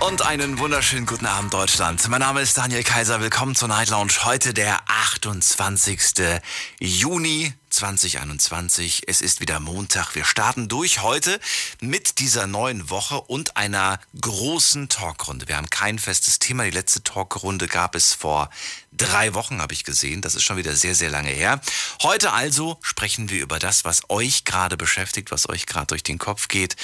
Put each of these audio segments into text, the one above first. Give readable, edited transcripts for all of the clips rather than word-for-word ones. Und einen wunderschönen guten Abend, Deutschland. Mein Name ist Daniel Kaiser. Willkommen zur Night Lounge. Heute der 28. Juni 2021. Es ist wieder Montag. Wir starten durch heute mit dieser neuen Woche und einer großen Talkrunde. Wir haben kein festes Thema. Die letzte Talkrunde gab es vor 3 Wochen, habe ich gesehen. Das ist schon wieder sehr, sehr lange her. Heute also sprechen wir über das, was euch gerade beschäftigt, was euch gerade durch den Kopf geht.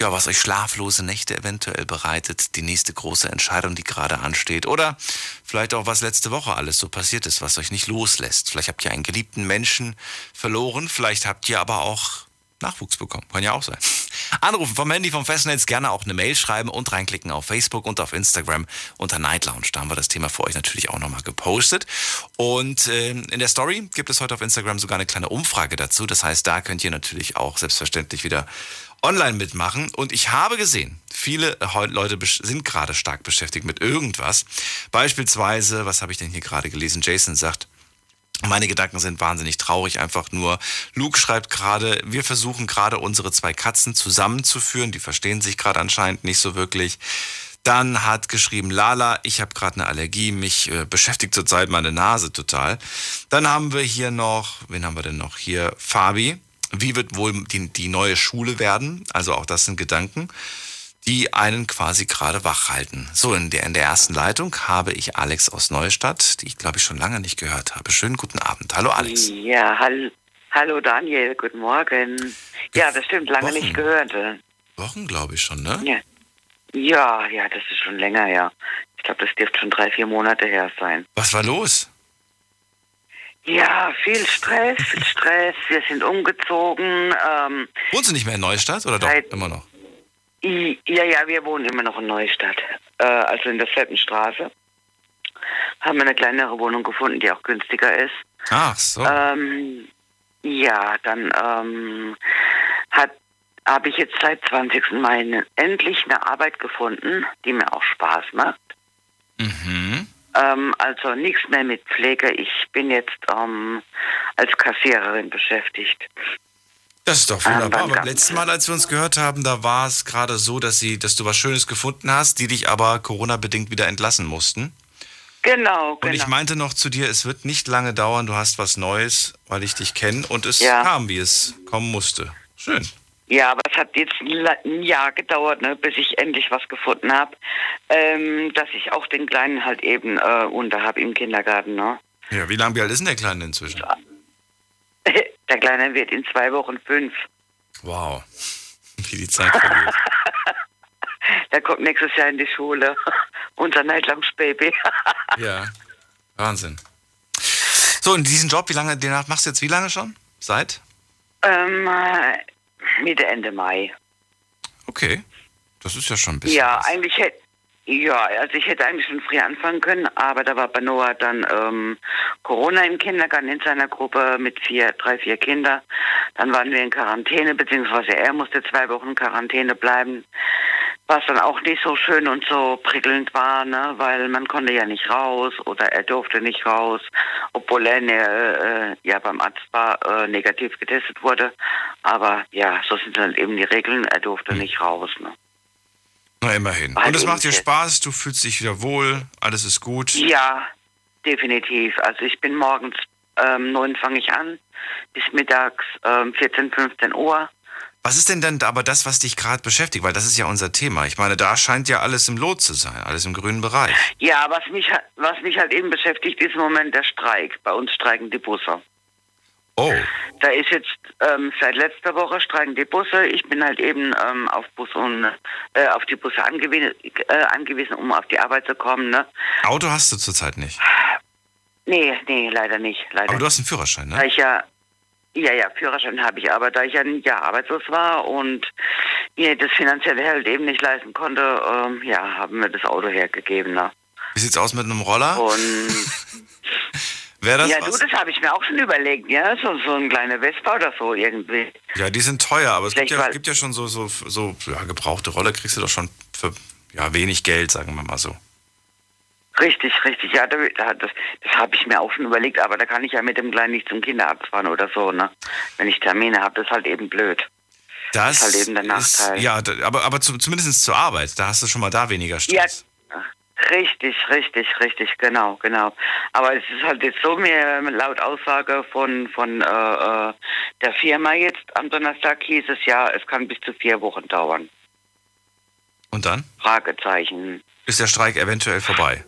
Ja, was euch schlaflose Nächte eventuell bereitet, die nächste große Entscheidung, die gerade ansteht. Oder vielleicht auch, was letzte Woche alles so passiert ist, was euch nicht loslässt. Vielleicht habt ihr einen geliebten Menschen verloren, vielleicht habt ihr aber auch Nachwuchs bekommen. Kann ja auch sein. Anrufen vom Handy, vom Festnetz, gerne auch eine Mail schreiben und reinklicken auf Facebook und auf Instagram unter Night Lounge. Da haben wir das Thema für euch natürlich auch nochmal gepostet. Und in der Story gibt es heute auf Instagram sogar eine kleine Umfrage dazu. Das heißt, da könnt ihr natürlich auch selbstverständlich wieder online mitmachen. Und ich habe gesehen, viele Leute sind gerade stark beschäftigt mit irgendwas. Beispielsweise, was habe ich denn hier gerade gelesen? Jason sagt, meine Gedanken sind wahnsinnig traurig, einfach nur. Luke schreibt gerade, wir versuchen gerade unsere 2 Katzen zusammenzuführen. Die verstehen sich gerade anscheinend nicht so wirklich. Dann hat geschrieben Lala, ich habe gerade eine Allergie, mich beschäftigt zurzeit meine Nase total. Dann haben wir hier noch, wen haben wir denn noch hier? Fabi, wie wird wohl die neue Schule werden? Also auch das sind Gedanken, die einen quasi gerade wach halten. So, in der ersten Leitung habe ich Alex aus Neustadt, die ich, glaube ich, schon lange nicht gehört habe. Schönen guten Abend. Hallo, Alex. Ja, hallo Daniel, guten Morgen. Ja, das stimmt, lange nicht gehört. Wochen, glaube ich schon, ne? Ja, das ist schon länger her. Ich glaube, das dürfte schon 3-4 Monate her sein. Was war los? Ja, viel Stress. Wir sind umgezogen. Wohnst du nicht mehr in Neustadt oder doch? Immer noch? Ja, wir wohnen immer noch in Neustadt, also in der Seppenstraße. Haben wir eine kleinere Wohnung gefunden, die auch günstiger ist. Ach so. Dann habe ich jetzt seit 20. Mai endlich eine Arbeit gefunden, die mir auch Spaß macht. Mhm. Also nichts mehr mit Pflege. Ich bin jetzt als Kassiererin beschäftigt. Das ist doch wunderbar. Beim letzten Mal, als wir uns gehört haben, da war es gerade so, dass du was Schönes gefunden hast, die dich aber Corona-bedingt wieder entlassen mussten. Genau. Und ich meinte noch zu dir, es wird nicht lange dauern, du hast was Neues, weil ich dich kenne. Und es kam, wie es kommen musste. Schön. Ja, aber es hat jetzt ein Jahr gedauert, ne, bis ich endlich was gefunden habe, dass ich auch den Kleinen halt eben unter habe im Kindergarten. Ne? Ja, wie alt ist denn der Kleine inzwischen? Der Kleine wird in 2 Wochen 5. Wow, wie die Zeit vergeht. Der kommt nächstes Jahr in die Schule. Unser Night Lounge Baby. Ja, Wahnsinn. So, und diesen Job, den machst du jetzt wie lange schon? Seit? Mitte, Ende Mai. Okay, das ist ja schon ein bisschen. Ja, ich hätte eigentlich schon früh anfangen können, aber da war bei Noah dann Corona im Kindergarten in seiner Gruppe mit 3-4 Kindern. Dann waren wir in Quarantäne, beziehungsweise er musste 2 Wochen in Quarantäne bleiben, was dann auch nicht so schön und so prickelnd war, ne? Weil man konnte ja nicht raus oder er durfte nicht raus, obwohl er beim Arzt war, negativ getestet wurde. Aber ja, so sind dann eben die Regeln, er durfte nicht raus, ne? Na, immerhin. Und es macht dir Spaß, du fühlst dich wieder wohl, alles ist gut. Ja, definitiv. Also ich bin morgens 9 fange ich an, bis mittags 14, 15 Uhr. Was ist denn dann aber das, was dich gerade beschäftigt? Weil das ist ja unser Thema. Ich meine, da scheint ja alles im Lot zu sein, alles im grünen Bereich. Ja, was mich halt eben beschäftigt, ist im Moment der Streik. Bei uns streiken die Busse. Oh. Da ist jetzt seit letzter Woche streiken die Busse. Ich bin halt eben auf die Busse angewiesen, um auf die Arbeit zu kommen. Ne? Auto hast du zurzeit nicht? Nee, leider nicht. Aber du hast einen Führerschein, ne? Ja, Führerschein habe ich. Aber da ich ein Jahr arbeitslos war und mir das finanzielle halt eben nicht leisten konnte, haben wir das Auto hergegeben. Ne? Wie sieht's aus mit einem Roller? Und das habe ich mir auch schon überlegt, ja, so ein kleiner Vespa oder so irgendwie. Ja, die sind teuer, aber es gibt ja schon so gebrauchte Roller, kriegst du doch schon für wenig Geld, sagen wir mal so. Richtig, ja, das habe ich mir auch schon überlegt, aber da kann ich ja mit dem Kleinen nicht zum Kinderarzt fahren oder so, ne? Wenn ich Termine habe, das ist halt eben blöd. Das ist halt eben der Nachteil. Ja, aber zumindest zur Arbeit, da hast du schon mal da weniger Stress. Ja, richtig, genau. Aber es ist halt jetzt so, mir laut Aussage von der Firma jetzt am Donnerstag hieß es ja, es kann bis zu 4 Wochen dauern. Und dann? Fragezeichen. Ist der Streik eventuell vorbei?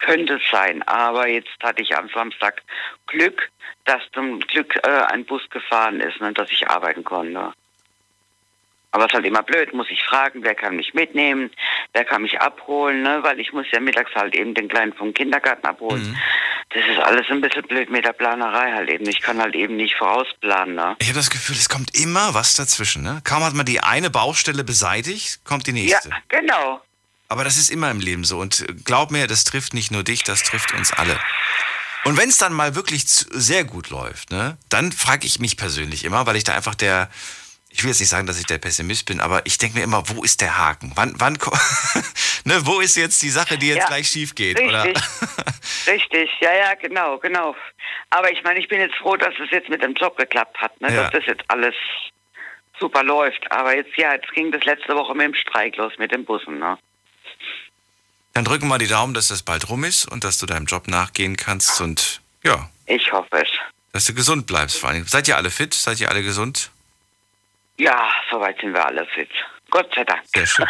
Könnte es sein, aber jetzt hatte ich am Samstag Glück, dass zum Glück ein Bus gefahren ist und dass ich arbeiten konnte. Aber es ist halt immer blöd, muss ich fragen, wer kann mich mitnehmen, wer kann mich abholen, ne? Weil ich muss ja mittags halt eben den Kleinen vom Kindergarten abholen. Mhm. Das ist alles ein bisschen blöd mit der Planerei halt eben. Ich kann halt eben nicht vorausplanen, ne? Ich habe das Gefühl, es kommt immer was dazwischen, ne? Kaum hat man die eine Baustelle beseitigt, kommt die nächste. Ja, genau. Aber das ist immer im Leben so. Und glaub mir, das trifft nicht nur dich, das trifft uns alle. Und wenn es dann mal wirklich sehr gut läuft, ne, dann frage ich mich persönlich immer, weil ich da einfach ich will jetzt nicht sagen, dass ich der Pessimist bin, aber ich denke mir immer, wo ist der Haken? Wann ne, wo ist jetzt die Sache, die jetzt gleich schief geht? Richtig, oder? Richtig, ja, genau. Aber ich meine, ich bin jetzt froh, dass es jetzt mit dem Job geklappt hat, ne? Ja. Dass das jetzt alles super läuft. Aber jetzt ging das letzte Woche mit dem Streik los, mit den Bussen, ne? Dann drücken wir mal die Daumen, dass das bald rum ist und dass du deinem Job nachgehen kannst und ja. Ich hoffe es. Dass du gesund bleibst vor allem. Seid ihr alle fit? Seid ihr alle gesund? Ja, soweit sind wir alle fit. Gott sei Dank. Sehr schön.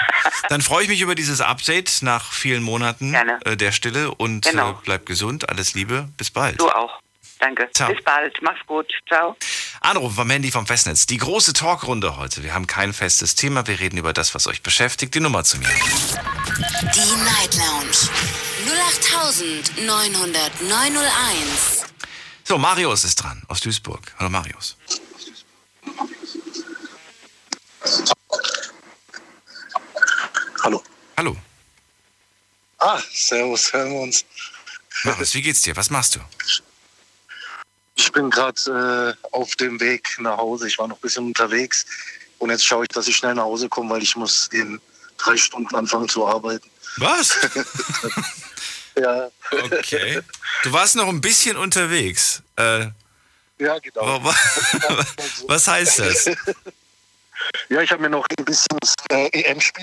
Dann freue ich mich über dieses Update nach vielen Monaten der Stille und bleib gesund. Alles Liebe. Bis bald. Du auch. Danke. Ciao. Bis bald. Mach's gut. Ciao. Anruf vom Handy vom Festnetz. Die große Talkrunde heute. Wir haben kein festes Thema. Wir reden über das, was euch beschäftigt. Die Nummer zu mir. Die Night Lounge. 08.900.901. So, Marius ist dran aus Duisburg. Hallo Marius. Hallo. Hallo. Servus. Hören wir uns. Marius, wie geht's dir? Was machst du? Ich bin gerade auf dem Weg nach Hause. Ich war noch ein bisschen unterwegs. Und jetzt schaue ich, dass ich schnell nach Hause komme, weil ich muss in 3 Stunden anfangen zu arbeiten. Was? Ja. Okay. Du warst noch ein bisschen unterwegs. Ja, genau. Was heißt das? Ja, ich habe mir noch ein bisschen das EM-Spiel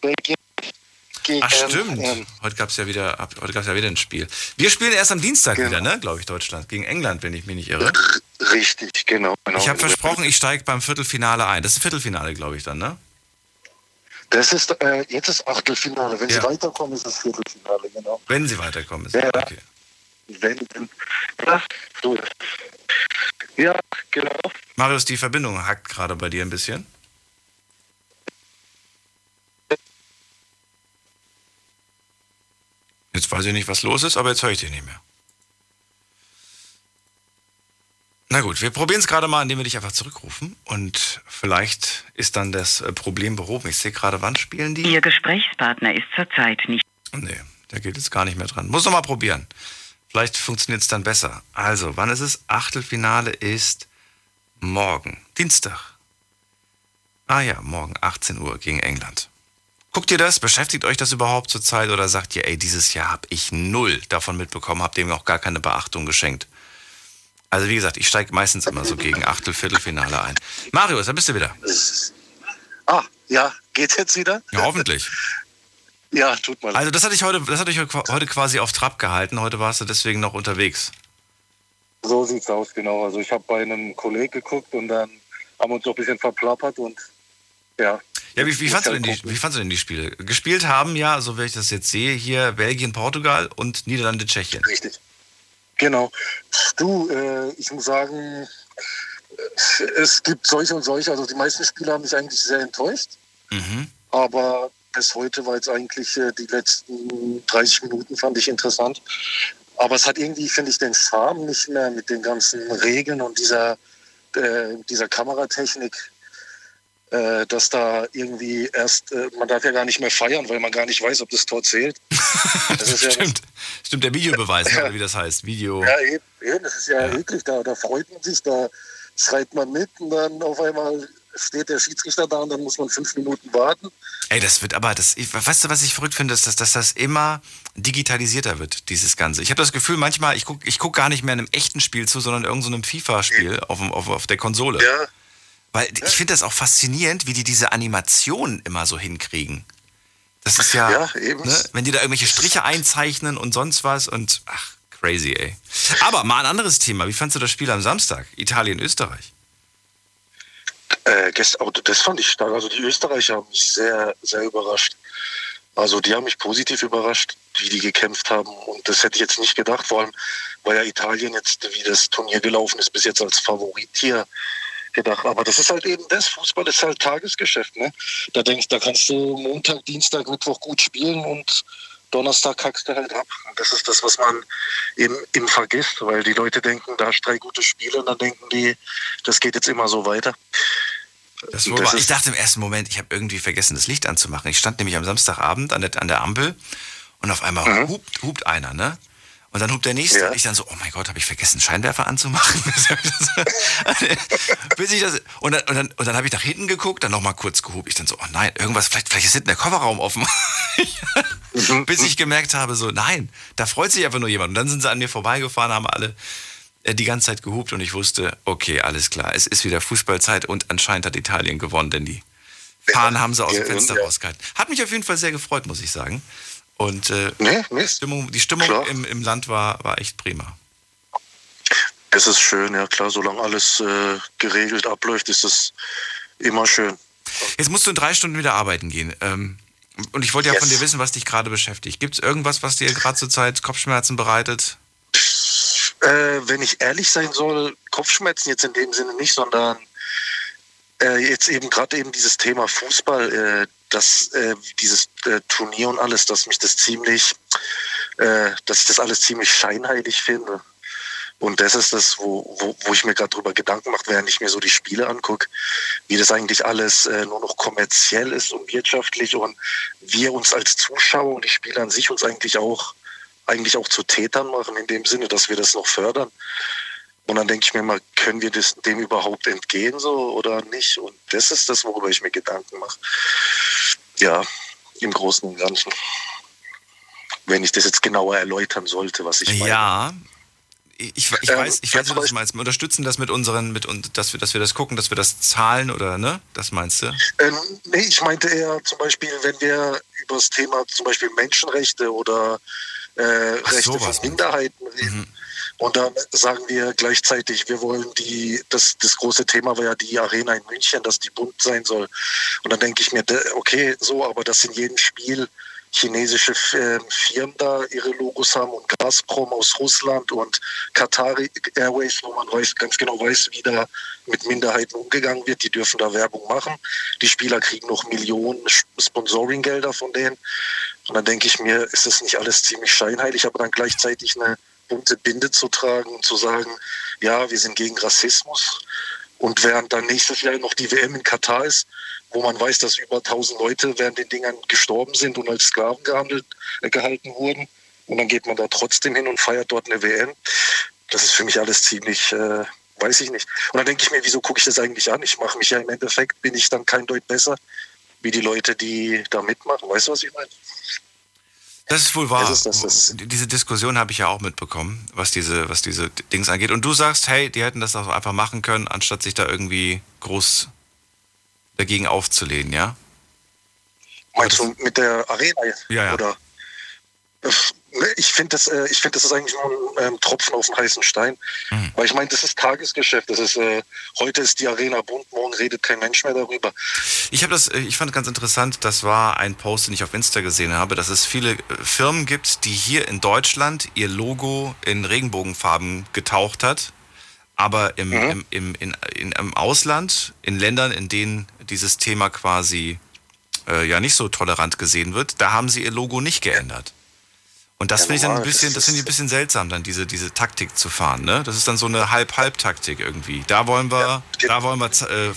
Belgien gegen... Ach stimmt, heute gab's ja wieder ein Spiel. Wir spielen erst am Dienstag wieder, ne? Glaube ich, Deutschland. Gegen England, wenn ich mich nicht irre. Richtig, genau. Ich habe versprochen, ich steige beim Viertelfinale ein. Das ist Viertelfinale, glaube ich, dann, ne? Das ist, jetzt ist Achtelfinale. Wenn sie weiterkommen, ist das Viertelfinale, genau. Wenn sie weiterkommen, ist das okay. Ja, genau. Marius, die Verbindung hackt gerade bei dir ein bisschen. Jetzt weiß ich nicht, was los ist, aber jetzt höre ich dich nicht mehr. Na gut, wir probieren es gerade mal, indem wir dich einfach zurückrufen. Und vielleicht ist dann das Problem behoben. Ich sehe gerade, wann spielen die? Ihr Gesprächspartner ist zurzeit nicht... Nee, der geht jetzt gar nicht mehr dran. Muss noch mal probieren. Vielleicht funktioniert es dann besser. Also, wann ist es? Achtelfinale ist morgen, Dienstag. Morgen, 18 Uhr gegen England. Guckt ihr das? Beschäftigt euch das überhaupt zur Zeit? Oder sagt ihr, dieses Jahr habe ich 0 davon mitbekommen, habe dem auch gar keine Beachtung geschenkt? Also wie gesagt, ich steige meistens immer so gegen Achtel-, Viertelfinale ein. Marius, da bist du wieder. Geht's jetzt wieder? Ja, hoffentlich. Ja, tut mal. Also das hatte ich heute quasi auf Trab gehalten. Heute warst du deswegen noch unterwegs. So sieht's aus, genau. Also ich habe bei einem Kollegen geguckt und dann haben wir uns noch ein bisschen verplappert und ja. Ja, wie fandst du denn die Spiele? Gespielt haben so wie ich das jetzt sehe, hier Belgien, Portugal und Niederlande, Tschechien. Richtig. Genau. Du, ich muss sagen, es gibt solche und solche. Also die meisten Spiele haben mich eigentlich sehr enttäuscht. Mhm. Aber bis heute war jetzt eigentlich die letzten 30 Minuten, fand ich interessant. Aber es hat irgendwie, finde ich, den Charme nicht mehr mit den ganzen Regeln und dieser Kameratechnik, dass da irgendwie man darf ja gar nicht mehr feiern, weil man gar nicht weiß, ob das Tor zählt. Das ist ja stimmt, der Videobeweis, oder wie das heißt, Video. Ja, eben, das ist ja eklig, da freut man sich, da schreit man mit und dann auf einmal steht der Schiedsrichter da und dann muss man 5 Minuten warten. Ey, das wird aber, weißt du, was ich verrückt finde, ist, dass das immer digitalisierter wird, dieses Ganze. Ich habe das Gefühl, manchmal, ich guck gar nicht mehr einem echten Spiel zu, sondern irgend so einem FIFA-Spiel auf der Konsole. Ja. Weil ich finde das auch faszinierend, wie die diese Animationen immer so hinkriegen. Das ist ja eben. Ne, wenn die da irgendwelche Striche einzeichnen und sonst was und, ach, crazy, ey. Aber mal ein anderes Thema. Wie fandst du das Spiel am Samstag? Italien, Österreich? Das fand ich stark. Also die Österreicher haben mich sehr, sehr überrascht. Also die haben mich positiv überrascht, wie die gekämpft haben. Und das hätte ich jetzt nicht gedacht. Vor allem, weil ja Italien jetzt, wie das Turnier gelaufen ist, bis jetzt als Favorit hier gedacht. Aber das ist halt eben das. Fußball ist halt Tagesgeschäft, ne? Da kannst du Montag, Dienstag, Mittwoch gut spielen und Donnerstag kackst du halt ab. Und das ist das, was man eben vergisst, weil die Leute denken, da hast 3 gute Spiele und dann denken die, das geht jetzt immer so weiter. Ich dachte im ersten Moment, ich habe irgendwie vergessen, das Licht anzumachen. Ich stand nämlich am Samstagabend an der Ampel und auf einmal hupt einer, ne? Und dann hupt der nächste und ich dann so, oh mein Gott, habe ich vergessen, Scheinwerfer anzumachen? Und dann habe ich nach hinten geguckt, dann nochmal kurz gehupt. Ich dann so, oh nein, vielleicht ist hinten der Kofferraum offen. Bis ich gemerkt habe, so nein, da freut sich einfach nur jemand. Und dann sind sie an mir vorbeigefahren, haben alle die ganze Zeit gehupt und ich wusste, okay, alles klar, es ist wieder Fußballzeit und anscheinend hat Italien gewonnen, denn die Fahnen haben sie aus dem Fenster rausgehalten. Hat mich auf jeden Fall sehr gefreut, muss ich sagen. Und die Stimmung im Land war echt prima. Das ist schön, ja klar. Solange alles geregelt abläuft, ist es immer schön. Jetzt musst du in 3 Stunden wieder arbeiten gehen. Und ich wollte ja von dir wissen, was dich gerade beschäftigt. Gibt es irgendwas, was dir gerade zurzeit Kopfschmerzen bereitet? Wenn ich ehrlich sein soll, Kopfschmerzen jetzt in dem Sinne nicht, sondern jetzt eben gerade eben dieses Thema Fußball, dieses Turnier und alles, dass ich das alles ziemlich scheinheilig finde. Und das ist das, wo ich mir gerade drüber Gedanken mache, während ich mir so die Spiele angucke, wie das eigentlich alles nur noch kommerziell ist und wirtschaftlich und wir uns als Zuschauer und die Spieler an sich uns eigentlich auch zu Tätern machen, in dem Sinne, dass wir das noch fördern. Und dann denke ich mir mal, können wir dem überhaupt entgehen so oder nicht? Und das ist das, worüber ich mir Gedanken mache. Ja, im Großen und Ganzen. Wenn ich das jetzt genauer erläutern sollte, was ich meine. Ja, ich weiß, was du meinst. Wir unterstützen das dass wir das gucken, dass wir das zahlen oder, ne? Das meinst du? Nee, ich meinte eher zum Beispiel, wenn wir über das Thema zum Beispiel Menschenrechte oder Rechte von Minderheiten reden. Mhm. Und dann sagen wir gleichzeitig, wir wollen das große Thema war ja die Arena in München, dass die bunt sein soll. Und dann denke ich mir, okay, so, aber dass in jedem Spiel chinesische Firmen da ihre Logos haben und Gazprom aus Russland und Katar Airways, wo man ganz genau weiß, wie da mit Minderheiten umgegangen wird, die dürfen da Werbung machen. Die Spieler kriegen noch Millionen Sponsoringgelder von denen. Und dann denke ich mir, ist das nicht alles ziemlich scheinheilig, aber dann gleichzeitig eine bunte Binde zu tragen und zu sagen, ja, wir sind gegen Rassismus. Und während dann nächstes Jahr noch die WM in Katar ist, wo man weiß, dass über 1000 Leute während den Dingern gestorben sind und als Sklaven gehalten wurden. Und dann geht man da trotzdem hin und feiert dort eine WM. Das ist für mich alles ziemlich, weiß ich nicht. Und dann denke ich mir, wieso gucke ich das eigentlich an? Ich mache mich ja im Endeffekt, bin ich dann kein Deut besser, wie die Leute, die da mitmachen. Weißt du, was ich meine? Das ist wohl wahr. Diese Diskussion habe ich ja auch mitbekommen, was diese Dings angeht. Und du sagst, hey, die hätten das auch einfach machen können, anstatt sich da irgendwie groß dagegen aufzulehnen, ja? Meinst du mit der Arena jetzt? Ja. Oder? Ich finde, das ist eigentlich nur ein Tropfen auf den heißen Stein. Mhm. Weil ich meine, das ist Tagesgeschäft. Das ist, heute ist die Arena bunt, morgen redet kein Mensch mehr darüber. Ich fand ganz interessant, das war ein Post, den ich auf Insta gesehen habe, dass es viele Firmen gibt, die hier in Deutschland ihr Logo in Regenbogenfarben getaucht hat. Aber im Ausland, in Ländern, in denen dieses Thema quasi nicht so tolerant gesehen wird, da haben sie ihr Logo nicht geändert. Und das finde ich dann ein bisschen seltsam, dann diese Taktik zu fahren, ne? Das ist dann so eine Halb-Halb-Taktik irgendwie. Da wollen wir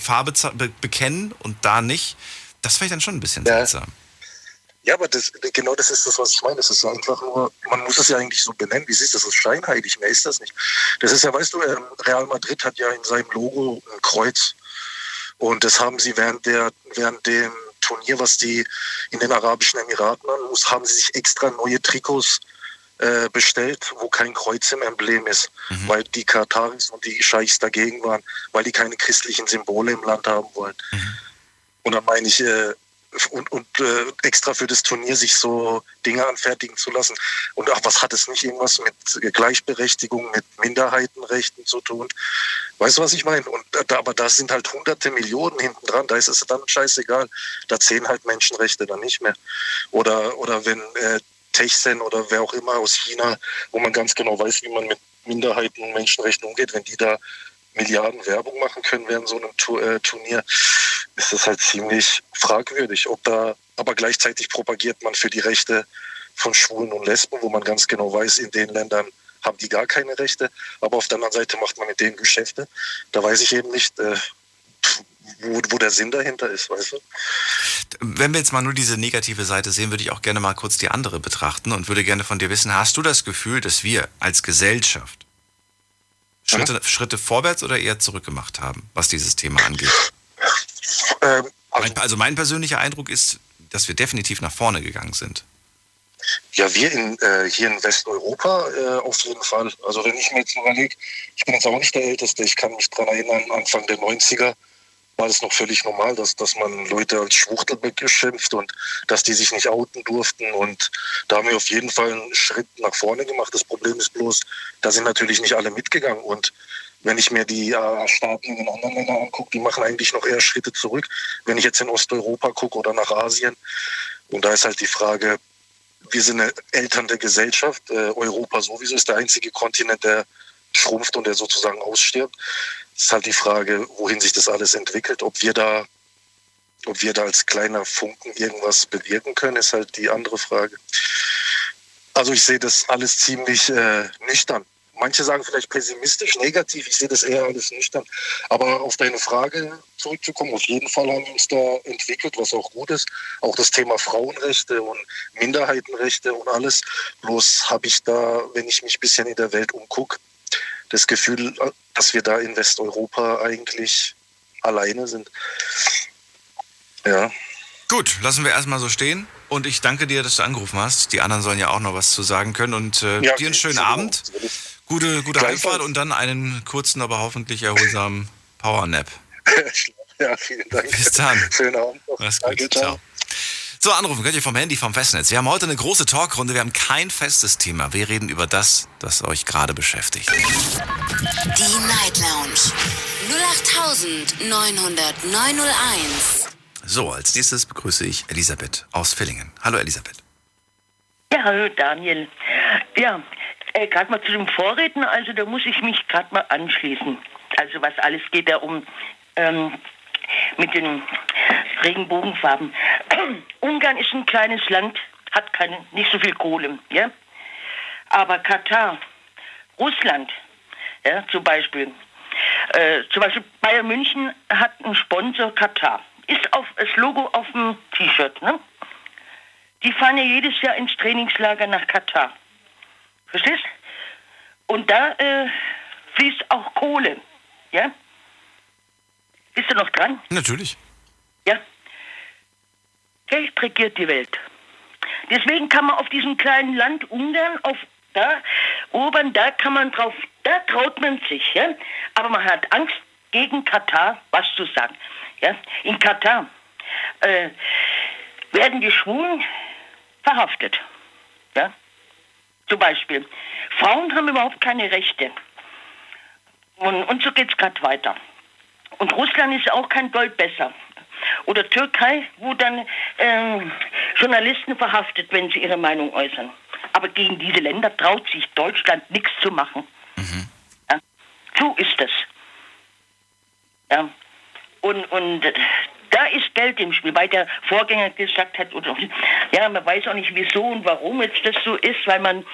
Farbe bekennen und da nicht. Das finde ich dann schon ein bisschen seltsam. Ja, aber das ist das, was ich meine. Das ist einfach nur, man muss es ja eigentlich so benennen. Wie siehst du, das ist scheinheilig, mehr ist das nicht. Das ist ja, weißt du, Real Madrid hat ja in seinem Logo ein Kreuz. Und das haben sie während dem Turnier, was die in den Arabischen Emiraten an muss, haben sie sich extra neue Trikots bestellt, wo kein Kreuz im Emblem ist, weil die Kataris und die Scheichs dagegen waren, weil die keine christlichen Symbole im Land haben wollen. Und dann meine ich, extra für das Turnier sich so Dinge anfertigen zu lassen. Und ach, was hat es nicht irgendwas mit Gleichberechtigung, mit Minderheitenrechten zu tun? Weißt du, was ich meine? Aber da sind halt hunderte Millionen hinten dran, da ist es dann scheißegal. Da zählen halt Menschenrechte dann nicht mehr. Oder wenn Tschechien oder wer auch immer aus China, wo man ganz genau weiß, wie man mit Minderheiten und Menschenrechten umgeht, wenn die da Milliarden Werbung machen können während so einem Turnier, ist das halt ziemlich fragwürdig. Aber gleichzeitig propagiert man für die Rechte von Schwulen und Lesben, wo man ganz genau weiß, in den Ländern haben die gar keine Rechte, aber auf der anderen Seite macht man mit denen Geschäfte. Da weiß ich eben nicht, wo der Sinn dahinter ist, weißt du? Wenn wir jetzt mal nur diese negative Seite sehen, würde ich auch gerne mal kurz die andere betrachten und würde gerne von dir wissen, hast du das Gefühl, dass wir als Gesellschaft Schritte vorwärts oder eher zurückgemacht haben, was dieses Thema angeht? Also mein persönlicher Eindruck ist, dass wir definitiv nach vorne gegangen sind. Ja, wir hier in Westeuropa auf jeden Fall. Also wenn ich mir jetzt überlege, ich bin jetzt auch nicht der Älteste, ich kann mich daran erinnern, Anfang der 90er war es noch völlig normal, dass man Leute als Schwuchtel beschimpft und dass die sich nicht outen durften. Und da haben wir auf jeden Fall einen Schritt nach vorne gemacht. Das Problem ist bloß, da sind natürlich nicht alle mitgegangen. Und wenn ich mir die Staaten in den anderen Ländern angucke, die machen eigentlich noch eher Schritte zurück. Wenn ich jetzt in Osteuropa gucke oder nach Asien, und da ist halt die Frage, wir sind eine alternde Gesellschaft. Europa sowieso ist der einzige Kontinent, der schrumpft und der sozusagen ausstirbt. Es ist halt die Frage, wohin sich das alles entwickelt. Ob wir da als kleiner Funken irgendwas bewirken können, ist halt die andere Frage. Also ich sehe das alles ziemlich nüchtern. Manche sagen vielleicht pessimistisch, negativ. Ich sehe das eher alles nüchtern. Aber auf deine Frage zurückzukommen, auf jeden Fall haben wir uns da entwickelt, was auch gut ist. Auch das Thema Frauenrechte und Minderheitenrechte und alles. Bloß habe ich da, wenn ich mich ein bisschen in der Welt umgucke, das Gefühl, dass wir da in Westeuropa eigentlich alleine sind. Ja. Gut, lassen wir erstmal so stehen. Und ich danke dir, dass du angerufen hast. Die anderen sollen ja auch noch was zu sagen können. Und dir einen schönen Abend. Gute Heimfahrt und dann einen kurzen, aber hoffentlich erholsamen Powernap. Ja, vielen Dank. Bis dann. Schönen Abend. Mach's gut. Danke, ciao. So, anrufen könnt ihr vom Handy, vom Festnetz. Wir haben heute eine große Talkrunde, wir haben kein festes Thema. Wir reden über das, das euch gerade beschäftigt. Die Night Lounge 08900901. So, als nächstes begrüße ich Elisabeth aus Villingen. Hallo Elisabeth. Ja, hallo Daniel. Ja, gerade mal zu dem Vorredner, also da muss ich mich gerade mal anschließen. Also was alles geht da um... mit den Regenbogenfarben. Ungarn ist ein kleines Land, hat nicht so viel Kohle. Ja? Aber Katar, Russland, ja, zum Beispiel Bayern München hat einen Sponsor Katar. Ist auf das Logo auf dem T-Shirt. Ne? Die fahren ja jedes Jahr ins Trainingslager nach Katar. Verstehst? Und da fließt auch Kohle. Ja? Bist du noch dran? Natürlich. Ja. Geld regiert die Welt. Deswegen kann man auf diesem kleinen Land Ungarn, da kann man drauf, da traut man sich, ja. Aber man hat Angst, gegen Katar was zu sagen, ja. In Katar werden die Schwulen verhaftet, ja. Zum Beispiel. Frauen haben überhaupt keine Rechte. Und so geht's gerade weiter. Und Russland ist auch kein Gold besser. Oder Türkei, wo dann Journalisten verhaftet, wenn sie ihre Meinung äußern. Aber gegen diese Länder traut sich Deutschland nichts zu machen. Mhm. Ja. So ist das. Ja. Und da ist Geld im Spiel, weil der Vorgänger gesagt hat, oder, ja, man weiß auch nicht wieso und warum jetzt das so ist, weil man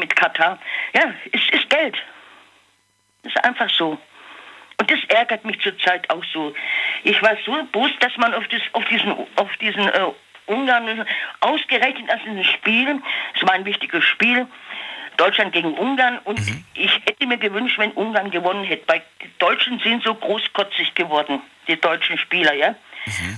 mit Katar, ja, es ist Geld. Das ist einfach so. Und das ärgert mich zurzeit auch so. Ich war so böse, dass man auf diesen Ungarn ausgerechnet, das ist ein Spiel, es war ein wichtiges Spiel, Deutschland gegen Ungarn, und ich hätte mir gewünscht, wenn Ungarn gewonnen hätte, weil die Deutschen sind so großkotzig geworden, die deutschen Spieler, ja.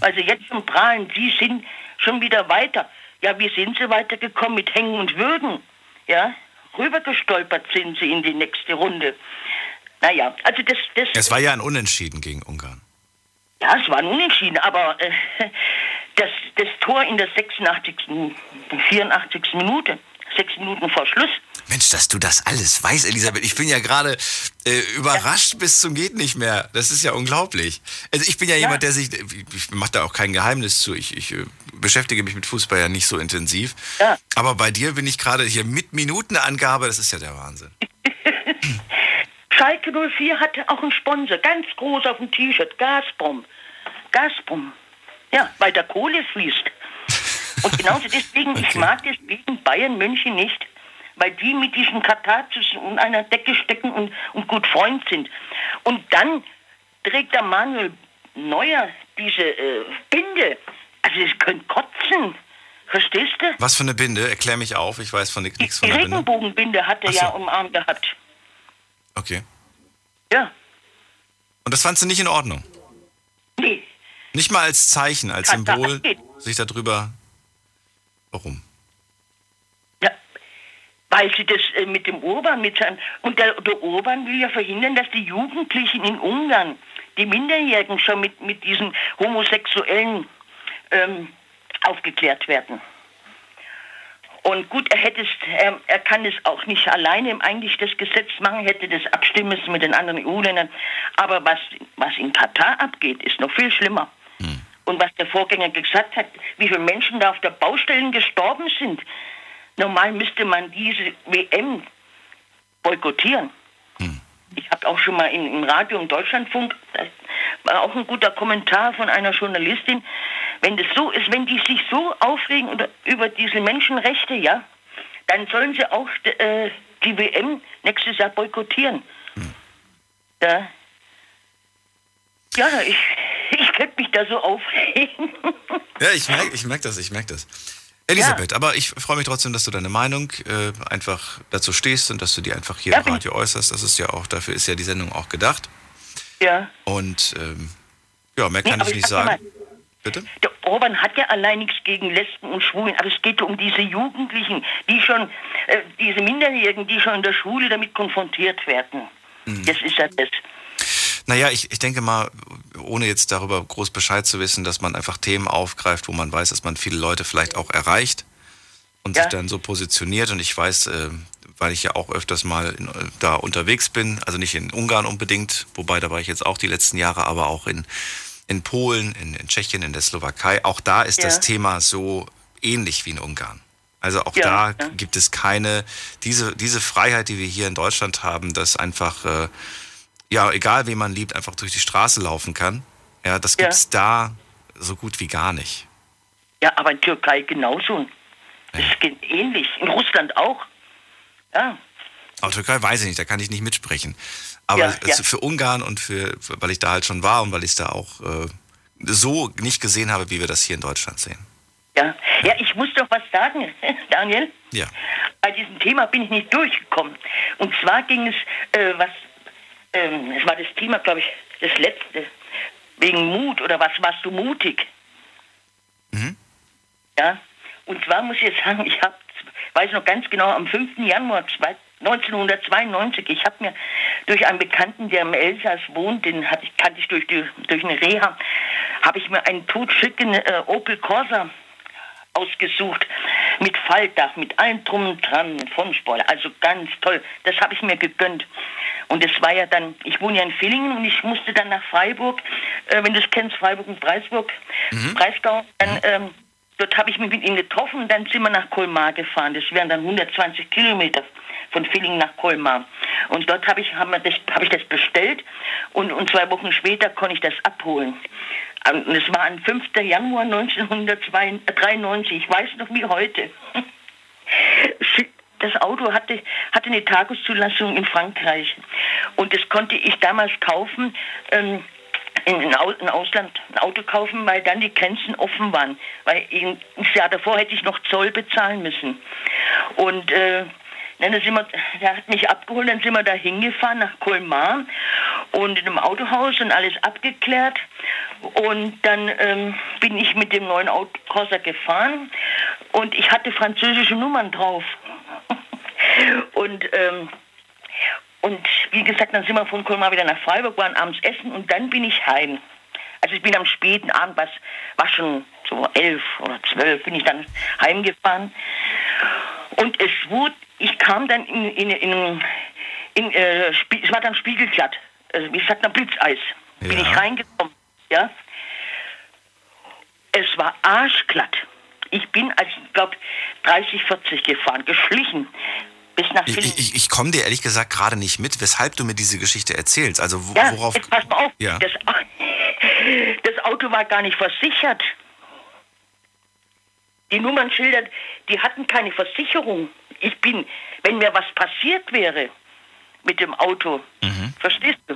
Also jetzt schon prahlen, die sind schon wieder weiter. Ja, wie sind sie weitergekommen? Mit Hängen und Würgen, ja. Rübergestolpert sind sie in die nächste Runde. Naja, also das... Es war ja ein Unentschieden gegen Ungarn. Ja, es war ein Unentschieden, aber das Tor in der 84. Minute, 6 Minuten vor Schluss. Mensch, dass du das alles weißt, Elisabeth. Ich bin ja gerade überrascht bis zum geht nicht mehr. Das ist ja unglaublich. Also ich bin ja jemand, der sich... Ich mache da auch kein Geheimnis zu. Ich beschäftige mich mit Fußball ja nicht so intensiv. Ja. Aber bei dir bin ich gerade hier mit Minutenangabe. Das ist ja der Wahnsinn. Schalke 04 hatte auch einen Sponsor, ganz groß auf dem T-Shirt, Gazprom. Gazprom. Ja, weil da Kohle fließt. Und genauso deswegen, okay. Ich mag deswegen Bayern München nicht, weil die mit diesem Katar in einer Decke stecken und gut Freund sind. Und dann trägt der Manuel Neuer diese Binde. Also es könnte kotzen. Verstehst du? Was für eine Binde? Erklär mich auf, ich weiß von nichts von der Binde. Die Regenbogenbinde hat er ja umarmt gehabt. Okay. Ja. Und das fandst du nicht in Ordnung? Nee. Nicht mal als Zeichen, als Symbol, sich darüber... Warum? Ja, weil sie das mit dem Orban und der Orban will ja verhindern, dass die Jugendlichen in Ungarn, die Minderjährigen, schon mit diesen Homosexuellen aufgeklärt werden. Und gut, er kann es auch nicht alleine eigentlich das Gesetz machen, hätte das abstimmen müssen mit den anderen EU-Ländern. Aber was in Katar abgeht, ist noch viel schlimmer. Und was der Vorgänger gesagt hat, wie viele Menschen da auf der Baustellen gestorben sind. Normal müsste man diese WM boykottieren. Ich habe auch schon mal im Radio, im Deutschlandfunk, das war auch ein guter Kommentar von einer Journalistin, wenn das so ist, wenn die sich so aufregen über diese Menschenrechte, ja, dann sollen sie auch die WM nächstes Jahr boykottieren. Ja, ich könnte mich da so aufregen. Ja, ich merke das. Elisabeth, aber ich freue mich trotzdem, dass du deine Meinung einfach dazu stehst und dass du die einfach hier im Radio äußerst. Das ist ja auch, dafür ist ja die Sendung auch gedacht. Ja. Und mehr kann ich nicht sagen. Bitte? Der Orban hat ja allein nichts gegen Lesben und Schwulen, aber es geht um diese Jugendlichen, die schon, diese Minderjährigen, die schon in der Schule damit konfrontiert werden. Das ist ja das. Naja, ich denke mal, ohne jetzt darüber groß Bescheid zu wissen, dass man einfach Themen aufgreift, wo man weiß, dass man viele Leute vielleicht auch erreicht und sich dann so positioniert. Und ich weiß, weil ich ja auch öfters mal da unterwegs bin, also nicht in Ungarn unbedingt, wobei da war ich jetzt auch die letzten Jahre, aber auch in Polen, in Tschechien, in der Slowakei. Auch da ist das Thema so ähnlich wie in Ungarn. Also auch da gibt es keine, diese Freiheit, die wir hier in Deutschland haben, dass einfach... egal wen man liebt, einfach durch die Straße laufen kann. Ja, das gibt's da so gut wie gar nicht. Ja, aber in Türkei genauso. Das geht ähnlich. In Russland auch. Ja. Aber Türkei weiß ich nicht, da kann ich nicht mitsprechen. Aber für Ungarn und weil ich da halt schon war und weil ich es da auch so nicht gesehen habe, wie wir das hier in Deutschland sehen. Ja, ich muss doch was sagen, Daniel. Ja. Bei diesem Thema bin ich nicht durchgekommen. Und zwar ging es, es war das Thema, glaube ich, das letzte, wegen Mut oder was, warst du mutig? Ja, und zwar muss ich jetzt sagen, weiß noch ganz genau, am 5. Januar 1992, ich habe mir durch einen Bekannten, der im Elsass wohnt, den kannte ich durch eine Reha, habe ich mir einen totschicken Opel Corsa ausgesucht, mit Faltdach, mit allem drum und dran, mit Frontspoiler, also ganz toll, das habe ich mir gegönnt. Und das war ja dann, ich wohne ja in Villingen und ich musste dann nach Freiburg, wenn du es kennst, Freiburg und Preisburg, Breisgau, dann, dort habe ich mich mit ihm getroffen und dann sind wir nach Colmar gefahren. Das wären dann 120 Kilometer von Villingen nach Colmar. Und dort habe ich das bestellt und 2 Wochen später konnte ich das abholen. Und es war am 5. Januar 1993, ich weiß noch wie heute. Das Auto hatte eine Tageszulassung in Frankreich. Und das konnte ich damals kaufen, im Ausland ein Auto kaufen, weil dann die Grenzen offen waren. Weil ein Jahr davor hätte ich noch Zoll bezahlen müssen. Und Dann sind wir, der hat mich abgeholt, dann sind wir da hingefahren nach Colmar und in einem Autohaus und alles abgeklärt. Und dann bin ich mit dem neuen Autokorsa gefahren und ich hatte französische Nummern drauf. Und wie gesagt, dann sind wir von Colmar wieder nach Freiburg, waren abends essen und dann bin ich heim. Also ich bin am späten Abend, war schon so 11 oder 12, bin ich dann heimgefahren. Und es wurde, ich kam dann es war dann spiegelglatt, also wie gesagt, nach Blitzeis. Ja. Bin ich reingekommen, ja. Es war arschglatt. Ich bin, also ich glaube, 30, 40 gefahren, geschlichen. Ich komme dir ehrlich gesagt gerade nicht mit, weshalb du mir diese Geschichte erzählst. Also worauf? Jetzt pass mal auf, ja. Das Auto war gar nicht versichert. Die Nummernschilder, die hatten keine Versicherung. Wenn mir was passiert wäre mit dem Auto, verstehst du?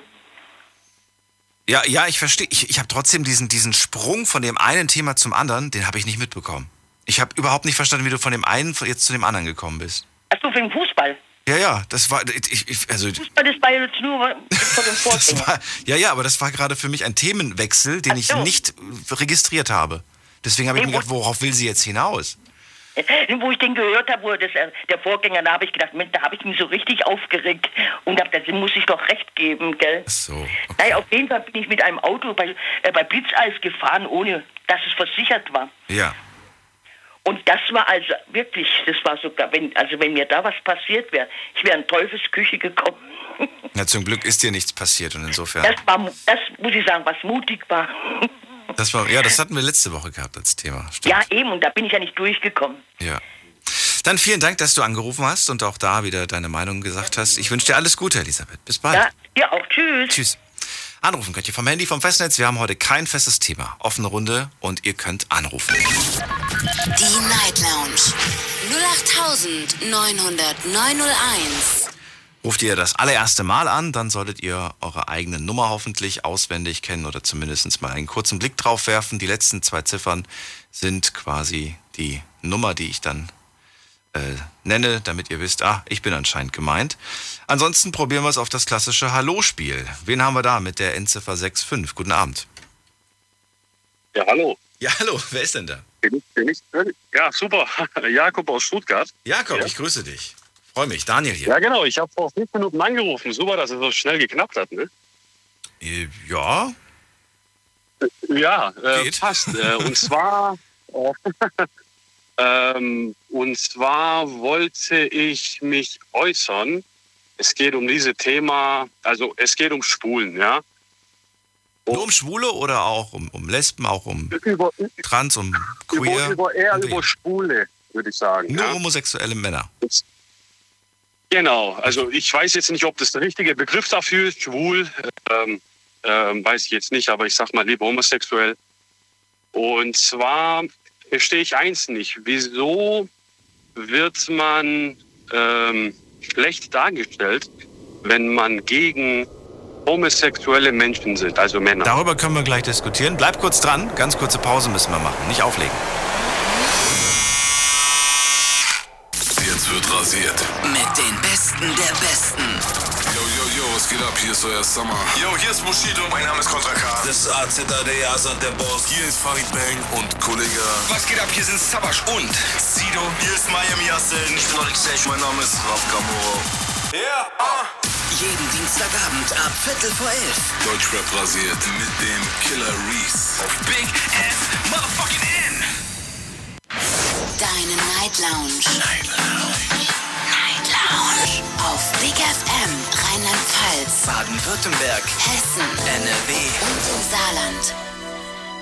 Ja, ich verstehe. Ich habe trotzdem diesen Sprung von dem einen Thema zum anderen, den habe ich nicht mitbekommen. Ich habe überhaupt nicht verstanden, wie du von dem einen jetzt zu dem anderen gekommen bist. Ach so, wegen Fußball? Ja, das war... Fußball ist bei jetzt nur vor dem Vorgänger. Ja, aber das war gerade für mich ein Themenwechsel, den ich nicht registriert habe. Deswegen habe ich mir gedacht, worauf will sie jetzt hinaus? Wo ich den gehört habe, wo der Vorgänger, da habe ich gedacht, Mensch, da habe ich mich so richtig aufgeregt und habe gesagt, muss ich doch recht geben, gell? Ach so. Okay. Nein, auf jeden Fall bin ich mit einem Auto bei Blitzeis gefahren, ohne dass es versichert war. Ja. Und das war also wirklich, das war sogar, wenn mir da was passiert wäre, ich wäre in Teufelsküche gekommen. Na, zum Glück ist dir nichts passiert und insofern. Das muss ich sagen, was mutig war. Das hatten wir letzte Woche gehabt als Thema. Stimmt. Ja, eben, und da bin ich ja nicht durchgekommen. Ja. Dann vielen Dank, dass du angerufen hast und auch da wieder deine Meinung gesagt hast. Ich wünsche dir alles Gute, Elisabeth. Bis bald. Ja, dir auch. Tschüss. Tschüss. Anrufen könnt ihr vom Handy, vom Festnetz. Wir haben heute kein festes Thema. Offene Runde und ihr könnt anrufen. Die Night Lounge 08900901. Ruft ihr das allererste Mal an, dann solltet ihr eure eigene Nummer hoffentlich auswendig kennen oder zumindest mal einen kurzen Blick drauf werfen. Die letzten 2 Ziffern sind quasi die Nummer, die ich dann nenne, damit ihr wisst, ich bin anscheinend gemeint. Ansonsten probieren wir es auf das klassische Hallo-Spiel. Wen haben wir da mit der Endziffer 65? Guten Abend. Ja, hallo. Ja, hallo. Wer ist denn da? Ja, super. Jakob aus Stuttgart. Jakob, ja. Ich grüße dich. Freue mich. Daniel hier. Ja, genau. Ich habe vor 5 Minuten angerufen. Super, dass es so schnell geknappt hat, ne? Ja. Ja, passt. Und zwar wollte ich mich äußern. Es geht um dieses Thema, also es geht um Schwulen, ja. Und nur um Schwule oder auch um Lesben, auch um Trans, um Queer? Über Schwule, würde ich sagen. Nur homosexuelle Männer. Genau, also ich weiß jetzt nicht, ob das der richtige Begriff dafür ist, schwul, weiß ich jetzt nicht, aber ich sag mal lieber homosexuell. Und zwar verstehe ich eins nicht, wieso wird man schlecht dargestellt, wenn man gegen homosexuelle Menschen sind, also Männer. Darüber können wir gleich diskutieren. Bleib kurz dran, ganz kurze Pause müssen wir machen, nicht auflegen. Jetzt wird rasiert. Mit den Besten der Besten. Yo, yo, yo, es geht ab, hier ist euer Summer. Yo, hier ist Bushido, mein Name ist Kontra K. Das ist AZAD, Azad, der Boss. Hier ist Farid Bang und Kollege. Was geht ab, hier sind Sabash und Sido. Hier ist Miami Yassin. Ich bin Alex Sech, mein Name ist Raf Kamoro. Ja, Jeden Dienstagabend ab 22:45. Deutschrap rasiert mit dem Killer Reese. Auf Big F Motherfucking N. Deine Night Lounge. Night Lounge. Auf Big FM Rheinland-Pfalz, Baden-Württemberg, Hessen, NRW und im Saarland.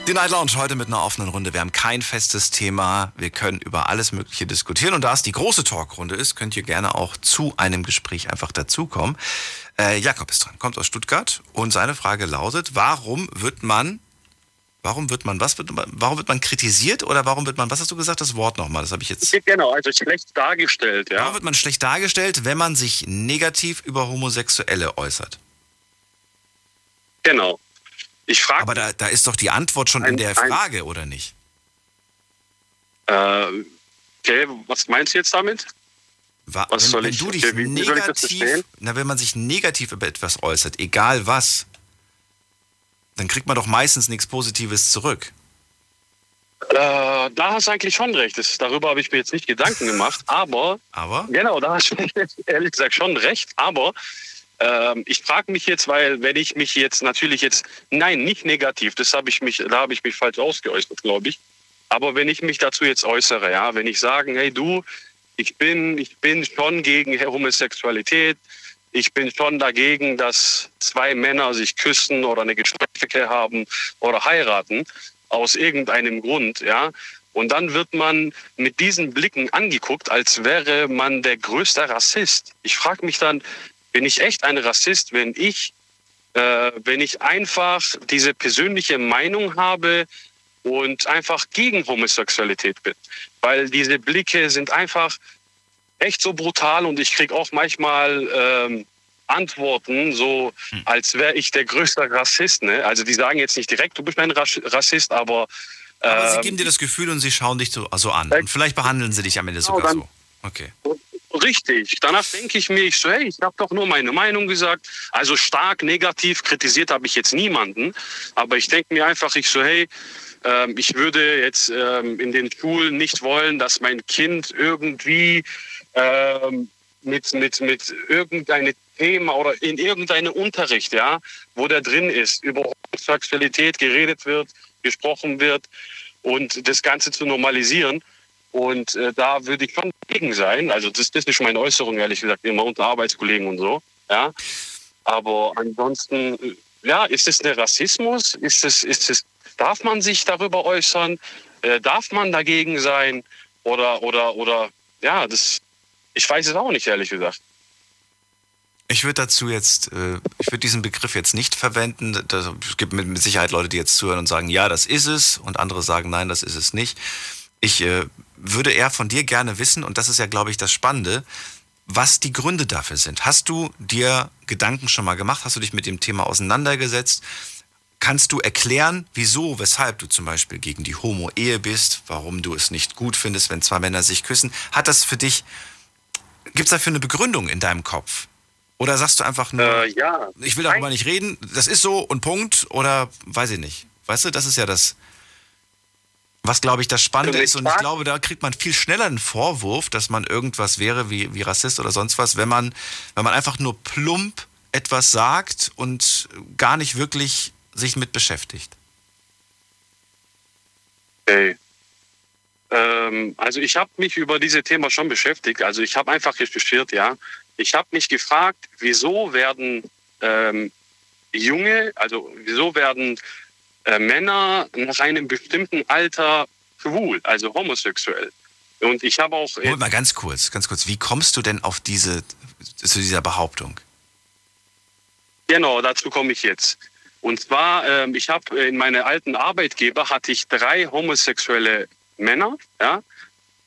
Die Night Lounge heute mit einer offenen Runde. Wir haben kein festes Thema. Wir können über alles Mögliche diskutieren. Und da es die große Talkrunde ist, könnt ihr gerne auch zu einem Gespräch einfach dazukommen. Jakob ist dran, kommt aus Stuttgart. Und seine Frage lautet, warum wird man kritisiert oder warum wird man, was hast du gesagt, das Wort nochmal, das habe ich jetzt... Genau, also schlecht dargestellt, ja. Warum wird man schlecht dargestellt, wenn man sich negativ über Homosexuelle äußert? Genau. Aber da ist doch die Antwort schon in der Frage, oder nicht? Okay, was meinst du jetzt damit? Wenn man sich negativ über etwas äußert, egal was, dann kriegt man doch meistens nichts Positives zurück. Da hast du eigentlich schon recht. Darüber habe ich mir jetzt nicht Gedanken gemacht, aber? Genau, da hast du ehrlich gesagt schon recht, aber ich frage mich jetzt, weil wenn ich mich jetzt natürlich jetzt, nein, nicht negativ, da habe ich mich falsch ausgeäußert, glaube ich, aber wenn ich mich dazu jetzt äußere, ja, wenn ich sage, hey du, ich bin schon gegen Homosexualität, ich bin schon dagegen, dass zwei Männer sich küssen oder eine Geschlechtsverkehr haben oder heiraten, aus irgendeinem Grund, ja. Und dann wird man mit diesen Blicken angeguckt, als wäre man der größte Rassist. Ich frage mich dann, bin ich echt ein Rassist, wenn ich einfach diese persönliche Meinung habe und einfach gegen Homosexualität bin? Weil diese Blicke sind einfach echt so brutal und ich kriege auch manchmal Antworten, so als wäre ich der größte Rassist. Ne? Also die sagen jetzt nicht direkt, du bist ein Rassist, aber sie geben dir das Gefühl und sie schauen dich so an. Und vielleicht behandeln sie dich am Ende sogar so. Okay. Richtig. Danach denke ich mir, ich habe doch nur meine Meinung gesagt. Also stark negativ kritisiert habe ich jetzt niemanden. Aber ich denke mir einfach, ich würde jetzt in den Schulen nicht wollen, dass mein Kind irgendwie mit irgendeinem Thema oder in irgendeinem Unterricht, ja, wo der drin ist, über Homosexualität geredet wird, gesprochen wird und das Ganze zu normalisieren. Und da würde ich schon dagegen sein. Also das ist meine Äußerung, ehrlich gesagt, immer unter Arbeitskollegen und so. Ja. Aber ansonsten, ja, ist es der Rassismus? Darf man sich darüber äußern? Darf man dagegen sein? Oder ja, ich weiß es auch nicht, ehrlich gesagt. Ich würde diesen Begriff jetzt nicht verwenden. Es gibt mit Sicherheit Leute, die jetzt zuhören und sagen, ja, das ist es. Und andere sagen, nein, das ist es nicht. Ich würde eher von dir gerne wissen, und das ist ja, glaube ich, das Spannende, was die Gründe dafür sind. Hast du dir Gedanken schon mal gemacht? Hast du dich mit dem Thema auseinandergesetzt? Kannst du erklären, wieso, weshalb du zum Beispiel gegen die Homo-Ehe bist, warum du es nicht gut findest, wenn zwei Männer sich küssen? Gibt es dafür eine Begründung in deinem Kopf? Oder sagst du einfach nur, ja, ich will darüber nicht reden, das ist so und Punkt, oder weiß ich nicht. Weißt du, das ist ja das... Was, glaube ich, das Spannende ist, und ich glaube, da kriegt man viel schneller einen Vorwurf, dass man irgendwas wäre wie Rassist oder sonst was, wenn man einfach nur plump etwas sagt und gar nicht wirklich sich mit beschäftigt. Okay. Also ich habe mich über dieses Thema schon beschäftigt. Also ich habe einfach recherchiert, ja. Ich habe mich gefragt, wieso werden Männer nach einem bestimmten Alter schwul, also homosexuell. Und ich habe auch... Moment mal, ganz kurz. Wie kommst du denn auf zu dieser Behauptung? Genau, dazu komme ich jetzt. Und zwar, ich habe in meiner alten Arbeitgeber hatte ich 3 homosexuelle Männer, ja,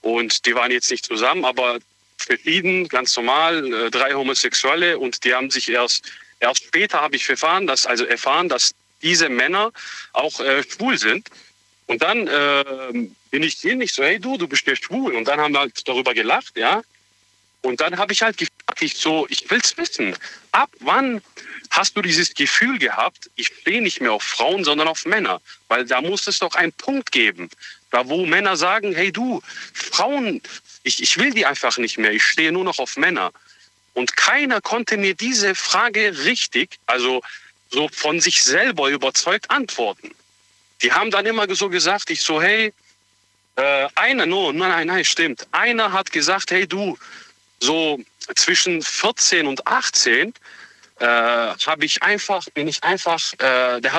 und die waren jetzt nicht zusammen, aber verschieden, ganz normal, 3 Homosexuelle, und die haben sich erst später habe ich erfahren, dass diese Männer auch schwul sind. Und dann bin ich denen nicht so, hey du bist ja schwul. Und dann haben wir halt darüber gelacht, ja. Und dann habe ich halt gefragt, ich will's wissen. Ab wann hast du dieses Gefühl gehabt, ich stehe nicht mehr auf Frauen, sondern auf Männer? Weil da muss es doch einen Punkt geben, da wo Männer sagen, hey du, Frauen, ich will die einfach nicht mehr, ich stehe nur noch auf Männer. Und keiner konnte mir diese Frage richtig, also so von sich selber überzeugt antworten. Die haben dann immer so gesagt, Einer hat gesagt, hey du, so zwischen 14 und 18 der hat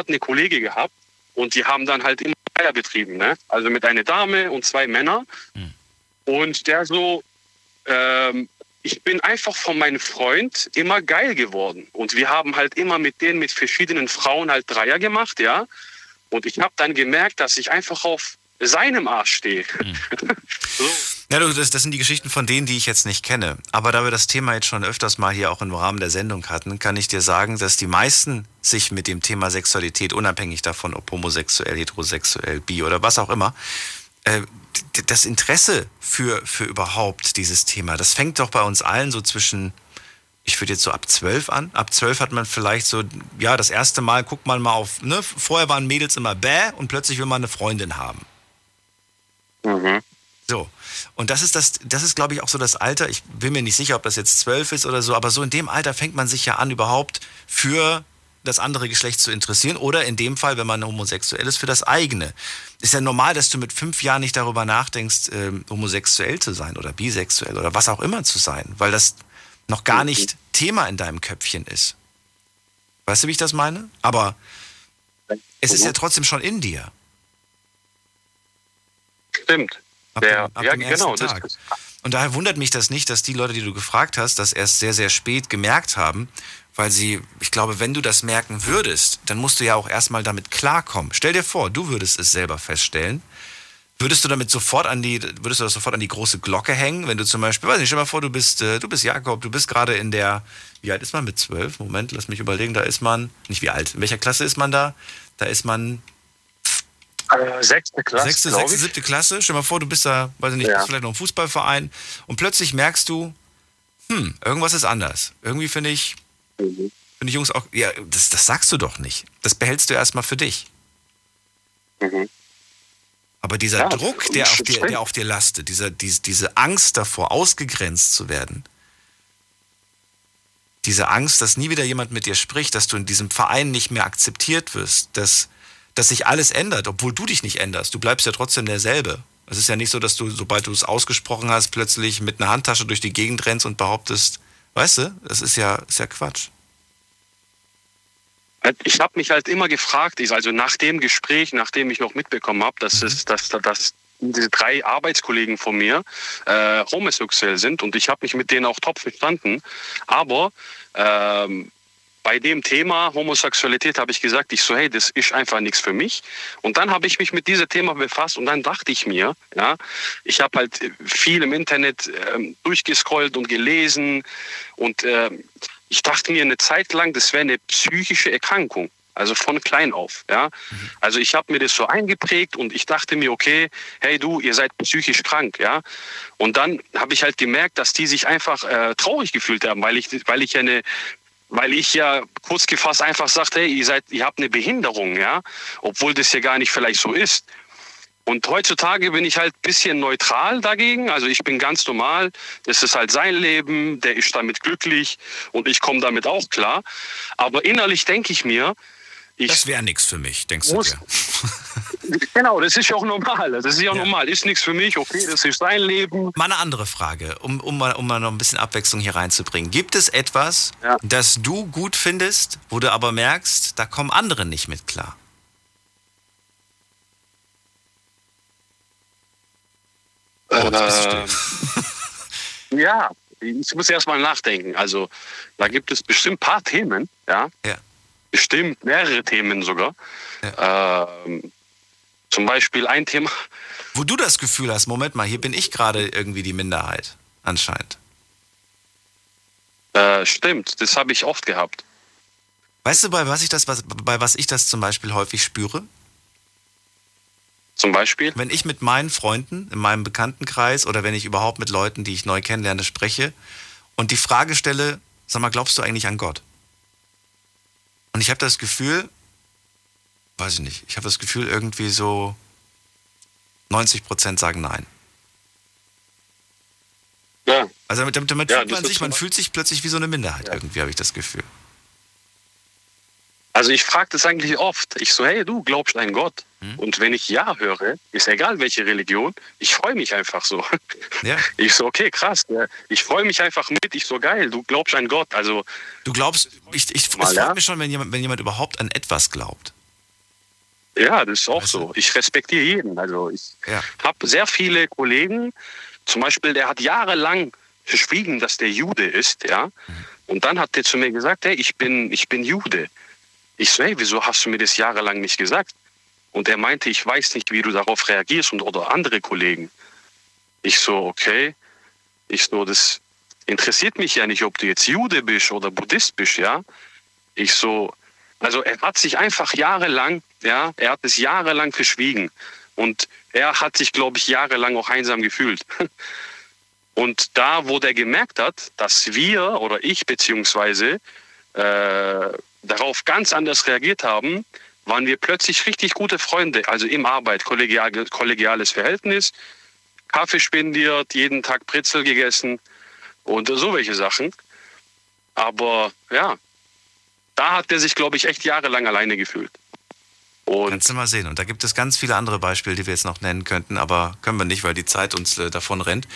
eine Kollege gehabt und die haben dann halt immer Feier betrieben, ne? Also mit einer Dame und 2 Männer. Mhm. Und der ich bin einfach von meinem Freund immer geil geworden. Und wir haben halt immer mit verschiedenen Frauen halt Dreier gemacht, ja. Und ich habe dann gemerkt, dass ich einfach auf seinem Arsch stehe. Mhm. So. Ja, das sind die Geschichten von denen, die ich jetzt nicht kenne. Aber da wir das Thema jetzt schon öfters mal hier auch im Rahmen der Sendung hatten, kann ich dir sagen, dass die meisten sich mit dem Thema Sexualität, unabhängig davon, ob homosexuell, heterosexuell, bi oder was auch immer, das Interesse für überhaupt dieses Thema, das fängt doch bei uns allen so zwischen, ich würde jetzt so ab 12 an. Ab 12 hat man vielleicht so, ja, das erste Mal guckt man mal auf, ne? Vorher waren Mädels immer bäh und plötzlich will man eine Freundin haben. Mhm. So. Und das ist, glaube ich, auch so das Alter. Ich bin mir nicht sicher, ob das jetzt 12 ist oder so, aber so in dem Alter fängt man sich ja an, überhaupt für das andere Geschlecht zu interessieren oder in dem Fall, wenn man homosexuell ist, für das eigene. Ist ja normal, dass du mit 5 Jahren nicht darüber nachdenkst, homosexuell zu sein oder bisexuell oder was auch immer zu sein, weil das noch gar nicht Thema in deinem Köpfchen ist. Weißt du, wie ich das meine? Aber es ist ja trotzdem schon in dir. Stimmt. Ab dem ersten Tag. Und daher wundert mich das nicht, dass die Leute, die du gefragt hast, das erst sehr, sehr spät gemerkt haben, weil sie, ich glaube, wenn du das merken würdest, dann musst du ja auch erstmal damit klarkommen. Stell dir vor, du würdest es selber feststellen. Würdest du das sofort an die große Glocke hängen, wenn du zum Beispiel, weiß nicht, stell mal vor, du bist Jakob, du bist gerade in der, wie alt ist man mit 12? Moment, lass mich überlegen, da ist man, nicht wie alt, in welcher Klasse ist man da? Da ist man 6., 7. Klasse. Stell mal vor, du bist da, weiß ich nicht, bist vielleicht noch im Fußballverein und plötzlich merkst du, irgendwas ist anders. Irgendwie finde ich Jungs auch, ja, das sagst du doch nicht. Das behältst du erstmal für dich. Mhm. Aber dieser Druck, der auf dir lastet, diese Angst davor, ausgegrenzt zu werden, diese Angst, dass nie wieder jemand mit dir spricht, dass du in diesem Verein nicht mehr akzeptiert wirst, dass sich alles ändert, obwohl du dich nicht änderst. Du bleibst ja trotzdem derselbe. Es ist ja nicht so, dass du, sobald du es ausgesprochen hast, plötzlich mit einer Handtasche durch die Gegend rennst und behauptest, weißt du, das ist ja Quatsch. Ich habe mich halt immer gefragt, also nach dem Gespräch, nachdem ich noch mitbekommen habe, dass diese 3 Arbeitskollegen von mir homosexuell sind und ich habe mich mit denen auch top verstanden, aber bei dem Thema Homosexualität habe ich gesagt, hey, das ist einfach nichts für mich. Und dann habe ich mich mit diesem Thema befasst und dann dachte ich mir, ja, ich habe halt viel im Internet durchgescrollt und gelesen und ich dachte mir eine Zeit lang, das wäre eine psychische Erkrankung, also von klein auf. Ja? Also ich habe mir das so eingeprägt und ich dachte mir, okay, hey du, ihr seid psychisch krank. Ja? Und dann habe ich halt gemerkt, dass die sich einfach traurig gefühlt haben, weil ich ja kurz gefasst einfach sagte, hey, ihr habt eine Behinderung, ja? Obwohl das ja gar nicht vielleicht so ist. Und heutzutage bin ich halt ein bisschen neutral dagegen. Also ich bin ganz normal. Das ist halt sein Leben. Der ist damit glücklich. Und ich komme damit auch klar. Aber innerlich denke ich mir... das wäre nichts für mich, denkst du dir? Genau, das ist ja auch normal. Ist nichts für mich. Okay, das ist sein Leben. Mal eine andere Frage, um mal noch ein bisschen Abwechslung hier reinzubringen. Gibt es etwas, das du gut findest, wo du aber merkst, da kommen andere nicht mit klar? Ja, ich muss erst mal nachdenken. Also da gibt es bestimmt ein paar Themen, ja. Bestimmt mehrere Themen sogar. Ja. Zum Beispiel ein Thema. Wo du das Gefühl hast, Moment mal, hier bin ich gerade irgendwie die Minderheit, anscheinend. Stimmt, das habe ich oft gehabt. Weißt du, bei was ich das zum Beispiel häufig spüre? Zum Beispiel? Wenn ich mit meinen Freunden in meinem Bekanntenkreis oder wenn ich überhaupt mit Leuten, die ich neu kennenlerne, spreche und die Frage stelle, sag mal, glaubst du eigentlich an Gott? Und ich habe das Gefühl, weiß ich nicht, irgendwie so 90% sagen nein. Ja. Also damit fühlt man sich plötzlich wie so eine Minderheit irgendwie, habe ich das Gefühl. Also ich frage das eigentlich oft. Ich so, hey, du glaubst an Gott. Und wenn ich ja höre, ist egal welche Religion, ich freue mich einfach so. Ja. Ich so, okay, krass. Ja. Ich freue mich einfach mit. Ich so, geil, du glaubst an Gott. Also du glaubst, es freut mich schon, wenn jemand überhaupt an etwas glaubt. Ja, das ist auch so. Ich respektiere jeden. Also ich habe sehr viele Kollegen, zum Beispiel, der hat jahrelang verschwiegen, dass der Jude ist. Ja. Und dann hat der zu mir gesagt, hey, ich bin Jude. Ich so, hey, wieso hast du mir das jahrelang nicht gesagt? Und er meinte, ich weiß nicht, wie du darauf reagierst oder andere Kollegen. Ich so, okay. Ich so, das interessiert mich ja nicht, ob du jetzt Jude bist oder Buddhist bist, ja. Ich so, also er hat es jahrelang verschwiegen. Und er hat sich, glaube ich, jahrelang auch einsam gefühlt. Und da, wo der gemerkt hat, dass wir oder ich beziehungsweise darauf ganz anders reagiert haben, waren wir plötzlich richtig gute Freunde. Also im Arbeit, kollegiales Verhältnis, Kaffee spendiert, jeden Tag Brezel gegessen und so welche Sachen. Aber ja, da hat er sich, glaube ich, echt jahrelang alleine gefühlt. Und kannst du mal sehen. Und da gibt es ganz viele andere Beispiele, die wir jetzt noch nennen könnten, aber können wir nicht, weil die Zeit uns davon rennt.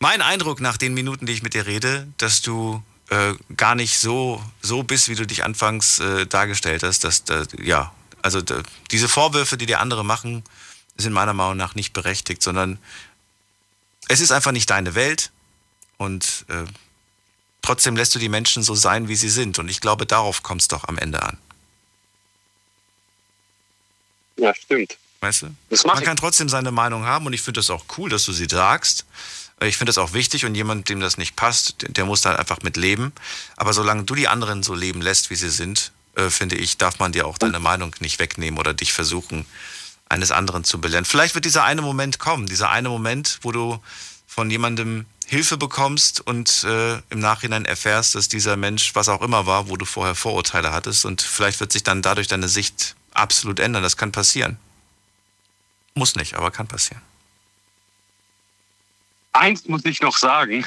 Mein Eindruck nach den Minuten, die ich mit dir rede, dass du gar nicht so bist, wie du dich anfangs dargestellt hast. Diese Vorwürfe, die dir andere machen, sind meiner Meinung nach nicht berechtigt, sondern es ist einfach nicht deine Welt und trotzdem lässt du die Menschen so sein, wie sie sind. Und ich glaube, darauf kommt es doch am Ende an. Ja, stimmt. Weißt du? Man kann trotzdem seine Meinung haben und ich finde das auch cool, dass du sie sagst. Ich finde das auch wichtig und jemand, dem das nicht passt, der muss da einfach mit leben. Aber solange du die anderen so leben lässt, wie sie sind, finde ich, darf man dir auch deine Meinung nicht wegnehmen oder dich versuchen, eines anderen zu belehren. Vielleicht wird dieser eine Moment kommen, dieser eine Moment, wo du von jemandem Hilfe bekommst und im Nachhinein erfährst, dass dieser Mensch, was auch immer war, wo du vorher Vorurteile hattest und vielleicht wird sich dann dadurch deine Sicht absolut ändern. Das kann passieren. Muss nicht, aber kann passieren. Eins muss ich noch sagen,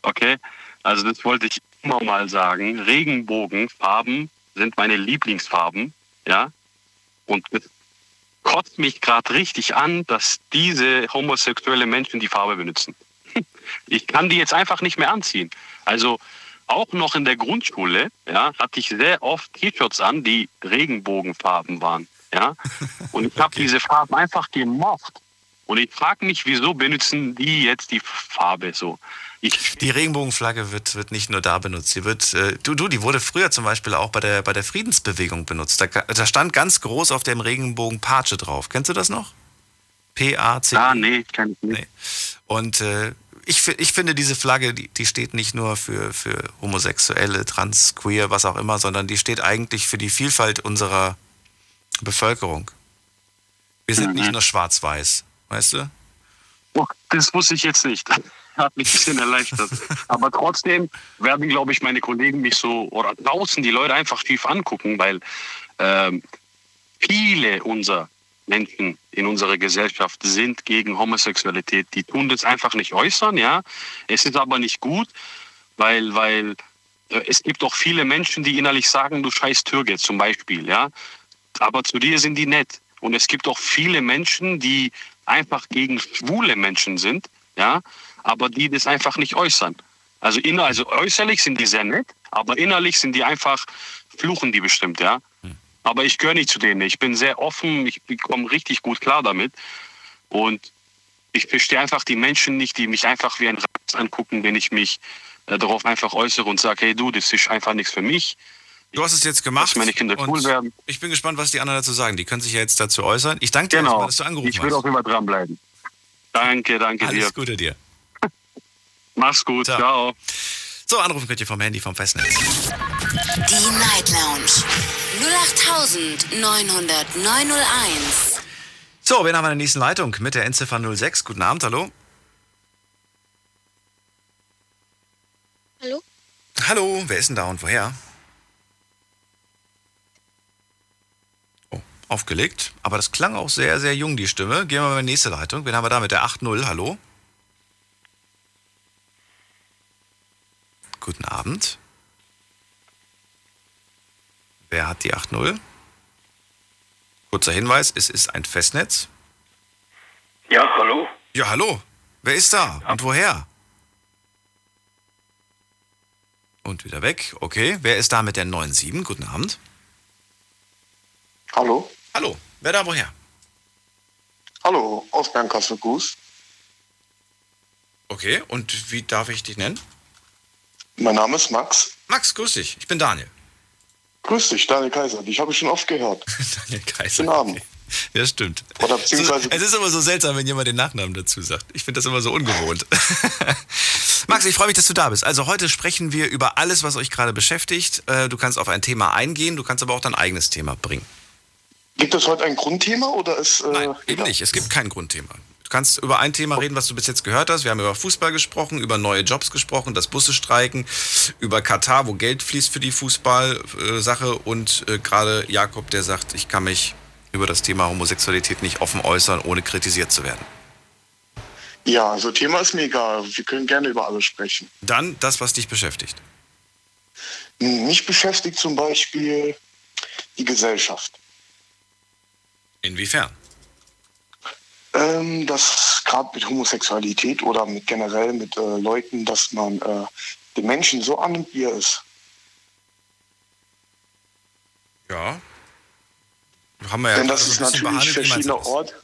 okay, also das wollte ich immer mal sagen, Regenbogenfarben sind meine Lieblingsfarben, ja, und es kotzt mich gerade richtig an, dass diese homosexuellen Menschen die Farbe benutzen. Ich kann die jetzt einfach nicht mehr anziehen. Also auch noch in der Grundschule, ja, hatte ich sehr oft T-Shirts an, die Regenbogenfarben waren, ja, und ich habe diese Farben einfach gemocht. Und ich frage mich, wieso benutzen die jetzt die Farbe so? Die Regenbogenflagge wird nicht nur da benutzt. Sie wird, die wurde früher zum Beispiel auch bei der Friedensbewegung benutzt. Da stand ganz groß auf dem Regenbogen Patsche drauf. Kennst du das noch? P-A-C-E. Ah, nee, kann ich nicht. Nee. Und ich finde, diese Flagge, die steht nicht nur für Homosexuelle, Trans, Queer, was auch immer, sondern die steht eigentlich für die Vielfalt unserer Bevölkerung. Wir sind nicht nur schwarz-weiß. Weißt du? Oh, das wusste ich jetzt nicht. Hat mich ein bisschen erleichtert. Aber trotzdem werden, glaube ich, meine Kollegen mich so, oder draußen die Leute einfach tief angucken, weil viele unserer Menschen in unserer Gesellschaft sind gegen Homosexualität. Die tun das einfach nicht äußern, ja. Es ist aber nicht gut, weil es gibt auch viele Menschen, die innerlich sagen, du scheiß Türke zum Beispiel, ja. Aber zu dir sind die nett. Und es gibt auch viele Menschen, die einfach gegen schwule Menschen sind, ja, aber die das einfach nicht äußern. Also äußerlich sind die sehr nett, aber innerlich sind die einfach, fluchen die bestimmt, ja. Aber ich gehöre nicht zu denen. Ich bin sehr offen, ich komme richtig gut klar damit. Und ich verstehe einfach die Menschen nicht, die mich einfach wie ein Ratz angucken, wenn ich mich darauf einfach äußere und sage, hey du, das ist einfach nichts für mich. Du hast es jetzt gemacht. Meine Kinder cool werden. Ich bin gespannt, was die anderen dazu sagen. Die können sich ja jetzt dazu äußern. Ich danke dir, erstmal, dass du angerufen hast. Ich will auch immer dranbleiben. Danke dir. Alles Gute dir. Mach's gut. Ciao. So, anrufen könnt ihr vom Handy, vom Festnetz. Die Night Lounge 08900901. So, wen haben wir in der nächsten Leitung? Mit der Endziffer 06. Guten Abend, hallo. Hallo. Hallo, wer ist denn da und woher? Aufgelegt, aber das klang auch sehr, sehr jung, die Stimme. Gehen wir mal in die nächste Leitung. Wen haben wir da mit der 8.0? Hallo? Guten Abend. Wer hat die 8.0? Kurzer Hinweis, es ist ein Festnetz. Ja, hallo. Ja, hallo. Wer ist da? Ja. Und woher? Und wieder weg. Okay, wer ist da mit der 9.7? Guten Abend. Hallo. Hallo, wer da woher? Hallo, aus Bernkastel-Gruß. Okay, und wie darf ich dich nennen? Mein Name ist Max. Max, grüß dich, ich bin Daniel. Grüß dich, Daniel Kaiser, dich habe ich schon oft gehört. Daniel Kaiser. Guten Abend. Okay. Ja, stimmt. Oder beziehungsweise es ist immer so seltsam, wenn jemand den Nachnamen dazu sagt. Ich finde das immer so ungewohnt. Max, ich freue mich, dass du da bist. Also heute sprechen wir über alles, was euch gerade beschäftigt. Du kannst auf ein Thema eingehen, du kannst aber auch dein eigenes Thema bringen. Gibt es heute ein Grundthema oder ist? Nein, eben nicht. Es gibt kein Grundthema. Du kannst über ein Thema reden, was du bis jetzt gehört hast. Wir haben über Fußball gesprochen, über neue Jobs gesprochen, dass Busse streiken, über Katar, wo Geld fließt für die Fußballsache und gerade Jakob, der sagt, ich kann mich über das Thema Homosexualität nicht offen äußern, ohne kritisiert zu werden. Ja, also Thema ist mir egal. Wir können gerne über alles sprechen. Dann das, was dich beschäftigt. Mich beschäftigt zum Beispiel die Gesellschaft. Inwiefern? Dass gerade mit Homosexualität oder mit generell mit Leuten, dass man den Menschen so annimmt, wie er ist. Ja. Haben wir ja. Denn das ist natürlich verschiedener Ort.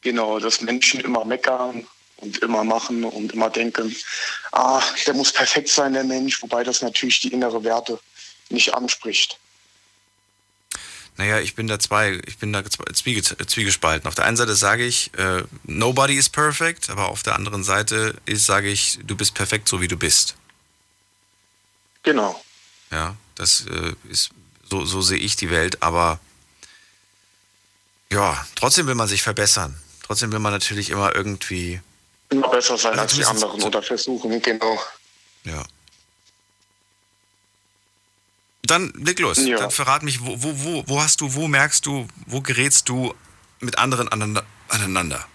Genau, dass Menschen immer meckern und immer machen und immer denken, der muss perfekt sein, der Mensch, wobei das natürlich die inneren Werte nicht anspricht. Naja, ich bin da zwiegespalten. Auf der einen Seite sage ich, nobody is perfect, aber auf der anderen Seite sage ich, du bist perfekt, so wie du bist. Genau. Ja, das ist, so sehe ich die Welt, aber ja, trotzdem will man sich verbessern. Trotzdem will man natürlich immer irgendwie immer besser sein als die anderen oder versuchen, genau. Ja. Dann leg los. Ja. Dann verrat mich, wo gerätst du mit anderen aneinander?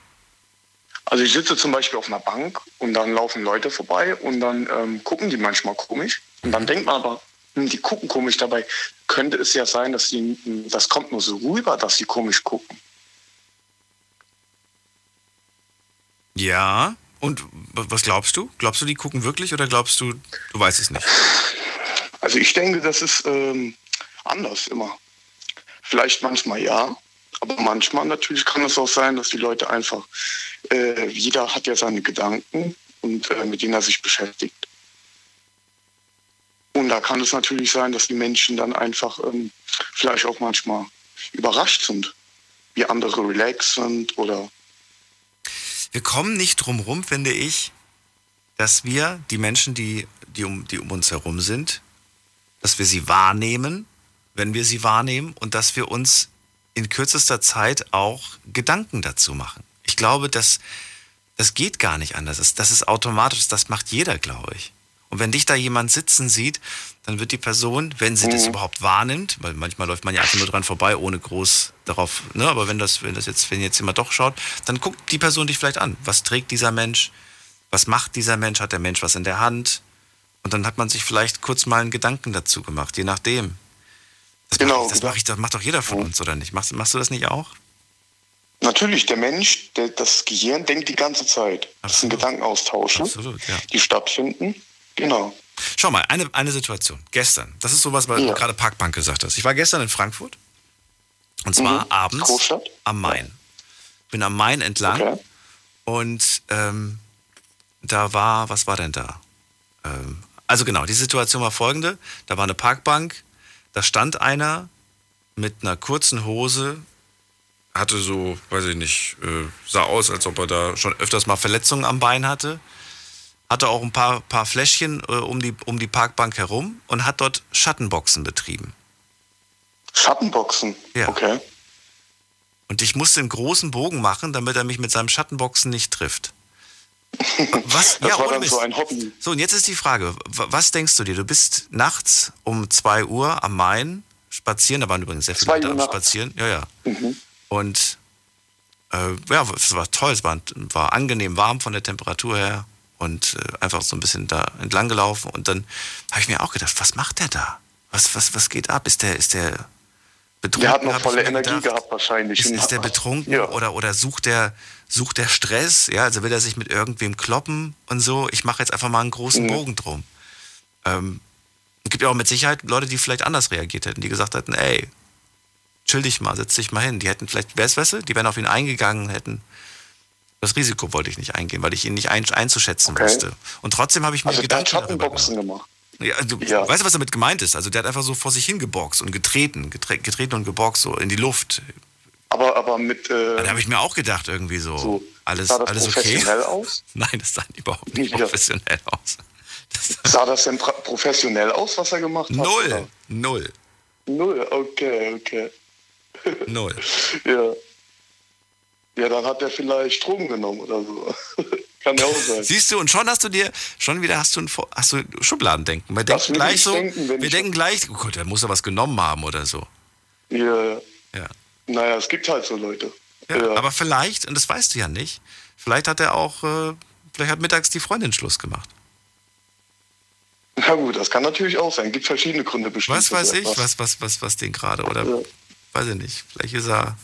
Also ich sitze zum Beispiel auf einer Bank und dann laufen Leute vorbei und dann gucken die manchmal komisch. Und dann denkt man aber, die gucken komisch, dabei könnte es ja sein, dass das kommt nur so rüber, dass sie komisch gucken. Ja, und was glaubst du? Glaubst du, die gucken wirklich oder glaubst du, du weißt es nicht? Also ich denke, das ist anders immer. Vielleicht manchmal ja, aber manchmal natürlich kann es auch sein, dass die Leute einfach, jeder hat ja seine Gedanken und mit denen er sich beschäftigt. Und da kann es natürlich sein, dass die Menschen dann einfach vielleicht auch manchmal überrascht sind, wie andere relaxed sind oder... Wir kommen nicht drum rum, finde ich, dass wir die Menschen, die um uns herum sind, dass wir sie wahrnehmen, wenn wir sie wahrnehmen und dass wir uns in kürzester Zeit auch Gedanken dazu machen. Ich glaube, das geht gar nicht anders. Das ist automatisch, das macht jeder, glaube ich. Und wenn dich da jemand sitzen sieht, dann wird die Person, wenn sie das überhaupt wahrnimmt, weil manchmal läuft man ja einfach nur dran vorbei, ohne groß darauf, ne? Aber wenn jetzt jemand doch schaut, dann guckt die Person dich vielleicht an. Was trägt dieser Mensch? Was macht dieser Mensch? Hat der Mensch was in der Hand? Und dann hat man sich vielleicht kurz mal einen Gedanken dazu gemacht, je nachdem. Das macht doch jeder von uns, oder nicht? Machst du das nicht auch? Natürlich, der Mensch, das Gehirn denkt die ganze Zeit. Absolut. Das sind Gedankenaustausche, ja, die stattfinden. Genau. Schau mal, eine Situation. Gestern. Das ist sowas, weil du gerade Parkbank gesagt hast. Ich war gestern in Frankfurt. Und zwar abends Großstadt. Am Main. Bin am Main entlang. Okay. Und was war denn da? Also genau, die Situation war folgende. Da war eine Parkbank. Da stand einer mit einer kurzen Hose. Hatte so, weiß ich nicht, sah aus, als ob er da schon öfters mal Verletzungen am Bein hatte. Hatte auch ein paar Fläschchen um die Parkbank herum und hat dort Schattenboxen betrieben. Schattenboxen? Ja. Okay. Und ich musste einen großen Bogen machen, damit er mich mit seinem Schattenboxen nicht trifft. Was? Das war dann so ein Hobby. So, und jetzt ist die Frage, was denkst du dir? Du bist nachts um 2 Uhr am Main spazieren, da waren übrigens sehr viele Leute am Spazieren. Ja, ja. Mhm. Und es war toll, es war angenehm warm von der Temperatur her. Und einfach so ein bisschen da entlang gelaufen. Und dann habe ich mir auch gedacht, was macht der da? Was geht ab? Ist der betrunken? Der hat noch volle Energie gehabt wahrscheinlich. Ist der betrunken oder sucht der Stress? Ja, also will er sich mit irgendwem kloppen und so? Ich mache jetzt einfach mal einen großen Bogen drum. Es gibt ja auch mit Sicherheit Leute, die vielleicht anders reagiert hätten, die gesagt hätten, ey, chill dich mal, setz dich mal hin. Die hätten vielleicht, die wären auf ihn eingegangen, hätten... Das Risiko wollte ich nicht eingehen, weil ich ihn nicht einzuschätzen wusste. Und trotzdem habe ich mir Gedanken Schattenboxen gemacht. Ja, weißt du, was damit gemeint ist? Also der hat einfach so vor sich hingeboxt und getreten und geboxt, so in die Luft. Aber mit... da habe ich mir auch gedacht, irgendwie so alles professionell aus? Nein, das sah überhaupt nicht professionell aus. Sah das denn professionell aus, was er gemacht hat? Null. Null, okay. Null. Ja. Ja, dann hat er vielleicht Strom genommen oder so. Kann ja auch sein. Siehst du, und schon hast du dir, schon wieder hast du Schubladendenken. Wir denken gleich so, oh Gott, der muss ja was genommen haben oder so. Ja. Ja. Naja, es gibt halt so Leute. Ja, ja. Aber vielleicht, und das weißt du ja nicht, vielleicht hat er auch, vielleicht hat mittags die Freundin Schluss gemacht. Na gut, das kann natürlich auch sein. Es gibt verschiedene Gründe bestimmt. Was weiß ich, was den gerade, oder? Ja. Weiß ich nicht. Vielleicht ist er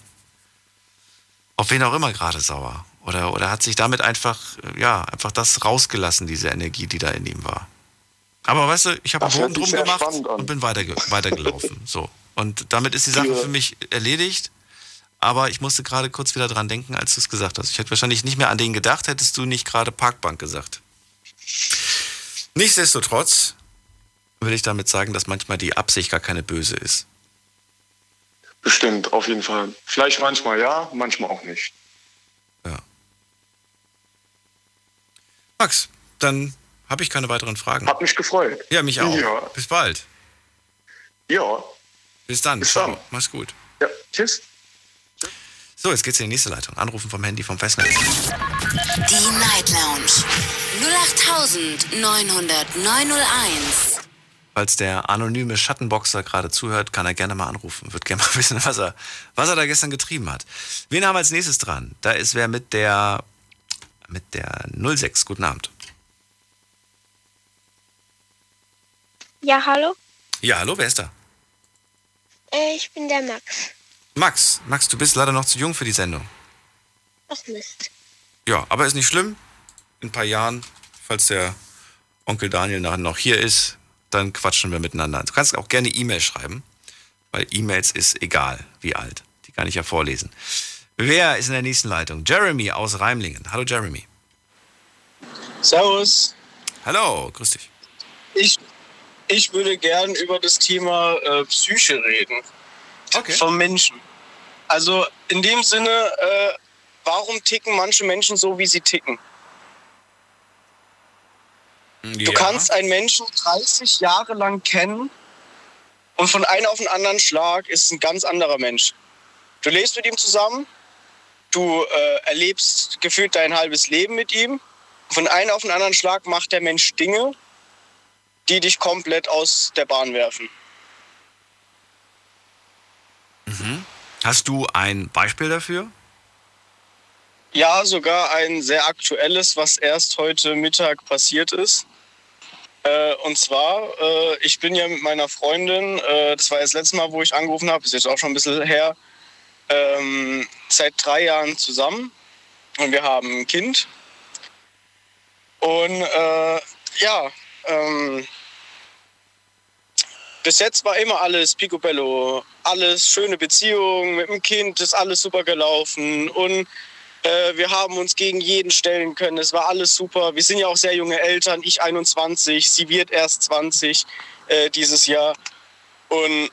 auf wen auch immer gerade sauer. Oder hat sich damit einfach das rausgelassen, diese Energie, die da in ihm war. Aber weißt du, ich habe einen Bogen drum gemacht und bin weitergelaufen. So. Und damit ist die Sache für mich erledigt. Aber ich musste gerade kurz wieder dran denken, als du es gesagt hast. Ich hätte wahrscheinlich nicht mehr an den gedacht, hättest du nicht gerade Parkbank gesagt. Nichtsdestotrotz will ich damit sagen, dass manchmal die Absicht gar keine böse ist. Bestimmt, auf jeden Fall. Vielleicht manchmal ja, manchmal auch nicht. Ja. Max, dann habe ich keine weiteren Fragen. Hat mich gefreut. Ja, mich auch. Ja. Bis bald. Ja. Bis dann. Bis dann. Ciao. Mach's gut. Ja, tschüss. So, jetzt geht's in die nächste Leitung. Anrufen vom Handy, vom Festnetz. Die Night Lounge 0890901. Falls der anonyme Schattenboxer gerade zuhört, kann er gerne mal anrufen. Wird gerne mal wissen, was er da gestern getrieben hat. Wen haben wir als nächstes dran? Da ist wer mit der 06. Guten Abend. Ja, hallo. Ja, hallo, wer ist da? Ich bin der Max. Max, du bist leider noch zu jung für die Sendung. Ach Mist. Ja, aber ist nicht schlimm. In ein paar Jahren, falls der Onkel Daniel nachher noch hier ist, dann quatschen wir miteinander. Du kannst auch gerne E-Mail schreiben, weil E-Mails ist egal, wie alt. Die kann ich ja vorlesen. Wer ist in der nächsten Leitung? Jeremy aus Reimlingen. Hallo Jeremy. Servus. Hallo, grüß dich. Ich würde gern über das Thema Psyche reden. Okay. Vom Menschen. Also in dem Sinne, warum ticken manche Menschen so, wie sie ticken? Ja. Du kannst einen Menschen 30 Jahre lang kennen und von einem auf den anderen Schlag ist es ein ganz anderer Mensch. Du lebst mit ihm zusammen, du erlebst gefühlt dein halbes Leben mit ihm. Von einem auf den anderen Schlag macht der Mensch Dinge, die dich komplett aus der Bahn werfen. Mhm. Hast du ein Beispiel dafür? Ja, sogar ein sehr aktuelles, was erst heute Mittag passiert ist. Und zwar, ich bin ja mit meiner Freundin, das war das letzte Mal, wo ich angerufen habe, ist jetzt auch schon ein bisschen her, seit 3 Jahren zusammen und wir haben ein Kind. Und bis jetzt war immer alles picobello, alles schöne Beziehung, mit dem Kind ist alles super gelaufen und wir haben uns gegen jeden stellen können, es war alles super. Wir sind ja auch sehr junge Eltern, ich 21, sie wird erst 20 dieses Jahr. Und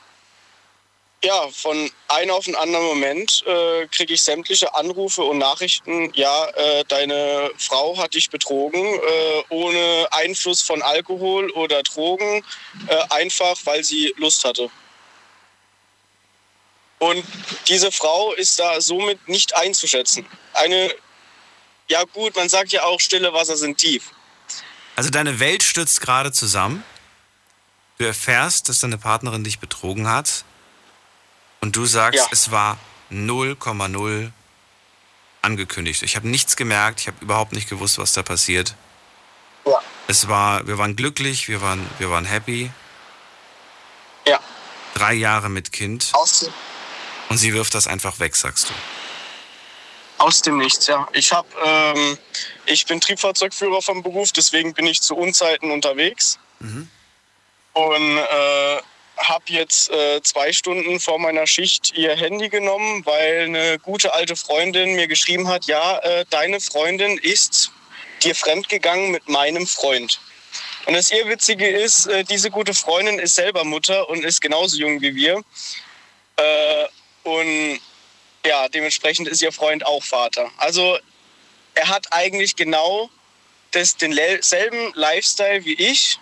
ja, von einem auf den anderen Moment kriege ich sämtliche Anrufe und Nachrichten, ja, deine Frau hat dich betrogen, ohne Einfluss von Alkohol oder Drogen, einfach weil sie Lust hatte. Und diese Frau ist da somit nicht einzuschätzen. Eine, ja gut, man sagt ja auch, stille Wasser sind tief. Also deine Welt stürzt gerade zusammen. Du erfährst, dass deine Partnerin dich betrogen hat. Und du sagst, ja, es war 0,0 angekündigt. Ich habe nichts gemerkt, ich habe überhaupt nicht gewusst, was da passiert. Ja. Wir waren glücklich, wir waren happy. Ja. 3 Jahre mit Kind. Und sie wirft das einfach weg, sagst du? Aus dem Nichts, ja. Ich bin Triebfahrzeugführer vom Beruf, deswegen bin ich zu Unzeiten unterwegs. Mhm. Und habe jetzt 2 Stunden vor meiner Schicht ihr Handy genommen, weil eine gute alte Freundin mir geschrieben hat, ja, deine Freundin ist dir fremdgegangen mit meinem Freund. Und das Irrwitzige ist, diese gute Freundin ist selber Mutter und ist genauso jung wie wir. Und ja, dementsprechend ist ihr Freund auch Vater. Also er hat eigentlich genau denselben Lifestyle wie ich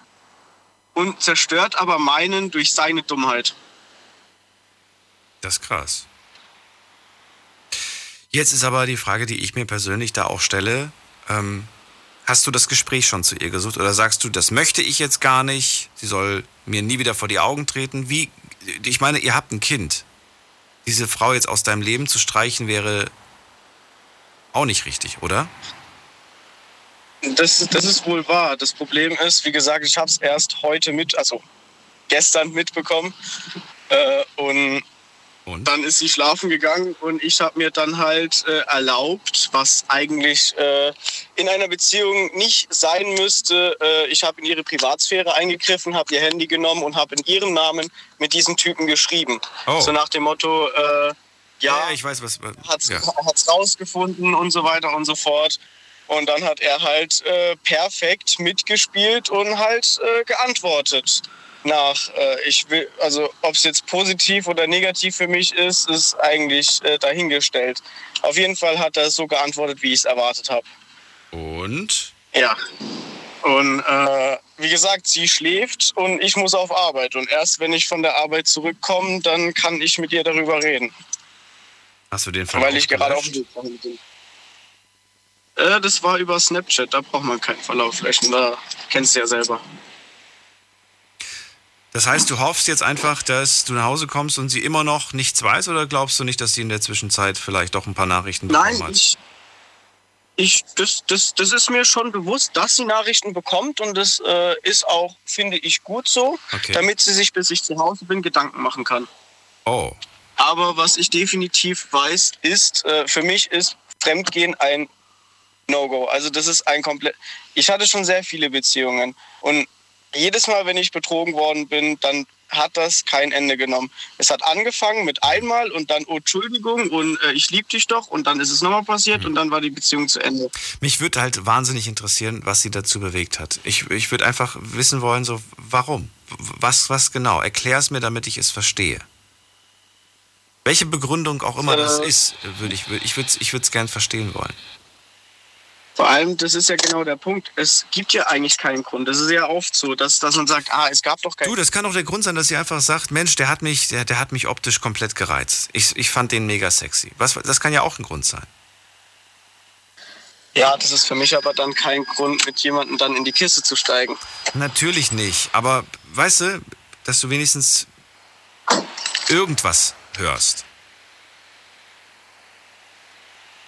und zerstört aber meinen durch seine Dummheit. Das ist krass. Jetzt ist aber die Frage, die ich mir persönlich da auch stelle, hast du das Gespräch schon zu ihr gesucht oder sagst du, das möchte ich jetzt gar nicht, sie soll mir nie wieder vor die Augen treten? Wie, ich meine, ihr habt ein Kind. Diese Frau jetzt aus deinem Leben zu streichen wäre auch nicht richtig, oder? Das ist wohl wahr. Das Problem ist, wie gesagt, ich habe es erst gestern mitbekommen und dann ist sie schlafen gegangen und ich habe mir dann halt erlaubt, was eigentlich in einer Beziehung nicht sein müsste. Ich habe in ihre Privatsphäre eingegriffen, habe ihr Handy genommen und habe in ihrem Namen mit diesem Typen geschrieben. Oh. So nach dem Motto, ja, ich weiß, was hat's rausgefunden und so weiter und so fort. Und dann hat er halt perfekt mitgespielt und halt geantwortet. Ob es jetzt positiv oder negativ für mich ist, ist eigentlich dahingestellt. Auf jeden Fall hat er so geantwortet, wie ich es erwartet habe. Und? Ja. Und wie gesagt, sie schläft und ich muss auf Arbeit. Und erst wenn ich von der Arbeit zurückkomme, dann kann ich mit ihr darüber reden. Hast du den Fall? Weil ich gerade auf dem Weg bin. Das war über Snapchat, da braucht man keinen Verlauf löschen, da kennst du ja selber. Das heißt, du hoffst jetzt einfach, dass du nach Hause kommst und sie immer noch nichts weiß, oder glaubst du nicht, dass sie in der Zwischenzeit vielleicht doch ein paar Nachrichten bekommen hat? Nein, das ist mir schon bewusst, dass sie Nachrichten bekommt und das ist auch, finde ich, gut so, okay, damit sie sich, bis ich zu Hause bin, Gedanken machen kann. Oh. Aber was ich definitiv weiß, ist, für mich ist Fremdgehen ein No-Go. Also das ist ein komplett... Ich hatte schon sehr viele Beziehungen und jedes Mal, wenn ich betrogen worden bin, dann hat das kein Ende genommen. Es hat angefangen mit einmal und dann, oh, Entschuldigung, und ich lieb dich doch, und dann ist es nochmal passiert und dann war die Beziehung zu Ende. Mich würde halt wahnsinnig interessieren, was sie dazu bewegt hat. Ich würde einfach wissen wollen, so, warum? Was genau? Erklär es mir, damit ich es verstehe. Welche Begründung auch immer das ist, würde ich gern verstehen wollen. Vor allem, das ist ja genau der Punkt, es gibt ja eigentlich keinen Grund. Das ist ja oft so, dass man sagt, es gab doch keinen Grund. Du, das kann auch der Grund sein, dass sie einfach sagt, Mensch, der hat mich optisch komplett gereizt. Ich fand den mega sexy. Das kann ja auch ein Grund sein. Ja, das ist für mich aber dann kein Grund, mit jemandem dann in die Kiste zu steigen. Natürlich nicht, aber weißt du, dass du wenigstens irgendwas hörst.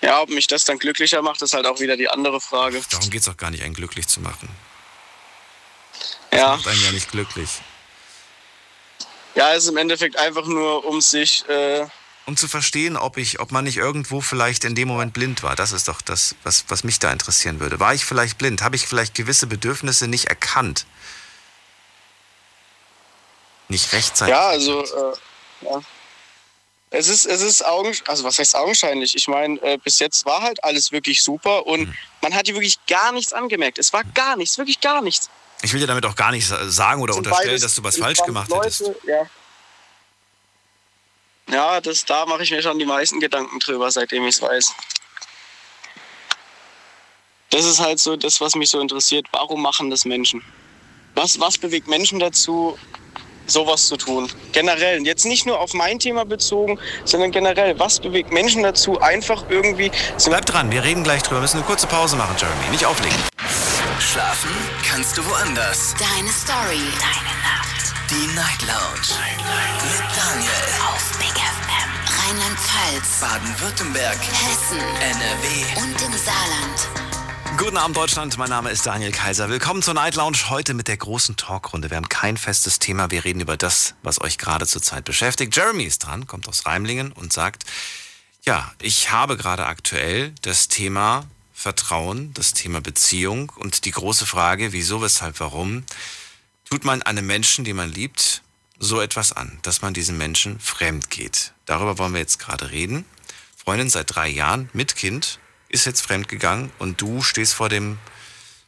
Ja, ob mich das dann glücklicher macht, ist halt auch wieder die andere Frage. Darum geht es auch gar nicht, einen glücklich zu machen. Das macht einen ja nicht glücklich. Ja, es ist im Endeffekt einfach nur, um sich... um zu verstehen, ob man nicht irgendwo vielleicht in dem Moment blind war. Das ist doch das, was mich da interessieren würde. War ich vielleicht blind? Habe ich vielleicht gewisse Bedürfnisse nicht erkannt? Nicht rechtzeitig? Ja, also... ja. Was heißt augenscheinlich? Ich meine, bis jetzt war halt alles wirklich super und man hat hier wirklich gar nichts angemerkt. Es war gar nichts, wirklich gar nichts. Ich will dir damit auch gar nichts sagen oder unterstellen, dass du was falsch gemacht hättest. Ja, da mache ich mir schon die meisten Gedanken drüber, seitdem ich es weiß. Das ist halt so das, was mich so interessiert. Warum machen das Menschen? Was bewegt Menschen dazu, sowas zu tun? Generell, jetzt nicht nur auf mein Thema bezogen, sondern generell, was bewegt Menschen dazu, einfach irgendwie... Bleib dran, wir reden gleich drüber. Wir müssen eine kurze Pause machen, Jeremy. Nicht auflegen. Schlafen kannst du woanders. Deine Story. Deine Nacht. Die Night Lounge. Mit Daniel. Auf Big FM. Rheinland-Pfalz. Baden-Württemberg. Hessen. NRW. Und im Saarland. Guten Abend, Deutschland. Mein Name ist Daniel Kaiser. Willkommen zur Night Lounge. Heute mit der großen Talkrunde. Wir haben kein festes Thema. Wir reden über das, was euch gerade zurzeit beschäftigt. Jeremy ist dran, kommt aus Reimlingen und sagt, ja, ich habe gerade aktuell das Thema Vertrauen, das Thema Beziehung und die große Frage, wieso, weshalb, warum, tut man einem Menschen, den man liebt, so etwas an, dass man diesem Menschen fremd geht. Darüber wollen wir jetzt gerade reden. Freundin seit 3 Jahren, mit Kind, ist jetzt fremdgegangen und du stehst vor dem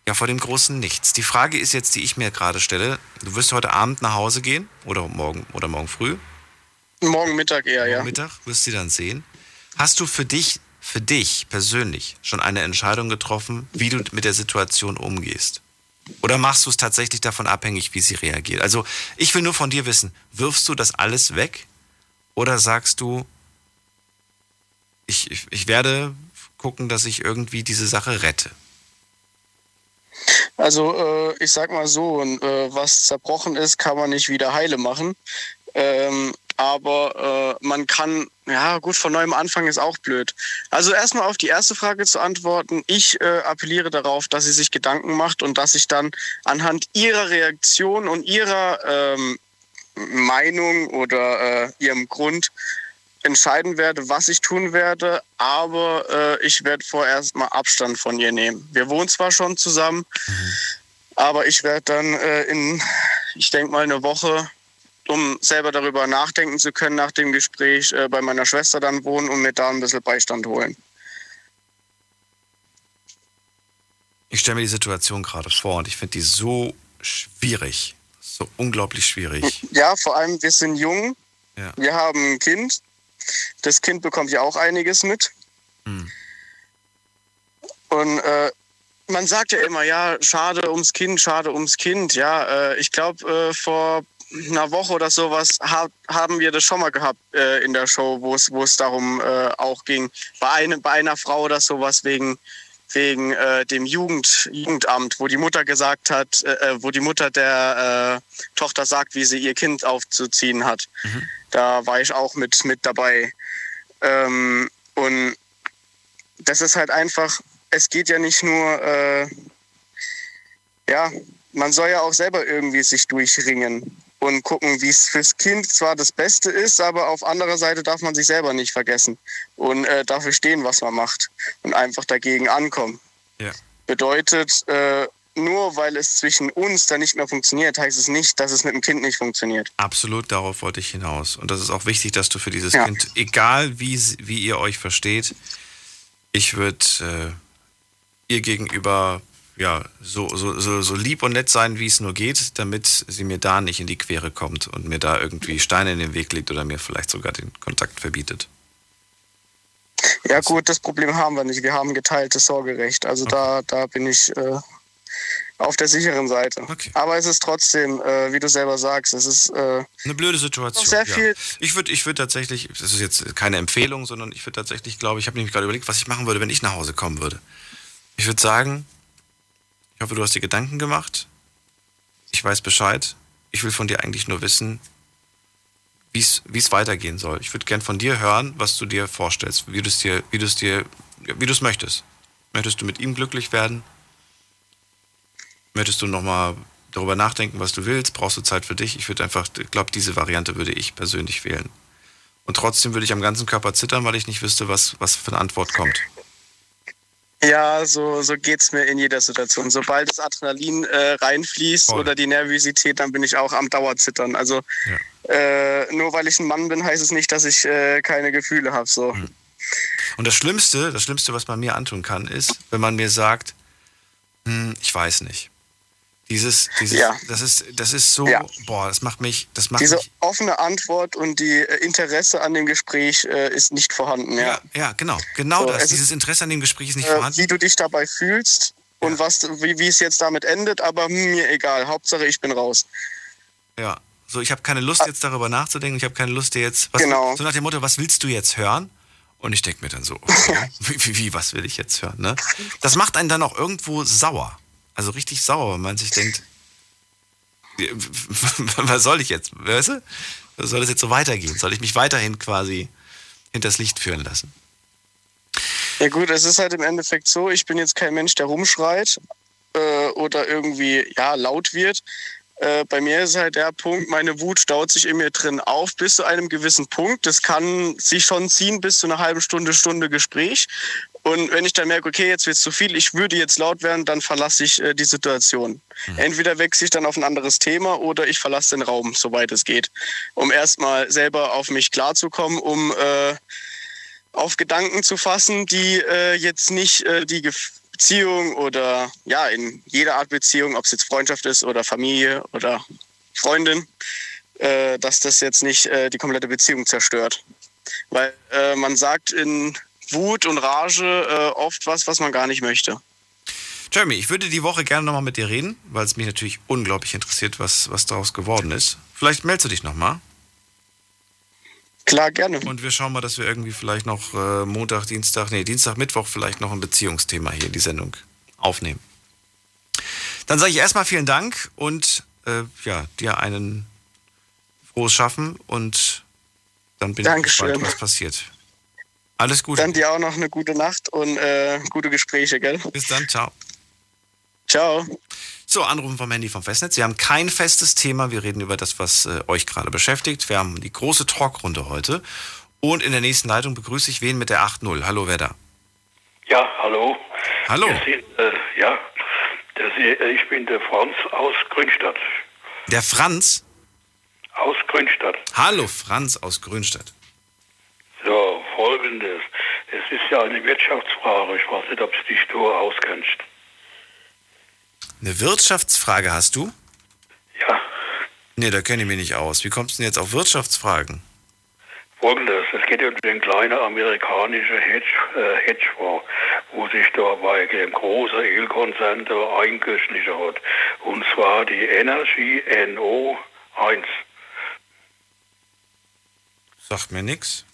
großen Nichts. Die Frage ist jetzt, die ich mir gerade stelle, du wirst heute Abend nach Hause gehen oder morgen früh? Morgen Mittag eher, ja. Morgen Mittag wirst du sie dann sehen. Hast du für dich persönlich schon eine Entscheidung getroffen, wie du mit der Situation umgehst? Oder machst du es tatsächlich davon abhängig, wie sie reagiert? Also ich will nur von dir wissen, wirfst du das alles weg oder sagst du, ich werde gucken, dass ich irgendwie diese Sache rette. Also ich sag mal so, was zerbrochen ist, kann man nicht wieder heile machen. Aber man kann, ja gut, von neuem anfangen ist auch blöd. Also erstmal auf die erste Frage zu antworten. Ich appelliere darauf, dass sie sich Gedanken macht und dass ich dann anhand ihrer Reaktion und ihrer Meinung oder ihrem Grund entscheiden werde, was ich tun werde. Aber ich werde vorerst mal Abstand von ihr nehmen. Wir wohnen zwar schon zusammen, aber ich werde dann ich denke mal, eine Woche, um selber darüber nachdenken zu können nach dem Gespräch, bei meiner Schwester dann wohnen und mir da ein bisschen Beistand holen. Ich stelle mir die Situation gerade vor und ich finde die so schwierig, so unglaublich schwierig. Ja, vor allem wir sind jung, ja. Wir haben ein Kind, das Kind bekommt ja auch einiges mit. Hm. Und man sagt ja immer, ja, schade ums Kind, ja, ich glaube vor einer Woche oder sowas haben wir das schon mal gehabt in der Show, wo es darum auch ging, bei einer Frau oder sowas wegen dem Jugendamt, wo die Mutter gesagt hat, wo die Mutter der Tochter sagt, wie sie ihr Kind aufzuziehen hat. Mhm. Da war ich auch mit dabei. Und das ist halt einfach, es geht ja nicht nur, man soll ja auch selber irgendwie sich durchringen und gucken, wie es fürs Kind zwar das Beste ist, aber auf anderer Seite darf man sich selber nicht vergessen und dafür stehen, was man macht und einfach dagegen ankommen. Ja. Bedeutet, nur weil es zwischen uns dann nicht mehr funktioniert, heißt es nicht, dass es mit dem Kind nicht funktioniert. Absolut, darauf wollte ich hinaus. Und das ist auch wichtig, dass du für dieses Kind, egal wie ihr euch versteht, ich würde ihr gegenüber so lieb und nett sein, wie es nur geht, damit sie mir da nicht in die Quere kommt und mir da irgendwie Steine in den Weg legt oder mir vielleicht sogar den Kontakt verbietet. Ja gut, das Problem haben wir nicht. Wir haben geteiltes Sorgerecht. Also okay. Da bin ich auf der sicheren Seite. Okay. Aber es ist trotzdem, wie du selber sagst, es ist eine blöde Situation. Sehr viel. Ich würd tatsächlich, das ist jetzt keine Empfehlung, sondern ich würde tatsächlich, glaube ich, habe nämlich gerade überlegt, was ich machen würde, wenn ich nach Hause kommen würde. Ich würde sagen, ich hoffe, du hast dir Gedanken gemacht. Ich weiß Bescheid. Ich will von dir eigentlich nur wissen, wie es weitergehen soll. Ich würde gern von dir hören, was du dir vorstellst, wie du es möchtest. Möchtest du mit ihm glücklich werden? Möchtest du nochmal darüber nachdenken, was du willst? Brauchst du Zeit für dich? Ich glaube, diese Variante würde ich persönlich wählen. Und trotzdem würde ich am ganzen Körper zittern, weil ich nicht wüsste, was für eine Antwort kommt. Ja, so geht's mir in jeder Situation. Sobald das Adrenalin reinfließt oder die Nervosität, dann bin ich auch am Dauerzittern. Also nur weil ich ein Mann bin, heißt es nicht, dass ich keine Gefühle habe. So. Und das Schlimmste, was man mir antun kann, ist, wenn man mir sagt, ich weiß nicht. Das macht mich offene Antwort und die Interesse an dem Gespräch ist nicht vorhanden. Ja, genau so, dieses Interesse an dem Gespräch ist nicht vorhanden. Wie du dich dabei fühlst und wie es jetzt damit endet, aber mir egal, Hauptsache ich bin raus. Ja, so ich habe keine Lust jetzt darüber nachzudenken, ich habe keine Lust dir jetzt, so nach dem Motto, was willst du jetzt hören? Und ich denke mir dann so, okay, was will ich jetzt hören? Ne? Das macht einen dann auch irgendwo sauer. Also richtig sauer, wenn man sich denkt, was soll ich jetzt, weißt du? Soll das jetzt so weitergehen? Soll ich mich weiterhin quasi hinters Licht führen lassen? Ja gut, es ist halt im Endeffekt so, ich bin jetzt kein Mensch, der rumschreit oder irgendwie laut wird. Bei mir ist halt der Punkt, meine Wut staut sich in mir drin auf bis zu einem gewissen Punkt. Das kann sich schon ziehen bis zu einer halben Stunde Gespräch. Und wenn ich dann merke, okay, jetzt wird es zu viel, ich würde jetzt laut werden, dann verlasse ich die Situation. Mhm. Entweder wechsle ich dann auf ein anderes Thema oder ich verlasse den Raum, soweit es geht. Um erstmal selber auf mich klarzukommen, um auf Gedanken zu fassen, die jetzt nicht die Beziehung oder in jeder Art Beziehung, ob es jetzt Freundschaft ist oder Familie oder Freundin, dass das jetzt nicht die komplette Beziehung zerstört. Weil man sagt in Wut und Rage oft was man gar nicht möchte. Jeremy, ich würde die Woche gerne nochmal mit dir reden, weil es mich natürlich unglaublich interessiert, was daraus geworden ist. Vielleicht meldest du dich nochmal. Klar, gerne. Und wir schauen mal, dass wir irgendwie vielleicht noch Dienstag, Mittwoch vielleicht noch ein Beziehungsthema hier in die Sendung aufnehmen. Dann sage ich erstmal vielen Dank und dir einen frohes Schaffen und dann bin ich gespannt, was passiert. Alles Gute. Dann dir auch noch eine gute Nacht und gute Gespräche, gell? Bis dann, ciao. Ciao. So, Anrufen vom Handy vom Festnetz. Wir haben kein festes Thema. Wir reden über das, was euch gerade beschäftigt. Wir haben die große Talkrunde heute. Und in der nächsten Leitung begrüße ich wen mit der 8.0. Hallo, wer da? Ja, hallo. Hallo. Ich bin der Franz aus Grünstadt. Der Franz? Aus Grünstadt. Hallo, Franz aus Grünstadt. So, Folgendes. Es ist ja eine Wirtschaftsfrage. Ich weiß nicht, ob du dich da auskennst. Eine Wirtschaftsfrage hast du? Ja. Nee, da kenne ich mich nicht aus. Wie kommst du denn jetzt auf Wirtschaftsfragen? Folgendes, es geht ja um den kleinen amerikanischen Hedgefonds, wo sich da bei dem großen Ölkonzern da eingeschlichen hat. Und zwar die Energy NO1. Sagt mir nichts.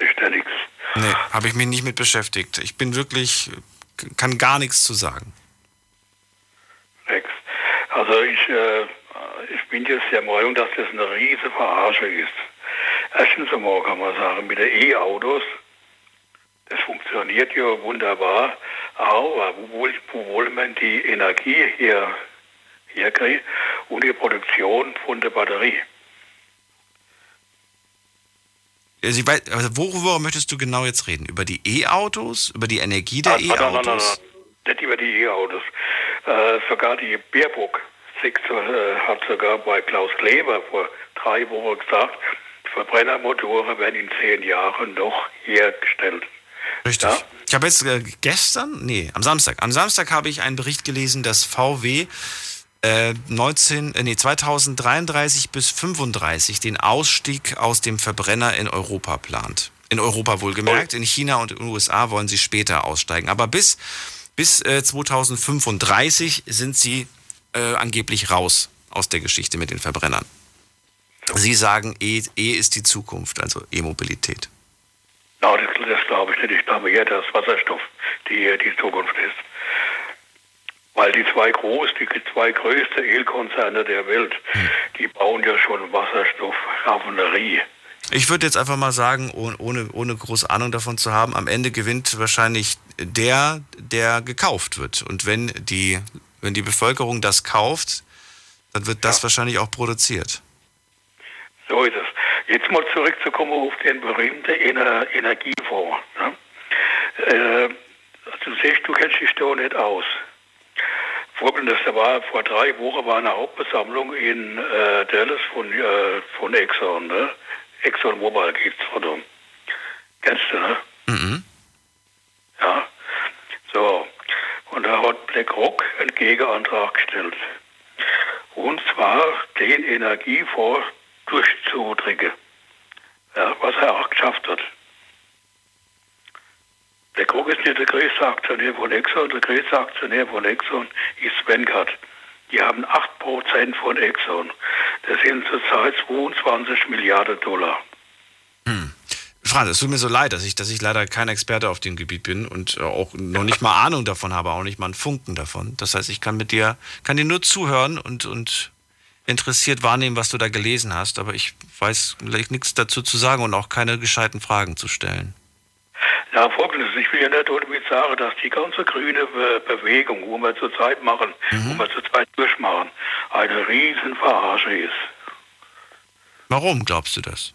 Sagt dir nichts? Nee, habe ich mich nicht mit beschäftigt. Ich bin wirklich, kann gar nichts zu sagen. Also ich bin jetzt der Meinung, dass das eine riesige Verarsche ist. Erstens einmal kann man sagen, mit den E-Autos, das funktioniert ja wunderbar, aber obwohl man die Energie hier kriegt und die Produktion von der Batterie. Also worüber möchtest du genau jetzt reden? Über die E-Autos? Über die Energie der E-Autos? Nein, nicht über die E-Autos. Sogar die Baerbock hat sogar bei Klaus Kleber vor 3 Wochen gesagt, Verbrennermotoren werden in 10 Jahren noch hergestellt. Richtig. Ja? Ich habe jetzt am Samstag habe ich einen Bericht gelesen, dass VW 2033 bis 35 den Ausstieg aus dem Verbrenner in Europa plant. In Europa wohlgemerkt, in China und in den USA wollen sie später aussteigen. Aber bis 2035 sind sie angeblich raus aus der Geschichte mit den Verbrennern. Sie sagen, E ist die Zukunft, also E-Mobilität. No, das glaube ich nicht. Ich glaube eher, dass Wasserstoff die Zukunft ist. Weil die zwei größten Ölkonzerne der Welt, die bauen ja schon Wasserstoffraffinerie. Ich würde jetzt einfach mal sagen, ohne große Ahnung davon zu haben, am Ende gewinnt wahrscheinlich der gekauft wird. Und wenn die Bevölkerung das kauft, dann wird das wahrscheinlich auch produziert. So ist es. Jetzt mal zurückzukommen auf den berühmten Energiefonds. Ne? Du siehst, du kennst dich da nicht aus. Folgendes, da war vor 3 Wochen eine Hauptversammlung in Dallas von Exxon, ne? Exxon Mobile geht's drum. Kennst du, ne? Mhm. Ja. So. Und da hat BlackRock einen Gegenantrag gestellt. Und zwar den Energiefonds durchzudrücken. Ja, was er auch geschafft hat. BlackRock ist nicht der größte Aktionär von Exxon. Der größte Aktionär von Exxon ist Vanguard. Die haben 8% von Exxon. Das sind zurzeit 22 Milliarden Dollar. Franz, es tut mir so leid, dass ich leider kein Experte auf dem Gebiet bin und auch noch nicht mal Ahnung davon habe, auch nicht mal einen Funken davon. Das heißt, ich kann dir nur zuhören und interessiert wahrnehmen, was du da gelesen hast. Aber ich weiß nichts dazu zu sagen und auch keine gescheiten Fragen zu stellen. Ja, Folgendes. Ich will ja nicht damit sagen, dass die ganze grüne Bewegung, wo wir zurzeit durchmachen, eine riesen Verarsche ist. Warum glaubst du das?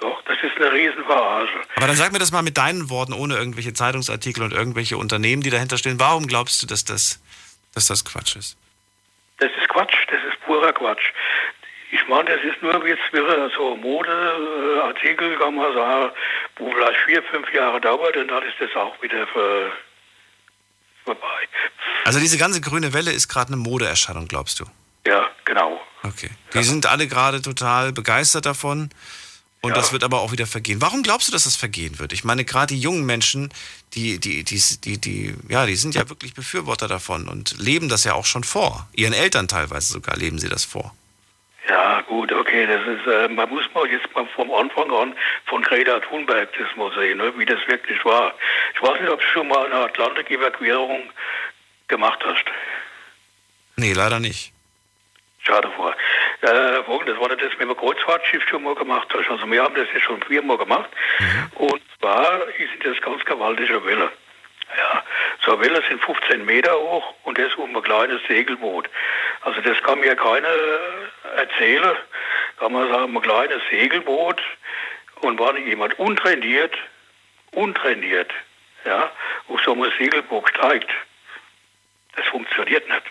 Doch, das ist eine riesen Verarsche. Aber dann sag mir das mal mit deinen Worten, ohne irgendwelche Zeitungsartikel und irgendwelche Unternehmen, die dahinter stehen. Warum glaubst du, dass das Quatsch ist? Das ist Quatsch. Das ist purer Quatsch. Ich meine, das ist nur jetzt wieder so Modeartikel, kann man sagen, wo vielleicht 4-5 Jahre dauert und dann ist das auch wieder vorbei. Also diese ganze grüne Welle ist gerade eine Modeerscheinung, glaubst du? Ja, genau. Okay. Die sind alle gerade total begeistert davon und das wird aber auch wieder vergehen. Warum glaubst du, dass das vergehen wird? Ich meine, gerade die jungen Menschen, die sind ja wirklich Befürworter davon und leben das ja auch schon vor. Ihren Eltern teilweise sogar leben sie das vor. Ja, gut, okay. Okay, das ist, man muss mal jetzt mal vom Anfang an von Greta Thunberg das mal sehen, ne, wie das wirklich war. Ich weiß nicht, ob du schon mal eine Atlantik-Evakuierung gemacht hast. Nee, leider nicht. Schade vor. Das war das mit dem Kreuzfahrtschiff schon mal gemacht. Also wir haben das jetzt schon viermal gemacht. Mhm. Und zwar ist das ganz gewaltige Welle. Ja, so eine Welle sind 15 Meter hoch und das um ein kleines Segelboot. Also das kann mir keiner erzählen. Kann man sagen, ein kleines Segelboot und war nicht jemand untrainiert, ja, auf so einem Segelboot steigt. Das funktioniert nicht.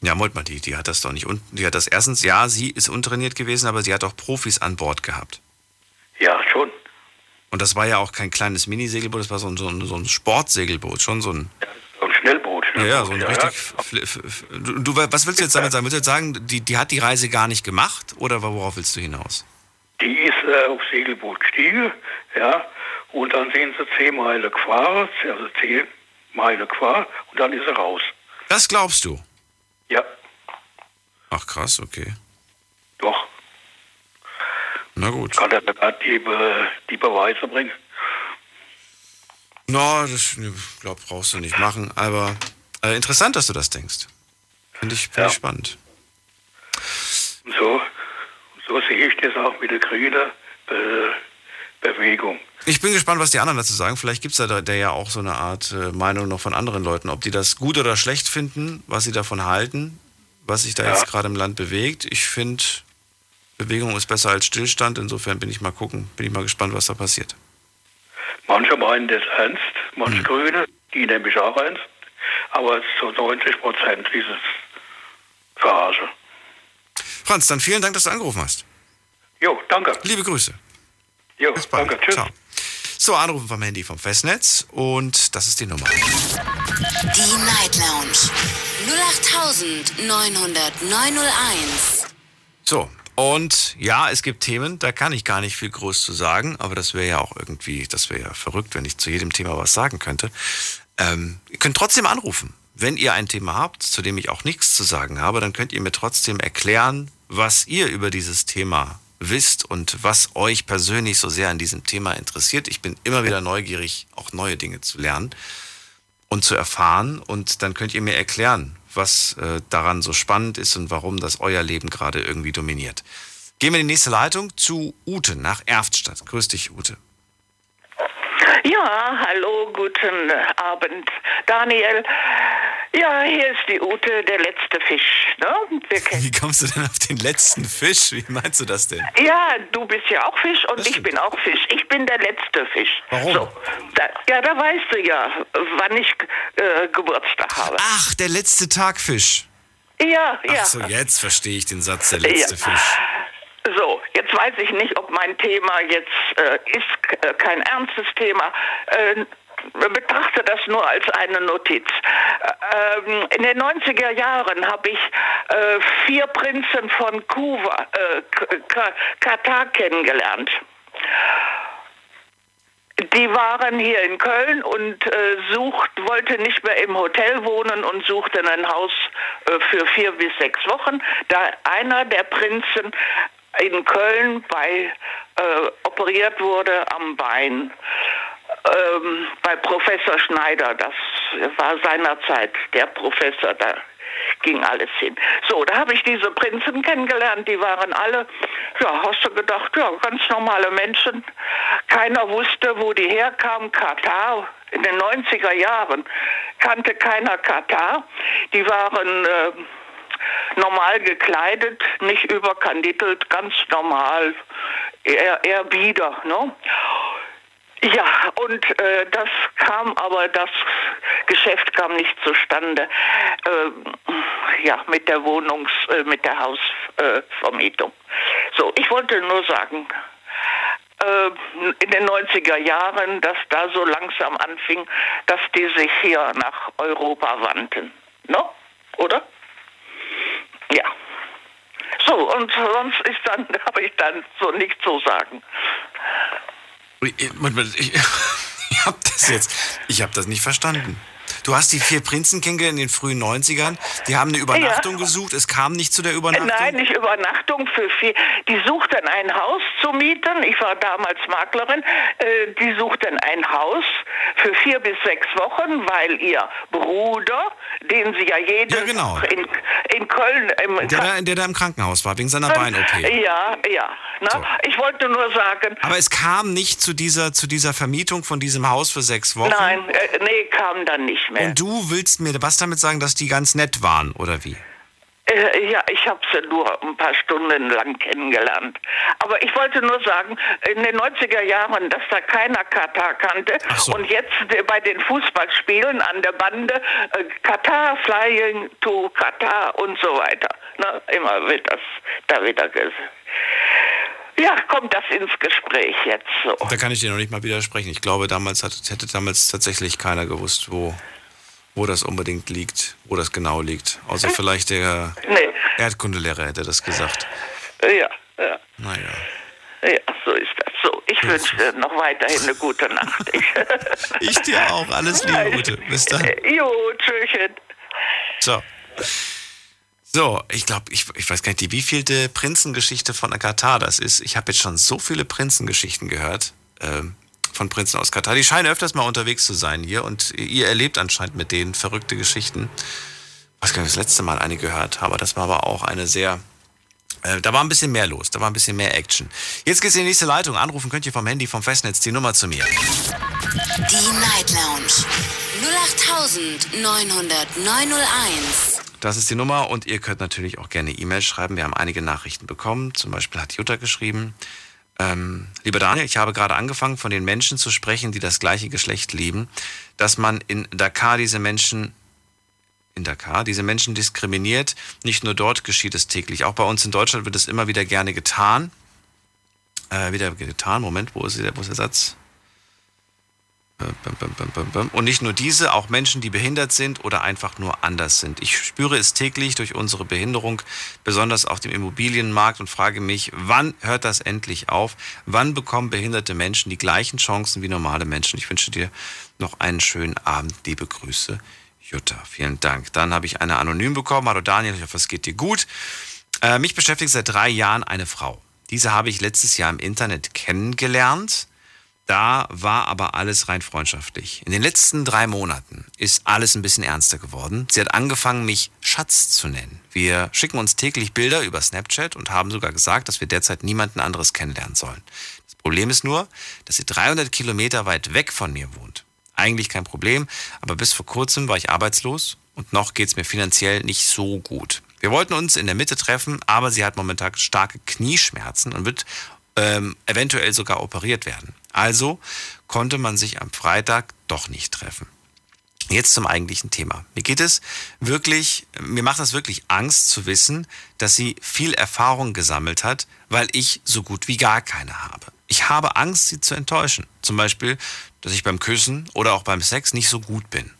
Ja, Moment mal, die hat das doch nicht. Die hat das erstens, ja, sie ist untrainiert gewesen, aber sie hat auch Profis an Bord gehabt. Ja, schon. Und das war ja auch kein kleines Minisegelboot, das war so ein Sportsegelboot, schon so ein... Ja, so ein Schnellboot. Ja, so ein richtig... Ja. Du, was willst du jetzt damit sagen? Willst du jetzt sagen, die hat die Reise gar nicht gemacht? Oder worauf willst du hinaus? Die ist aufs Segelboot gestiegen, ja, und dann sind sie 10 Meilen gefahren und dann ist sie raus. Das glaubst du? Ja. Ach krass, okay. Doch. Na gut. Kann er sogar die Beweise bringen? Na, das glaub, brauchst du nicht machen, aber interessant, dass du das denkst. Finde ich spannend. So sehe ich das auch mit der grünen Bewegung. Ich bin gespannt, was die anderen dazu sagen. Vielleicht gibt es da ja auch so eine Art Meinung noch von anderen Leuten, ob die das gut oder schlecht finden, was sie davon halten, was sich da jetzt gerade im Land bewegt. Ich finde... Bewegung ist besser als Stillstand, insofern bin ich mal gespannt, was da passiert. Manche meinen das ernst, manche Grüne, die nehme ich auch ernst, aber zu 90% ist es Verarsche. Franz, dann vielen Dank, dass du angerufen hast. Jo, danke. Liebe Grüße. Jo, bis bald. Danke, tschüss. Ciao. So, anrufen vom Handy vom Festnetz und das ist die Nummer. Die Night Lounge 08900901. So. Und ja, es gibt Themen, da kann ich gar nicht viel groß zu sagen, aber das wäre ja verrückt, wenn ich zu jedem Thema was sagen könnte. Ihr könnt trotzdem anrufen. Wenn ihr ein Thema habt, zu dem ich auch nichts zu sagen habe, dann könnt ihr mir trotzdem erklären, was ihr über dieses Thema wisst und was euch persönlich so sehr an diesem Thema interessiert. Ich bin immer wieder neugierig, auch neue Dinge zu lernen und zu erfahren. Und dann könnt ihr mir erklären, was daran so spannend ist und warum das euer Leben gerade irgendwie dominiert. Gehen wir in die nächste Leitung zu Ute nach Erftstadt. Grüß dich, Ute. Ja, hallo, guten Abend, Daniel. Ja, hier ist die Ute, der letzte Fisch. Ne? Wie kommst du denn auf den letzten Fisch? Wie meinst du das denn? Ja, du bist ja auch Fisch und ich bin auch Fisch. Ich bin der letzte Fisch. Warum? So, da weißt du ja, wann ich Geburtstag habe. Ach, der letzte Tag Fisch. Ja, ja. Ach so, jetzt verstehe ich den Satz, der letzte Fisch. So, jetzt weiß ich nicht, ob mein Thema jetzt ist kein ernstes Thema. Betrachte das nur als eine Notiz. In den 90er Jahren habe ich 4 Prinzen von Katar kennengelernt. Die waren hier in Köln und wollte nicht mehr im Hotel wohnen und suchten ein Haus für 4 bis 6 Wochen, da einer der Prinzen in Köln operiert wurde am Bein. Bei Professor Schneider, das war seinerzeit der Professor, da ging alles hin. So, da habe ich diese Prinzen kennengelernt, die waren alle, ja, hast du gedacht, ja, ganz normale Menschen. Keiner wusste, wo die herkamen, Katar. In den 90er Jahren kannte keiner Katar. Die waren normal gekleidet, nicht überkandidelt, ganz normal, eher bieder, ne? Ja, und das Geschäft kam nicht zustande, mit der Hausvermietung. So, ich wollte nur sagen, in den 90er Jahren, dass da so langsam anfing, dass die sich hier nach Europa wandten, no? Oder? Ja. So, und sonst habe ich dann so nichts zu sagen. Ich hab das nicht verstanden. Du hast die vier Prinzen kennengelernt in den frühen 90ern. Die haben eine Übernachtung gesucht. Es kam nicht zu der Übernachtung. Nein, nicht Übernachtung für vier. Die suchten ein Haus zu mieten. Ich war damals Maklerin. Die suchten ein Haus für 4 bis 6 Wochen, weil ihr Bruder, den sie ja jeden Tag in Köln... Der da im Krankenhaus war, wegen seiner Bein-OP. Ja. Na, so. Ich wollte nur sagen... Aber es kam nicht zu dieser Vermietung von diesem Haus für 6 Wochen? Nein, kam dann nicht mehr. Und du willst mir was damit sagen, dass die ganz nett waren, oder wie? Ja, ich habe sie nur ein paar Stunden lang kennengelernt. Aber ich wollte nur sagen, in den 90er Jahren, dass da keiner Katar kannte. Ach so. Und jetzt bei den Fußballspielen an der Bande, Katar, Flying to Katar und so weiter. Na, immer wird das da wieder gesagt. Ja, kommt das ins Gespräch jetzt so. Da kann ich dir noch nicht mal widersprechen. Ich glaube, hätte damals tatsächlich keiner gewusst, wo das unbedingt liegt, wo das genau liegt. Außer vielleicht der Erdkundelehrer hätte das gesagt. Ja. Naja. Ja, so ist das. So, ich wünsche dir noch weiterhin eine gute Nacht. Ich dir auch. Alles Liebe, Gute. Bis dann. Jo, tschüsschen. So, ich glaube, ich weiß gar nicht, die wievielte Prinzengeschichte von Katar das ist. Ich habe jetzt schon so viele Prinzengeschichten gehört, von Prinzen aus Katar. Die scheinen öfters mal unterwegs zu sein hier und ihr erlebt anscheinend mit denen verrückte Geschichten. Ich weiß gar nicht, das letzte Mal eine gehört habe, das war aber auch eine sehr... da war ein bisschen mehr los, da war ein bisschen mehr Action. Jetzt geht's in die nächste Leitung. Anrufen könnt ihr vom Handy, vom Festnetz, die Nummer zu mir. Die Night Lounge 08900901. Das ist die Nummer und ihr könnt natürlich auch gerne E-Mail schreiben. Wir haben einige Nachrichten bekommen. Zum Beispiel hat Jutta geschrieben, lieber Daniel, ich habe gerade angefangen, von den Menschen zu sprechen, die das gleiche Geschlecht lieben, dass man in Dakar diese Menschen diskriminiert. Nicht nur dort geschieht es täglich. Auch bei uns in Deutschland wird es immer wieder gerne getan. Moment, wo ist der Satz? Und nicht nur diese, auch Menschen, die behindert sind oder einfach nur anders sind. Ich spüre es täglich durch unsere Behinderung, besonders auf dem Immobilienmarkt, und frage mich, wann hört das endlich auf? Wann bekommen behinderte Menschen die gleichen Chancen wie normale Menschen? Ich wünsche dir noch einen schönen Abend. Liebe Grüße, Jutta. Vielen Dank. Dann habe ich eine anonym bekommen. Hallo Daniel, ich hoffe, es geht dir gut. Mich beschäftigt seit 3 Jahren eine Frau. Diese habe ich letztes Jahr im Internet kennengelernt. Da war aber alles rein freundschaftlich. In den letzten 3 Monaten ist alles ein bisschen ernster geworden. Sie hat angefangen, mich Schatz zu nennen. Wir schicken uns täglich Bilder über Snapchat und haben sogar gesagt, dass wir derzeit niemanden anderes kennenlernen sollen. Das Problem ist nur, dass sie 300 Kilometer weit weg von mir wohnt. Eigentlich kein Problem, aber bis vor kurzem war ich arbeitslos und noch geht's mir finanziell nicht so gut. Wir wollten uns in der Mitte treffen, aber sie hat momentan starke Knieschmerzen und wird eventuell sogar operiert werden. Also konnte man sich am Freitag doch nicht treffen. Jetzt zum eigentlichen Thema. Mir macht das wirklich Angst zu wissen, dass sie viel Erfahrung gesammelt hat, weil ich so gut wie gar keine habe. Ich habe Angst, sie zu enttäuschen. Zum Beispiel, dass ich beim Küssen oder auch beim Sex nicht so gut bin.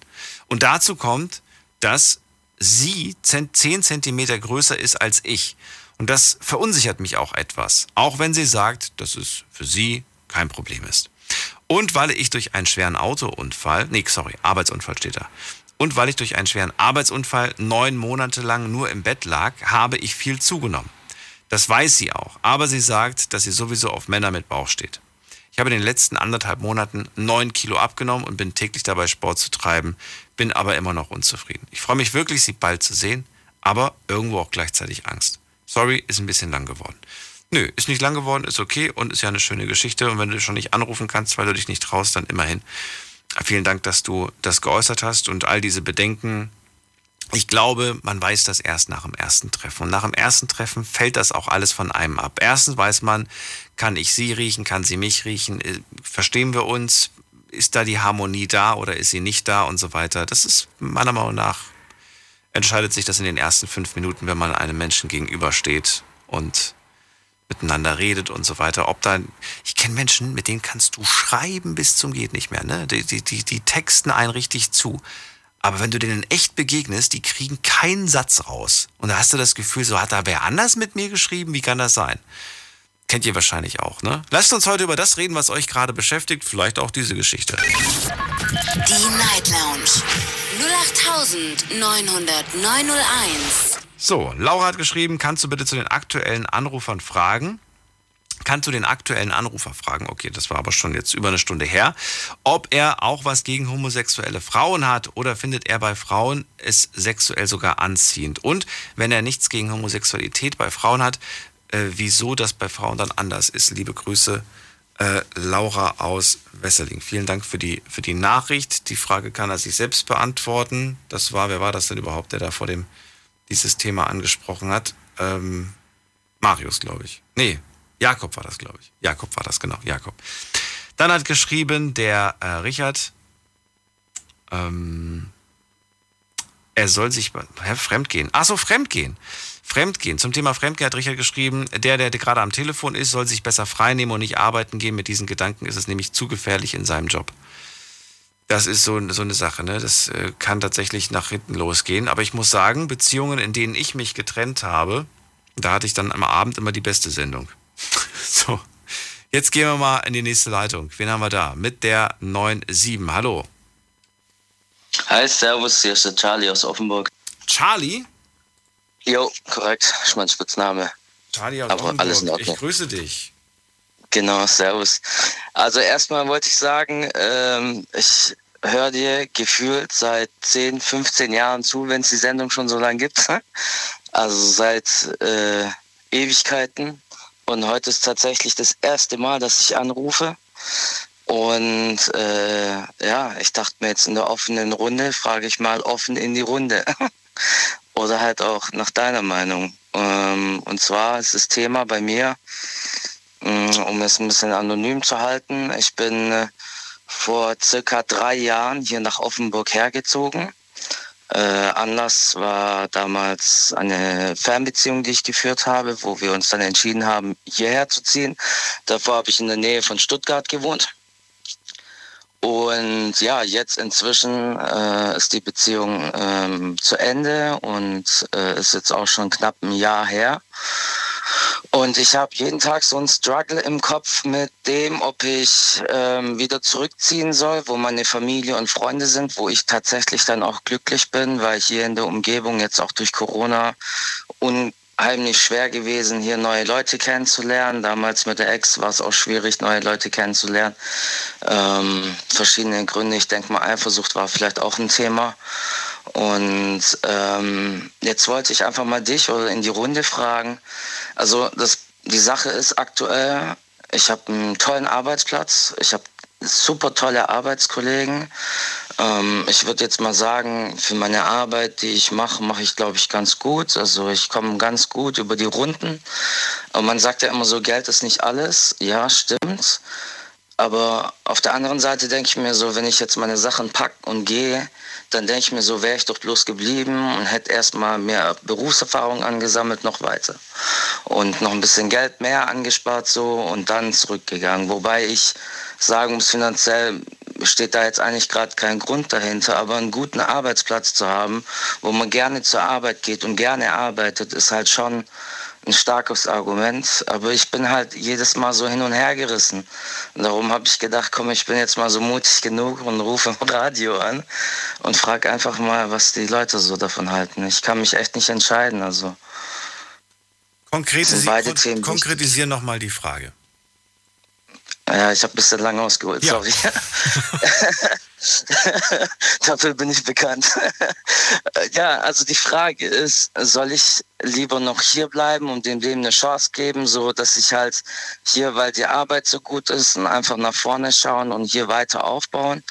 Und dazu kommt, dass sie 10 Zentimeter größer ist als ich. Und das verunsichert mich auch etwas. Auch wenn sie sagt, dass es für sie kein Problem ist. Und weil ich durch einen schweren Arbeitsunfall 9 Monate lang nur im Bett lag, habe ich viel zugenommen. Das weiß sie auch, aber sie sagt, dass sie sowieso auf Männer mit Bauch steht. Ich habe in den letzten 1,5 Monaten 9 Kilo abgenommen und bin täglich dabei, Sport zu treiben, bin aber immer noch unzufrieden. Ich freue mich wirklich, sie bald zu sehen, aber irgendwo auch gleichzeitig Angst. Sorry, ist ein bisschen lang geworden. Nö, ist nicht lang geworden, ist okay und ist ja eine schöne Geschichte. Und wenn du schon nicht anrufen kannst, weil du dich nicht traust, dann immerhin. Vielen Dank, dass du das geäußert hast und all diese Bedenken. Ich glaube, man weiß das erst nach dem ersten Treffen. Und nach dem ersten Treffen fällt das auch alles von einem ab. Erstens weiß man, kann ich sie riechen, kann sie mich riechen, verstehen wir uns, ist da die Harmonie da oder ist sie nicht da und so weiter. Das ist meiner Meinung nach, entscheidet sich das in den ersten 5 Minuten, wenn man einem Menschen gegenübersteht und miteinander redet und so weiter. Ich kenne Menschen, mit denen kannst du schreiben bis zum geht nicht mehr, ne? Die texten einen richtig zu. Aber wenn du denen echt begegnest, die kriegen keinen Satz raus. Und da hast du das Gefühl, so hat da wer anders mit mir geschrieben, wie kann das sein? Kennt ihr wahrscheinlich auch, ne? Lasst uns heute über das reden, was euch gerade beschäftigt, vielleicht auch diese Geschichte. Die Night Lounge 0890901. So, Laura hat geschrieben, kannst du bitte zu den aktuellen Anrufern fragen? Kannst du den aktuellen Anrufer fragen, okay, das war aber schon jetzt über eine Stunde her, ob er auch was gegen homosexuelle Frauen hat oder findet er bei Frauen es sexuell sogar anziehend? Und wenn er nichts gegen Homosexualität bei Frauen hat, wieso das bei Frauen dann anders ist? Liebe Grüße, Laura aus Wesseling. Vielen Dank für die Nachricht. Die Frage kann er sich selbst beantworten. Das war, wer war das denn überhaupt, der da vor dem dieses Thema angesprochen hat? Marius, glaube ich. Nee, Jakob war das, glaube ich. Jakob war das, genau. Jakob. Dann hat geschrieben der Richard, er soll sich fremdgehen. Ach so, fremdgehen. Fremdgehen. Zum Thema Fremdgehen hat Richard geschrieben, der gerade am Telefon ist, soll sich besser freinehmen und nicht arbeiten gehen. Mit diesen Gedanken ist es nämlich zu gefährlich in seinem Job. Das ist so eine Sache, ne? Das kann tatsächlich nach hinten losgehen. Aber ich muss sagen, Beziehungen, in denen ich mich getrennt habe, da hatte ich dann am Abend immer die beste Sendung. So, jetzt gehen wir mal in die nächste Leitung. Wen haben wir da? Mit der 9-7. Hallo. Hi, servus, hier ist der Charlie aus Offenburg. Charlie? Jo, korrekt, ich mein Spitzname. Charlie aus Offenburg, alles in Ordnung. Ich grüße dich. Genau, servus. Also erstmal wollte ich sagen, ich höre dir gefühlt seit 10, 15 Jahren zu, wenn es die Sendung schon so lange gibt. Also seit Ewigkeiten. Und heute ist tatsächlich das erste Mal, dass ich anrufe. Und ja, ich dachte mir jetzt in der offenen Runde, frage ich mal offen in die Runde. Oder halt auch nach deiner Meinung. Und zwar ist das Thema bei mir, um es ein bisschen anonym zu halten, ich bin vor circa 3 Jahren hier nach Offenburg hergezogen. Anlass war damals eine Fernbeziehung, die ich geführt habe, wo wir uns dann entschieden haben, hierher zu ziehen. Davor habe ich in der Nähe von Stuttgart gewohnt. Und ja, jetzt inzwischen ist die Beziehung zu Ende und ist jetzt auch schon knapp ein Jahr her. Und ich habe jeden Tag so einen Struggle im Kopf mit dem, ob ich wieder zurückziehen soll, wo meine Familie und Freunde sind, wo ich tatsächlich dann auch glücklich bin, weil hier in der Umgebung jetzt auch durch Corona unheimlich schwer gewesen, hier neue Leute kennenzulernen. Damals mit der Ex war es auch schwierig, neue Leute kennenzulernen. Verschiedene Gründe. Ich denke mal, Eifersucht war vielleicht auch ein Thema. Und jetzt wollte ich einfach mal dich oder in die Runde fragen. Also die Sache ist aktuell, ich habe einen tollen Arbeitsplatz, ich habe super tolle Arbeitskollegen. Ich würde jetzt mal sagen, für meine Arbeit, die ich mache, mache ich, glaube ich, ganz gut. Also ich komme ganz gut über die Runden. Und man sagt ja immer so, Geld ist nicht alles. Ja, stimmt. Aber auf der anderen Seite denke ich mir so, wenn ich jetzt meine Sachen packe und gehe, dann denke ich mir so, wäre ich doch bloß geblieben und hätte erstmal mehr Berufserfahrung angesammelt, noch weiter. Und noch ein bisschen Geld mehr angespart so und dann zurückgegangen. Wobei ich sagen muss, finanziell steht da jetzt eigentlich gerade kein Grund dahinter, aber einen guten Arbeitsplatz zu haben, wo man gerne zur Arbeit geht und gerne arbeitet, ist halt schon ein starkes Argument, aber ich bin halt jedes Mal so hin und her gerissen. Und darum habe ich gedacht, komm, ich bin jetzt mal so mutig genug und rufe im Radio an und frage einfach mal, was die Leute so davon halten. Ich kann mich echt nicht entscheiden. Also konkretisieren nochmal die Frage. Ja, ich habe ein bisschen lang ausgeholt, ja. Sorry. Dafür bin ich bekannt. Ja, also die Frage ist, soll ich lieber noch hier bleiben und dem Leben eine Chance geben, so dass ich halt hier, weil die Arbeit so gut ist, und einfach nach vorne schauen und hier weiter aufbauen?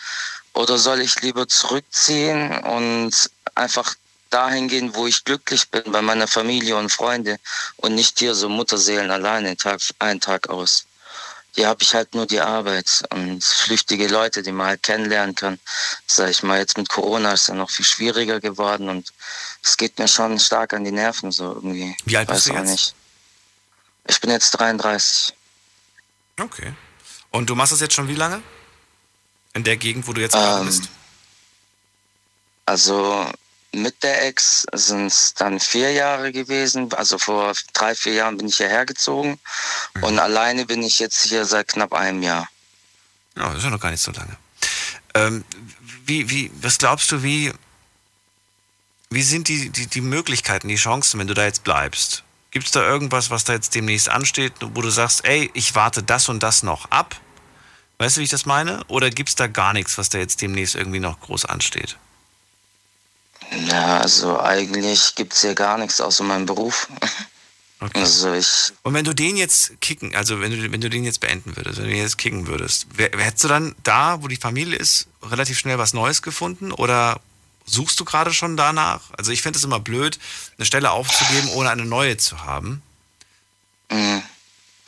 Oder soll ich lieber zurückziehen und einfach dahin gehen, wo ich glücklich bin, bei meiner Familie und Freunde und nicht hier so Mutterseelen alleine, Tag ein, Tag aus? Hier habe ich halt nur die Arbeit und flüchtige Leute, die man halt kennenlernen kann. Sag ich mal, jetzt mit Corona ist ja noch viel schwieriger geworden und es geht mir schon stark an die Nerven so irgendwie. Wie alt bist du jetzt? Nicht. Ich bin jetzt 33. Okay. Und du machst das jetzt schon wie lange? In der Gegend, wo du jetzt gerade bist? Also mit der Ex sind es dann 4 Jahre gewesen. Also vor 3, 4 Jahren bin ich hierher gezogen. Mhm. Und alleine bin ich jetzt hier seit knapp einem Jahr. Ja, das ist ja noch gar nicht so lange. Was glaubst du, wie Wie sind die Möglichkeiten, die Chancen, wenn du da jetzt bleibst? Gibt es da irgendwas, was da jetzt demnächst ansteht, wo du sagst, ey, ich warte das und das noch ab? Weißt du, wie ich das meine? Oder gibt es da gar nichts, was da jetzt demnächst irgendwie noch groß ansteht? Na, also eigentlich gibt es hier gar nichts, außer meinem Beruf. Okay. Also und wenn du den jetzt kicken, also wenn du den jetzt beenden würdest, wenn du den jetzt kicken würdest, hättest du dann da, wo die Familie ist, relativ schnell was Neues gefunden? Oder suchst du gerade schon danach? Also ich finde es immer blöd, eine Stelle aufzugeben, ohne eine neue zu haben. Mhm.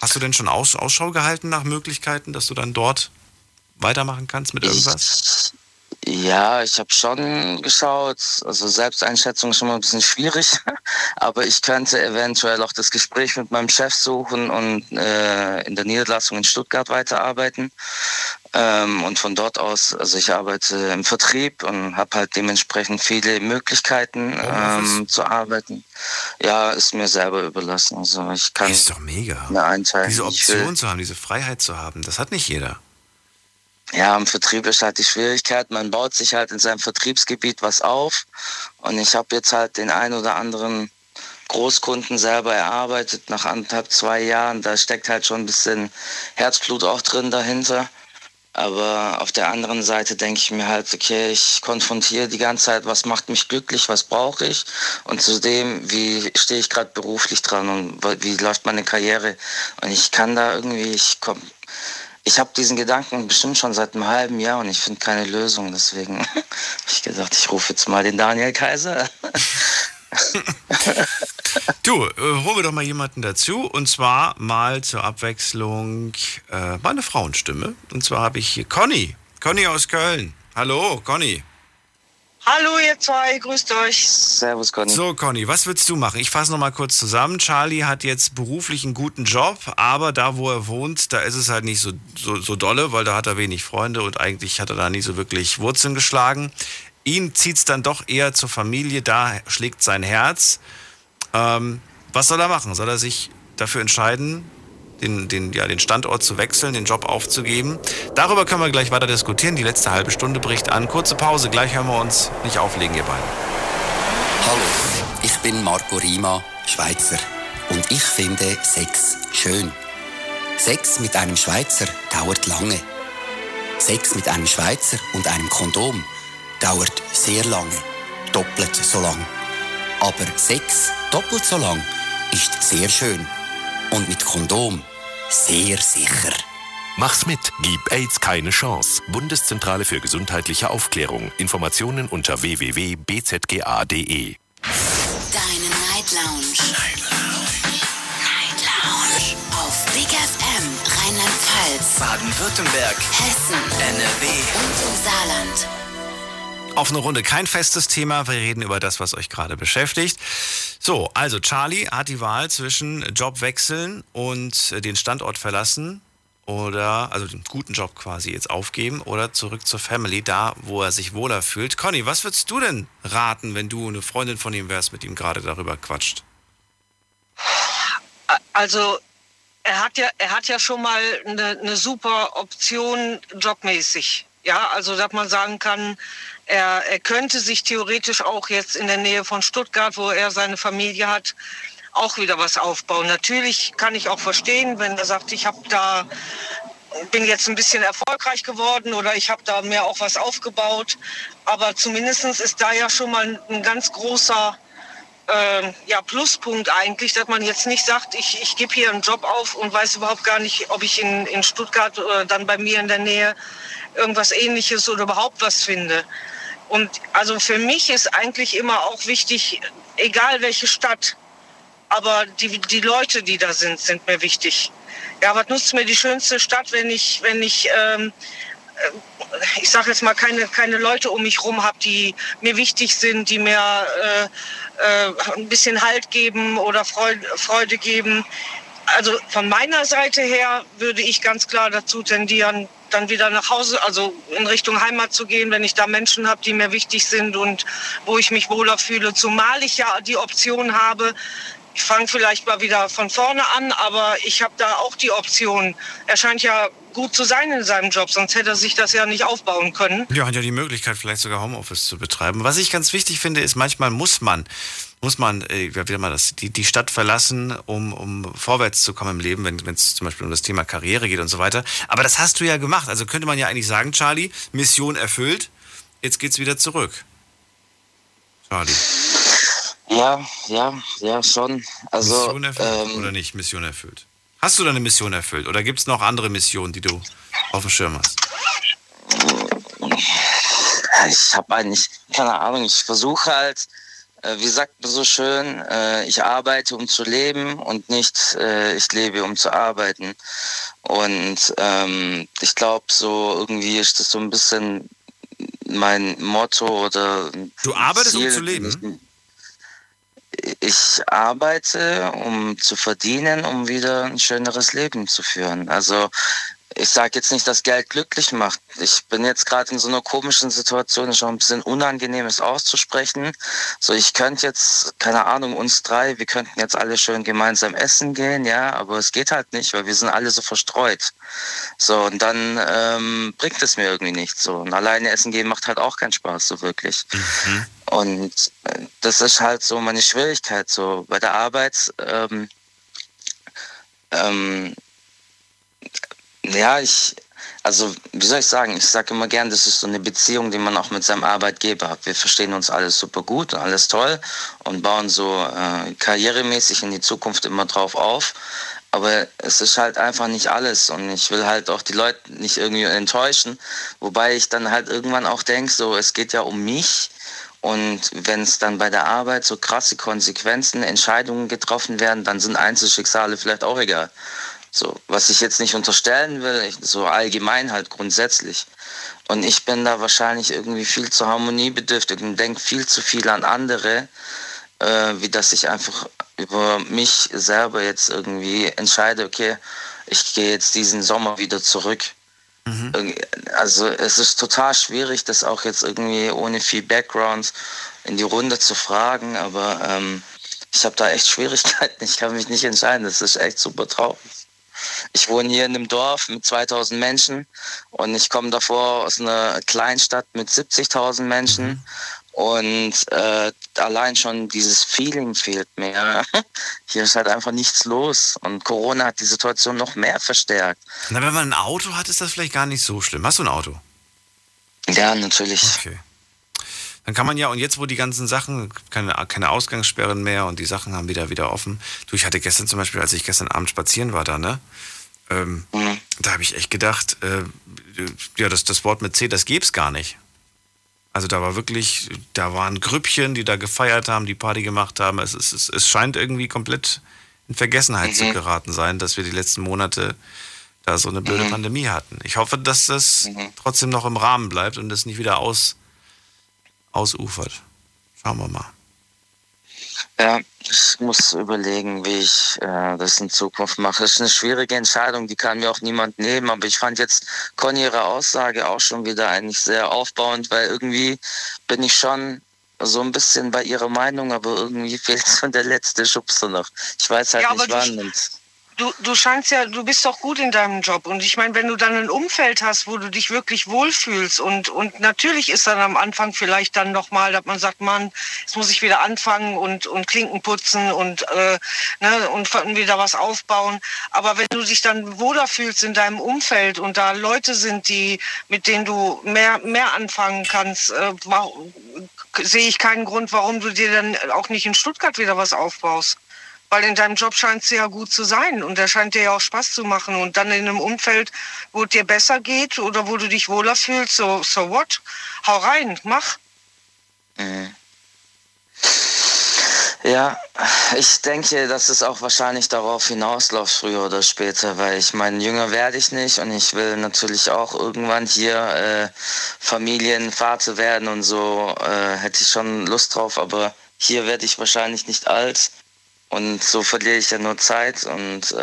Hast du denn schon Ausschau gehalten nach Möglichkeiten, dass du dann dort weitermachen kannst mit irgendwas? Ja, ich habe schon geschaut. Also Selbsteinschätzung ist schon mal ein bisschen schwierig. Aber ich könnte eventuell auch das Gespräch mit meinem Chef suchen und in der Niederlassung in Stuttgart weiterarbeiten. Und von dort aus, also ich arbeite im Vertrieb und habe halt dementsprechend viele Möglichkeiten zu arbeiten. Ja, ist mir selber überlassen. Also ich kann ist doch mega. Diese Option zu haben, diese Freiheit zu haben, das hat nicht jeder. Ja, im Vertrieb ist halt die Schwierigkeit, man baut sich halt in seinem Vertriebsgebiet was auf und ich habe jetzt halt den ein oder anderen Großkunden selber erarbeitet nach 1,5, 2 Jahren, da steckt halt schon ein bisschen Herzblut auch drin dahinter, aber auf der anderen Seite denke ich mir halt, okay, ich konfrontiere die ganze Zeit, was macht mich glücklich, was brauche ich und zudem, wie stehe ich gerade beruflich dran und wie läuft meine Karriere und ich kann da irgendwie, Ich habe diesen Gedanken bestimmt schon seit einem halben Jahr und ich finde keine Lösung. Deswegen habe ich gedacht, ich rufe jetzt mal den Daniel Kaiser. Du, holen wir doch mal jemanden dazu. Und zwar mal zur Abwechslung meine Frauenstimme. Und zwar habe ich hier Conny. Conny aus Köln. Hallo, Conny. Hallo, ihr zwei. Grüßt euch. Servus, Conny. So, Conny, was willst du machen? Ich fasse nochmal kurz zusammen. Charlie hat jetzt beruflich einen guten Job, aber da, wo er wohnt, da ist es halt nicht so dolle, weil da hat er wenig Freunde und eigentlich hat er da nie so wirklich Wurzeln geschlagen. Ihn zieht es dann doch eher zur Familie, da schlägt sein Herz. Was soll er machen? Soll er sich dafür entscheiden, den Standort zu wechseln, den Job aufzugeben? Darüber können wir gleich weiter diskutieren. Die letzte halbe Stunde bricht an. Kurze Pause, gleich hören wir uns. Nicht auflegen, ihr beiden. Hallo, ich bin Marco Rima, Schweizer. Und ich finde Sex schön. Sex mit einem Schweizer dauert lange. Sex mit einem Schweizer und einem Kondom dauert sehr lange. Doppelt so lang. Aber Sex doppelt so lang ist sehr schön. Und mit Kondom sehr sicher. Mach's mit. Gib AIDS keine Chance. Bundeszentrale für gesundheitliche Aufklärung. Informationen unter www.bzga.de. Deine Night Lounge. Night Lounge. Auf Big FM Rheinland-Pfalz, Baden-Württemberg, Hessen, NRW und im Saarland. Auf eine Runde kein festes Thema. Wir reden über das, was euch gerade beschäftigt. So, also Charlie hat die Wahl zwischen Job wechseln und den Standort verlassen oder, also den guten Job quasi jetzt aufgeben oder zurück zur Family, da, wo er sich wohler fühlt. Conny, was würdest du denn raten, wenn du eine Freundin von ihm wärst, mit ihm gerade darüber quatscht? Also, er hat ja schon mal eine super Option jobmäßig. Ja, also dass man sagen kann, er könnte sich theoretisch auch jetzt in der Nähe von Stuttgart, wo er seine Familie hat, auch wieder was aufbauen. Natürlich kann ich auch verstehen, wenn er sagt, bin jetzt ein bisschen erfolgreich geworden oder ich habe da mehr auch was aufgebaut. Aber zumindest ist da ja schon mal ein ganz großer Pluspunkt eigentlich, dass man jetzt nicht sagt, ich gebe hier einen Job auf und weiß überhaupt gar nicht, ob ich in Stuttgart oder dann bei mir in der Nähe irgendwas Ähnliches oder überhaupt was finde. Und also für mich ist eigentlich immer auch wichtig, egal welche Stadt, aber die Leute, die da sind, sind mir wichtig. Ja, was nutzt mir die schönste Stadt, wenn ich sage jetzt mal, keine Leute um mich rum habe, die mir wichtig sind, die mir ein bisschen Halt geben oder Freude geben. Also von meiner Seite her würde ich ganz klar dazu tendieren, dann wieder nach Hause, also in Richtung Heimat zu gehen, wenn ich da Menschen habe, die mir wichtig sind und wo ich mich wohler fühle. Zumal ich ja die Option habe, Ich fange vielleicht mal wieder von vorne an, aber ich habe da auch die Option. Er scheint ja gut zu sein in seinem Job, sonst hätte er sich das ja nicht aufbauen können. Ja, hat ja die Möglichkeit, vielleicht sogar Homeoffice zu betreiben. Was ich ganz wichtig finde, ist, manchmal muss man die Stadt verlassen, um vorwärts zu kommen im Leben, wenn es zum Beispiel um das Thema Karriere geht und so weiter. Aber das hast du ja gemacht. Also könnte man ja eigentlich sagen, Charlie, Mission erfüllt, jetzt geht's wieder zurück. Charlie. Ja, schon. Also, Mission erfüllt oder nicht? Mission erfüllt. Hast du deine Mission erfüllt oder gibt es noch andere Missionen, die du auf dem Schirm hast? Ich habe eigentlich keine Ahnung. Ich versuche halt, wie sagt man so schön, ich arbeite, um zu leben und nicht ich lebe, um zu arbeiten. Und ich glaube, so irgendwie ist das so ein bisschen mein Motto oder Du arbeitest, Ziel, um zu leben? Ich arbeite, um zu verdienen, um wieder ein schöneres Leben zu führen. Also ich sage jetzt nicht, dass Geld glücklich macht. Ich bin jetzt gerade in so einer komischen Situation, ist schon ein bisschen unangenehm, es auszusprechen. So, ich könnte jetzt, keine Ahnung, uns drei, wir könnten jetzt alle schön gemeinsam essen gehen, ja, aber es geht halt nicht, weil wir sind alle so verstreut. So, und dann bringt es mir irgendwie nichts. So, und alleine essen gehen macht halt auch keinen Spaß, so wirklich. Mhm. Und das ist halt so meine Schwierigkeit, so bei der Arbeit. Wie soll ich sagen, ich sage immer gern, das ist so eine Beziehung, die man auch mit seinem Arbeitgeber hat. Wir verstehen uns alles super gut und alles toll und bauen so karrieremäßig in die Zukunft immer drauf auf. Aber es ist halt einfach nicht alles und ich will halt auch die Leute nicht irgendwie enttäuschen, wobei ich dann halt irgendwann auch denke, so, es geht ja um mich. Und wenn es dann bei der Arbeit so krasse Konsequenzen, Entscheidungen getroffen werden, dann sind Einzelschicksale vielleicht auch egal. So, was ich jetzt nicht unterstellen will, so allgemein halt grundsätzlich. Und ich bin da wahrscheinlich irgendwie viel zu harmoniebedürftig und denke viel zu viel an andere, wie dass ich einfach über mich selber jetzt irgendwie entscheide, okay, ich gehe jetzt diesen Sommer wieder zurück. Mhm. Also es ist total schwierig, das auch jetzt irgendwie ohne viel Background in die Runde zu fragen, aber ich habe da echt Schwierigkeiten, ich kann mich nicht entscheiden, das ist echt super traurig. Ich wohne hier in einem Dorf mit 2000 Menschen und ich komme davor aus einer Kleinstadt mit 70.000 Menschen. Mhm. Und allein schon dieses Feeling fehlt mir. Hier ist halt einfach nichts los. Und Corona hat die Situation noch mehr verstärkt. Na, wenn man ein Auto hat, ist das vielleicht gar nicht so schlimm. Hast du ein Auto? Ja, natürlich. Okay. Dann kann man ja, und jetzt, wo die ganzen Sachen, keine Ausgangssperren mehr und die Sachen haben wieder offen. Du, ich hatte gestern zum Beispiel, als ich gestern Abend spazieren war da, ne? Da habe ich echt gedacht, das Wort mit C, das gäbe es gar nicht. Also da waren Grüppchen, die da gefeiert haben, die Party gemacht haben. Es scheint irgendwie komplett in Vergessenheit zu geraten sein, dass wir die letzten Monate da so eine blöde Pandemie hatten. Ich hoffe, dass das trotzdem noch im Rahmen bleibt und das nicht wieder ausufert. Schauen wir mal. Ja, ich muss überlegen, wie ich das in Zukunft mache. Das ist eine schwierige Entscheidung, die kann mir auch niemand nehmen. Aber ich fand jetzt Conny ihre Aussage auch schon wieder eigentlich sehr aufbauend, weil irgendwie bin ich schon so ein bisschen bei ihrer Meinung, aber irgendwie fehlt schon der letzte Schubser noch. Ich weiß halt nicht, wann. Du scheinst ja, du bist doch gut in deinem Job. Und ich meine, wenn du dann ein Umfeld hast, wo du dich wirklich wohlfühlst und natürlich ist dann am Anfang vielleicht dann nochmal, dass man sagt, Mann, jetzt muss ich wieder anfangen und Klinken putzen und wieder was aufbauen. Aber wenn du dich dann wohler fühlst in deinem Umfeld und da Leute sind, mit denen du mehr anfangen kannst, sehe ich keinen Grund, warum du dir dann auch nicht in Stuttgart wieder was aufbaust. Weil in deinem Job scheint es dir ja gut zu sein und der scheint dir ja auch Spaß zu machen. Und dann in einem Umfeld, wo es dir besser geht oder wo du dich wohler fühlst, so what? Hau rein, mach. Ja, ich denke, dass es auch wahrscheinlich darauf hinausläuft, früher oder später, weil ich meine, jünger werde ich nicht und ich will natürlich auch irgendwann hier Familienvater werden und so, hätte ich schon Lust drauf, aber hier werde ich wahrscheinlich nicht alt. Und so verliere ich ja nur Zeit und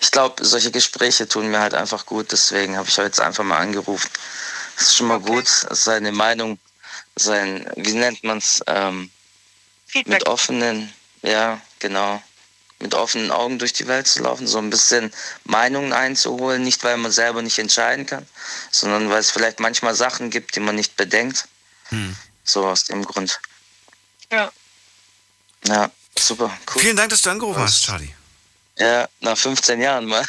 ich glaube, solche Gespräche tun mir halt einfach gut, deswegen habe ich euch jetzt einfach mal angerufen. Das ist schon mal okay. Gut, seine Meinung, wie nennt man es, Feedback. Mit offenen, ja, Genau. Mit offenen Augen durch die Welt zu laufen, so ein bisschen Meinungen einzuholen, nicht weil man selber nicht entscheiden kann, sondern weil es vielleicht manchmal Sachen gibt, die man nicht bedenkt. Hm. So aus dem Grund. Ja. Ja, super. Cool. Vielen Dank, dass du angerufen hast, Charlie. Ja, nach 15 Jahren mal.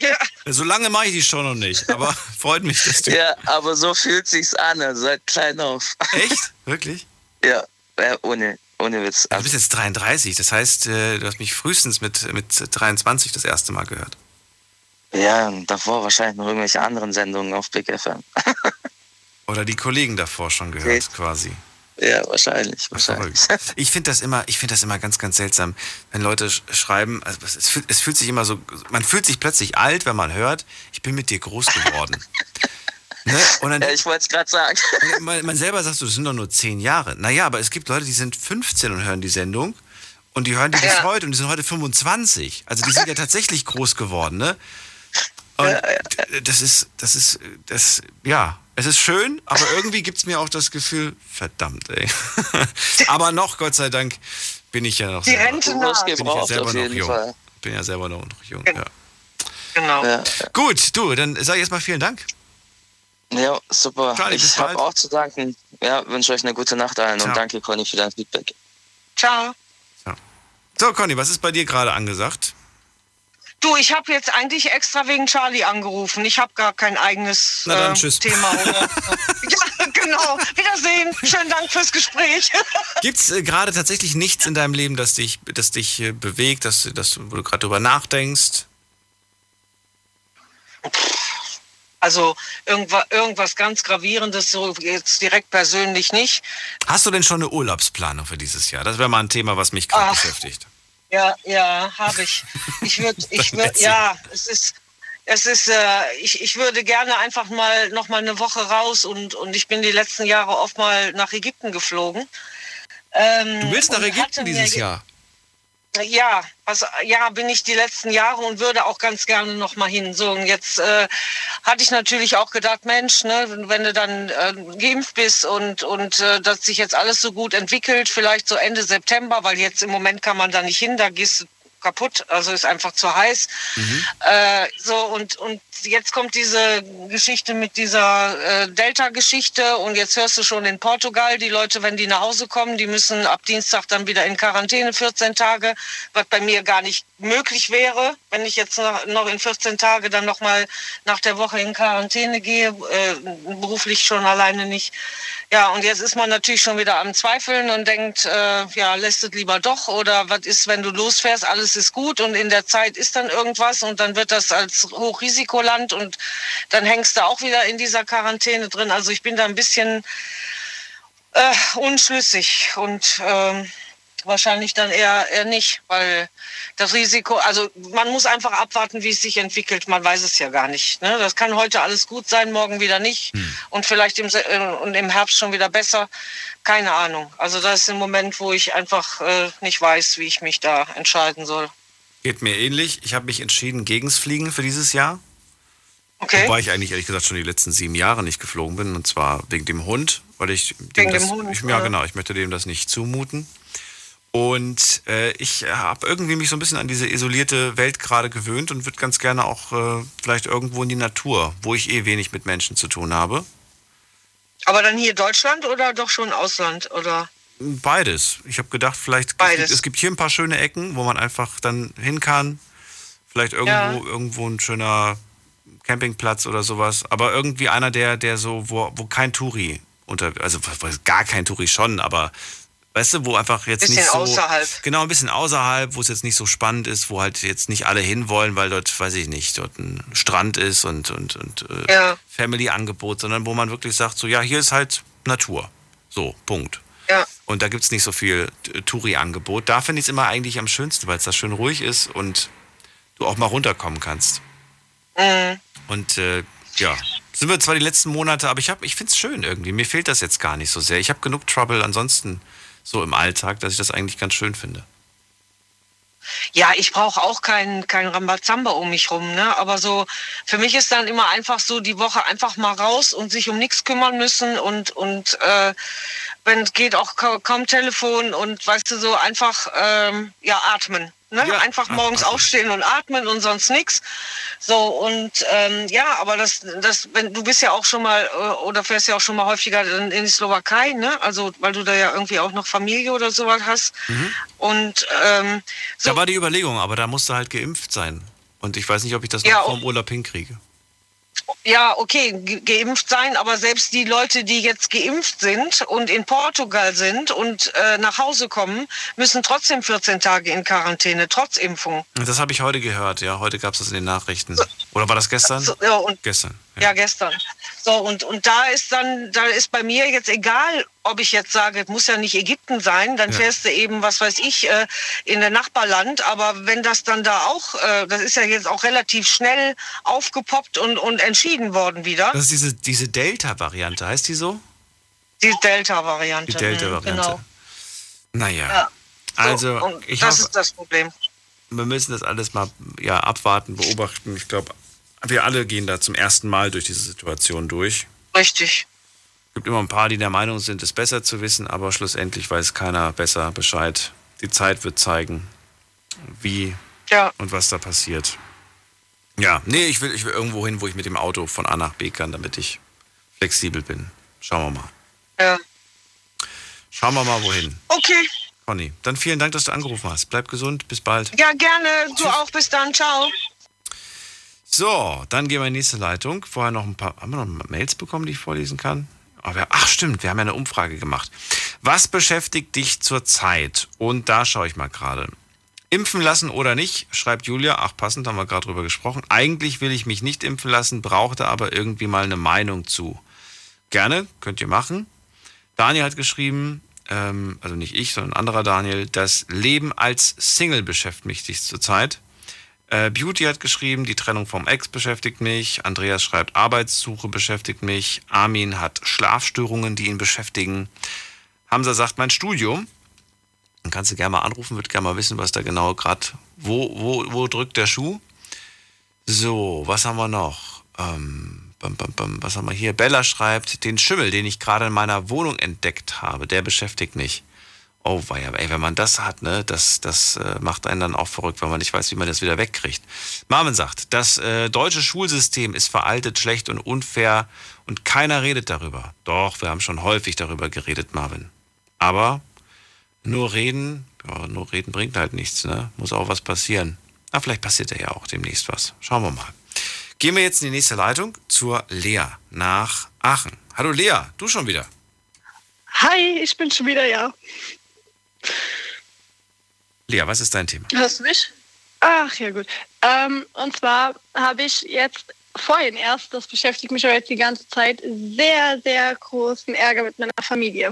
Ja. So lange mache ich die schon noch nicht, aber freut mich, dass du... Ja, aber so fühlt sich's an, also seit klein auf. Echt? Wirklich? Ja, ohne Witz. Also du bist jetzt 33, das heißt, du hast mich frühestens mit 23 das erste Mal gehört. Ja, und davor wahrscheinlich noch irgendwelche anderen Sendungen auf Big FM. Oder die Kollegen davor schon gehört, okay. Quasi. Ja, wahrscheinlich. Ich finde das immer ganz, ganz seltsam, wenn Leute schreiben, also es fühlt sich immer so, man fühlt sich plötzlich alt, wenn man hört, ich bin mit dir groß geworden. Ne? Und dann, ja, ich wollte es gerade sagen. Man selber sagt, das sind doch nur 10 Jahre. Naja, aber es gibt Leute, die sind 15 und hören die Sendung und die hören die bis heute und die sind heute 25. Also die sind ja tatsächlich groß geworden, ne? Und das ist, es ist schön, aber irgendwie gibt es mir auch das Gefühl, verdammt, ey. Aber noch, Gott sei Dank, bin ich ja noch die Rente noch jung. Bin ja selber noch jung, ja. Genau. Ja. Gut, du, dann sag ich erstmal vielen Dank. Ja, super. Charlie, ich habe auch zu danken. Ja, wünsche euch eine gute Nacht allen und danke, Conny, für dein Feedback. Ciao. So, Conny, was ist bei dir gerade angesagt? Du, ich habe jetzt eigentlich extra wegen Charlie angerufen. Ich habe gar kein eigenes Thema. Ja, genau. Wiedersehen. Schönen Dank fürs Gespräch. Gibt es gerade tatsächlich nichts in deinem Leben, das dich bewegt, wo du gerade drüber nachdenkst? Also irgendwas ganz Gravierendes, so jetzt direkt persönlich nicht. Hast du denn schon eine Urlaubsplanung für dieses Jahr? Das wäre mal ein Thema, was mich gerade beschäftigt. Ja, habe ich. Ich würde gerne einfach mal noch mal eine Woche raus und ich bin die letzten Jahre oft mal nach Ägypten geflogen. Du willst nach Ägypten dieses Jahr? Ja, bin ich die letzten Jahre und würde auch ganz gerne noch mal hin. So, und jetzt hatte ich natürlich auch gedacht, Mensch, ne, wenn du dann geimpft bist und dass sich jetzt alles so gut entwickelt, vielleicht so Ende September, weil jetzt im Moment kann man da nicht hin, da gehst du kaputt, also ist einfach zu heiß. Mhm. Und jetzt kommt diese Geschichte mit dieser Delta-Geschichte und jetzt hörst du schon in Portugal, die Leute, wenn die nach Hause kommen, die müssen ab Dienstag dann wieder in Quarantäne, 14 Tage, was bei mir gar nicht möglich wäre, wenn ich jetzt noch in 14 Tage dann nochmal nach der Woche in Quarantäne gehe, beruflich schon alleine nicht. Ja, und jetzt ist man natürlich schon wieder am Zweifeln und denkt, lässt es lieber doch oder was ist, wenn du losfährst, alles ist gut und in der Zeit ist dann irgendwas und dann wird das als Hochrisikoland und dann hängst du auch wieder in dieser Quarantäne drin. Also ich bin da ein bisschen unschlüssig und wahrscheinlich dann eher nicht, weil das Risiko, also man muss einfach abwarten, wie es sich entwickelt. Man weiß es ja gar nicht. Ne? Das kann heute alles gut sein, morgen wieder nicht und vielleicht im Herbst schon wieder besser. Keine Ahnung. Also das ist ein Moment, wo ich einfach nicht weiß, wie ich mich da entscheiden soll. Geht mir ähnlich. Ich habe mich entschieden gegens Fliegen für dieses Jahr. Okay. Wobei ich eigentlich ehrlich gesagt schon die letzten 7 Jahre nicht geflogen bin und zwar wegen dem Hund, weil ich ich möchte dem das nicht zumuten. Und ich habe irgendwie mich so ein bisschen an diese isolierte Welt gerade gewöhnt und würde ganz gerne auch vielleicht irgendwo in die Natur, wo ich wenig mit Menschen zu tun habe. Aber dann hier Deutschland oder doch schon Ausland? Oder? Beides. Ich habe gedacht, vielleicht es gibt hier ein paar schöne Ecken, wo man einfach dann hin kann. Vielleicht irgendwo ein schöner Campingplatz oder sowas. Aber irgendwie einer, der so, wo kein Touri gar kein Touri schon, aber... Weißt du, wo einfach jetzt nicht so... Außerhalb. Genau, ein bisschen außerhalb, wo es jetzt nicht so spannend ist, wo halt jetzt nicht alle hinwollen, weil dort, weiß ich nicht, dort ein Strand ist und Family-Angebot, sondern wo man wirklich sagt, so, ja, hier ist halt Natur. So, Punkt. Ja. Und da gibt es nicht so viel Touri-Angebot. Da finde ich es immer eigentlich am schönsten, weil es da schön ruhig ist und du auch mal runterkommen kannst. Mhm. Und sind wir zwar die letzten Monate, aber ich finde es schön irgendwie. Mir fehlt das jetzt gar nicht so sehr. Ich habe genug Trouble ansonsten... so im Alltag, dass ich das eigentlich ganz schön finde. Ja, ich brauche auch kein Rambazamba um mich rum, ne? Aber so für mich ist dann immer einfach so die Woche einfach mal raus und sich um nichts kümmern müssen und wenn es geht, auch kaum Telefon und weißt du, so einfach atmen. Ne? Ja. Einfach morgens aufstehen und atmen und sonst nichts. So, und aber das, wenn du bist ja auch schon mal oder fährst ja auch schon mal häufiger in die Slowakei, ne? Also weil du da ja irgendwie auch noch Familie oder sowas hast. Mhm. Und so. Da war die Überlegung, aber da musst du halt geimpft sein. Und ich weiß nicht, ob ich das noch vorm Urlaub hinkriege. Ja, okay, geimpft sein, aber selbst die Leute, die jetzt geimpft sind und in Portugal sind und nach Hause kommen, müssen trotzdem 14 Tage in Quarantäne, trotz Impfung. Das habe ich heute gehört, ja, heute gab es das in den Nachrichten. Oder war das gestern? Gestern. Ja, gestern. So, und da ist bei mir jetzt egal, ob ich jetzt sage, es muss ja nicht Ägypten sein, dann fährst du eben, was weiß ich, in der Nachbarland, aber wenn das dann da auch, das ist ja jetzt auch relativ schnell aufgepoppt und entschieden worden wieder. Das ist diese Delta-Variante, heißt die so? Die Delta-Variante. Die Delta-Variante. Genau. Naja, ja. So, also ich das ist das Problem. Wir müssen das alles mal abwarten, beobachten, ich glaube... Wir alle gehen da zum ersten Mal durch diese Situation durch. Richtig. Es gibt immer ein paar, die der Meinung sind, es besser zu wissen, aber schlussendlich weiß keiner besser Bescheid. Die Zeit wird zeigen, wie und was da passiert. Ja, nee, ich will irgendwo hin, wo ich mit dem Auto von A nach B kann, damit ich flexibel bin. Schauen wir mal. Ja. Schauen wir mal, wohin. Okay. Conny, dann vielen Dank, dass du angerufen hast. Bleib gesund, bis bald. Ja, gerne. Du auch, bis dann. Ciao. So, dann gehen wir in die nächste Leitung. Vorher noch ein paar, haben wir noch Mails bekommen, die ich vorlesen kann? Ach stimmt, wir haben ja eine Umfrage gemacht. Was beschäftigt dich zurzeit? Und da schaue ich mal gerade. Impfen lassen oder nicht, schreibt Julia. Ach, passend, haben wir gerade drüber gesprochen. Eigentlich will ich mich nicht impfen lassen, brauchte aber irgendwie mal eine Meinung zu. Gerne, könnt ihr machen. Daniel hat geschrieben, also nicht ich, sondern ein anderer Daniel, das Leben als Single beschäftigt dich zurzeit. Beauty hat geschrieben, die Trennung vom Ex beschäftigt mich. Andreas schreibt, Arbeitssuche beschäftigt mich. Armin hat Schlafstörungen, die ihn beschäftigen. Hamza sagt, mein Studium. Dann kannst du gerne mal anrufen, würde gerne mal wissen, was da genau gerade, wo drückt der Schuh. So, was haben wir noch? Was haben wir hier? Bella schreibt, den Schimmel, den ich gerade in meiner Wohnung entdeckt habe, der beschäftigt mich. Oh, ey, wenn man das hat, ne, das macht einen dann auch verrückt, weil man nicht weiß, wie man das wieder wegkriegt. Marvin sagt, das deutsche Schulsystem ist veraltet, schlecht und unfair und keiner redet darüber. Doch, wir haben schon häufig darüber geredet, Marvin. Aber nur reden bringt halt nichts, ne? Muss auch was passieren. Na, vielleicht passiert ja auch demnächst was. Schauen wir mal. Gehen wir jetzt in die nächste Leitung zur Lea nach Aachen. Hallo Lea, du schon wieder? Hi, ich bin schon wieder, ja. Lea, was ist dein Thema? Hörst du mich? Ach ja, gut. Und zwar habe ich jetzt vorhin erst, das beschäftigt mich aber jetzt die ganze Zeit, sehr, sehr großen Ärger mit meiner Familie.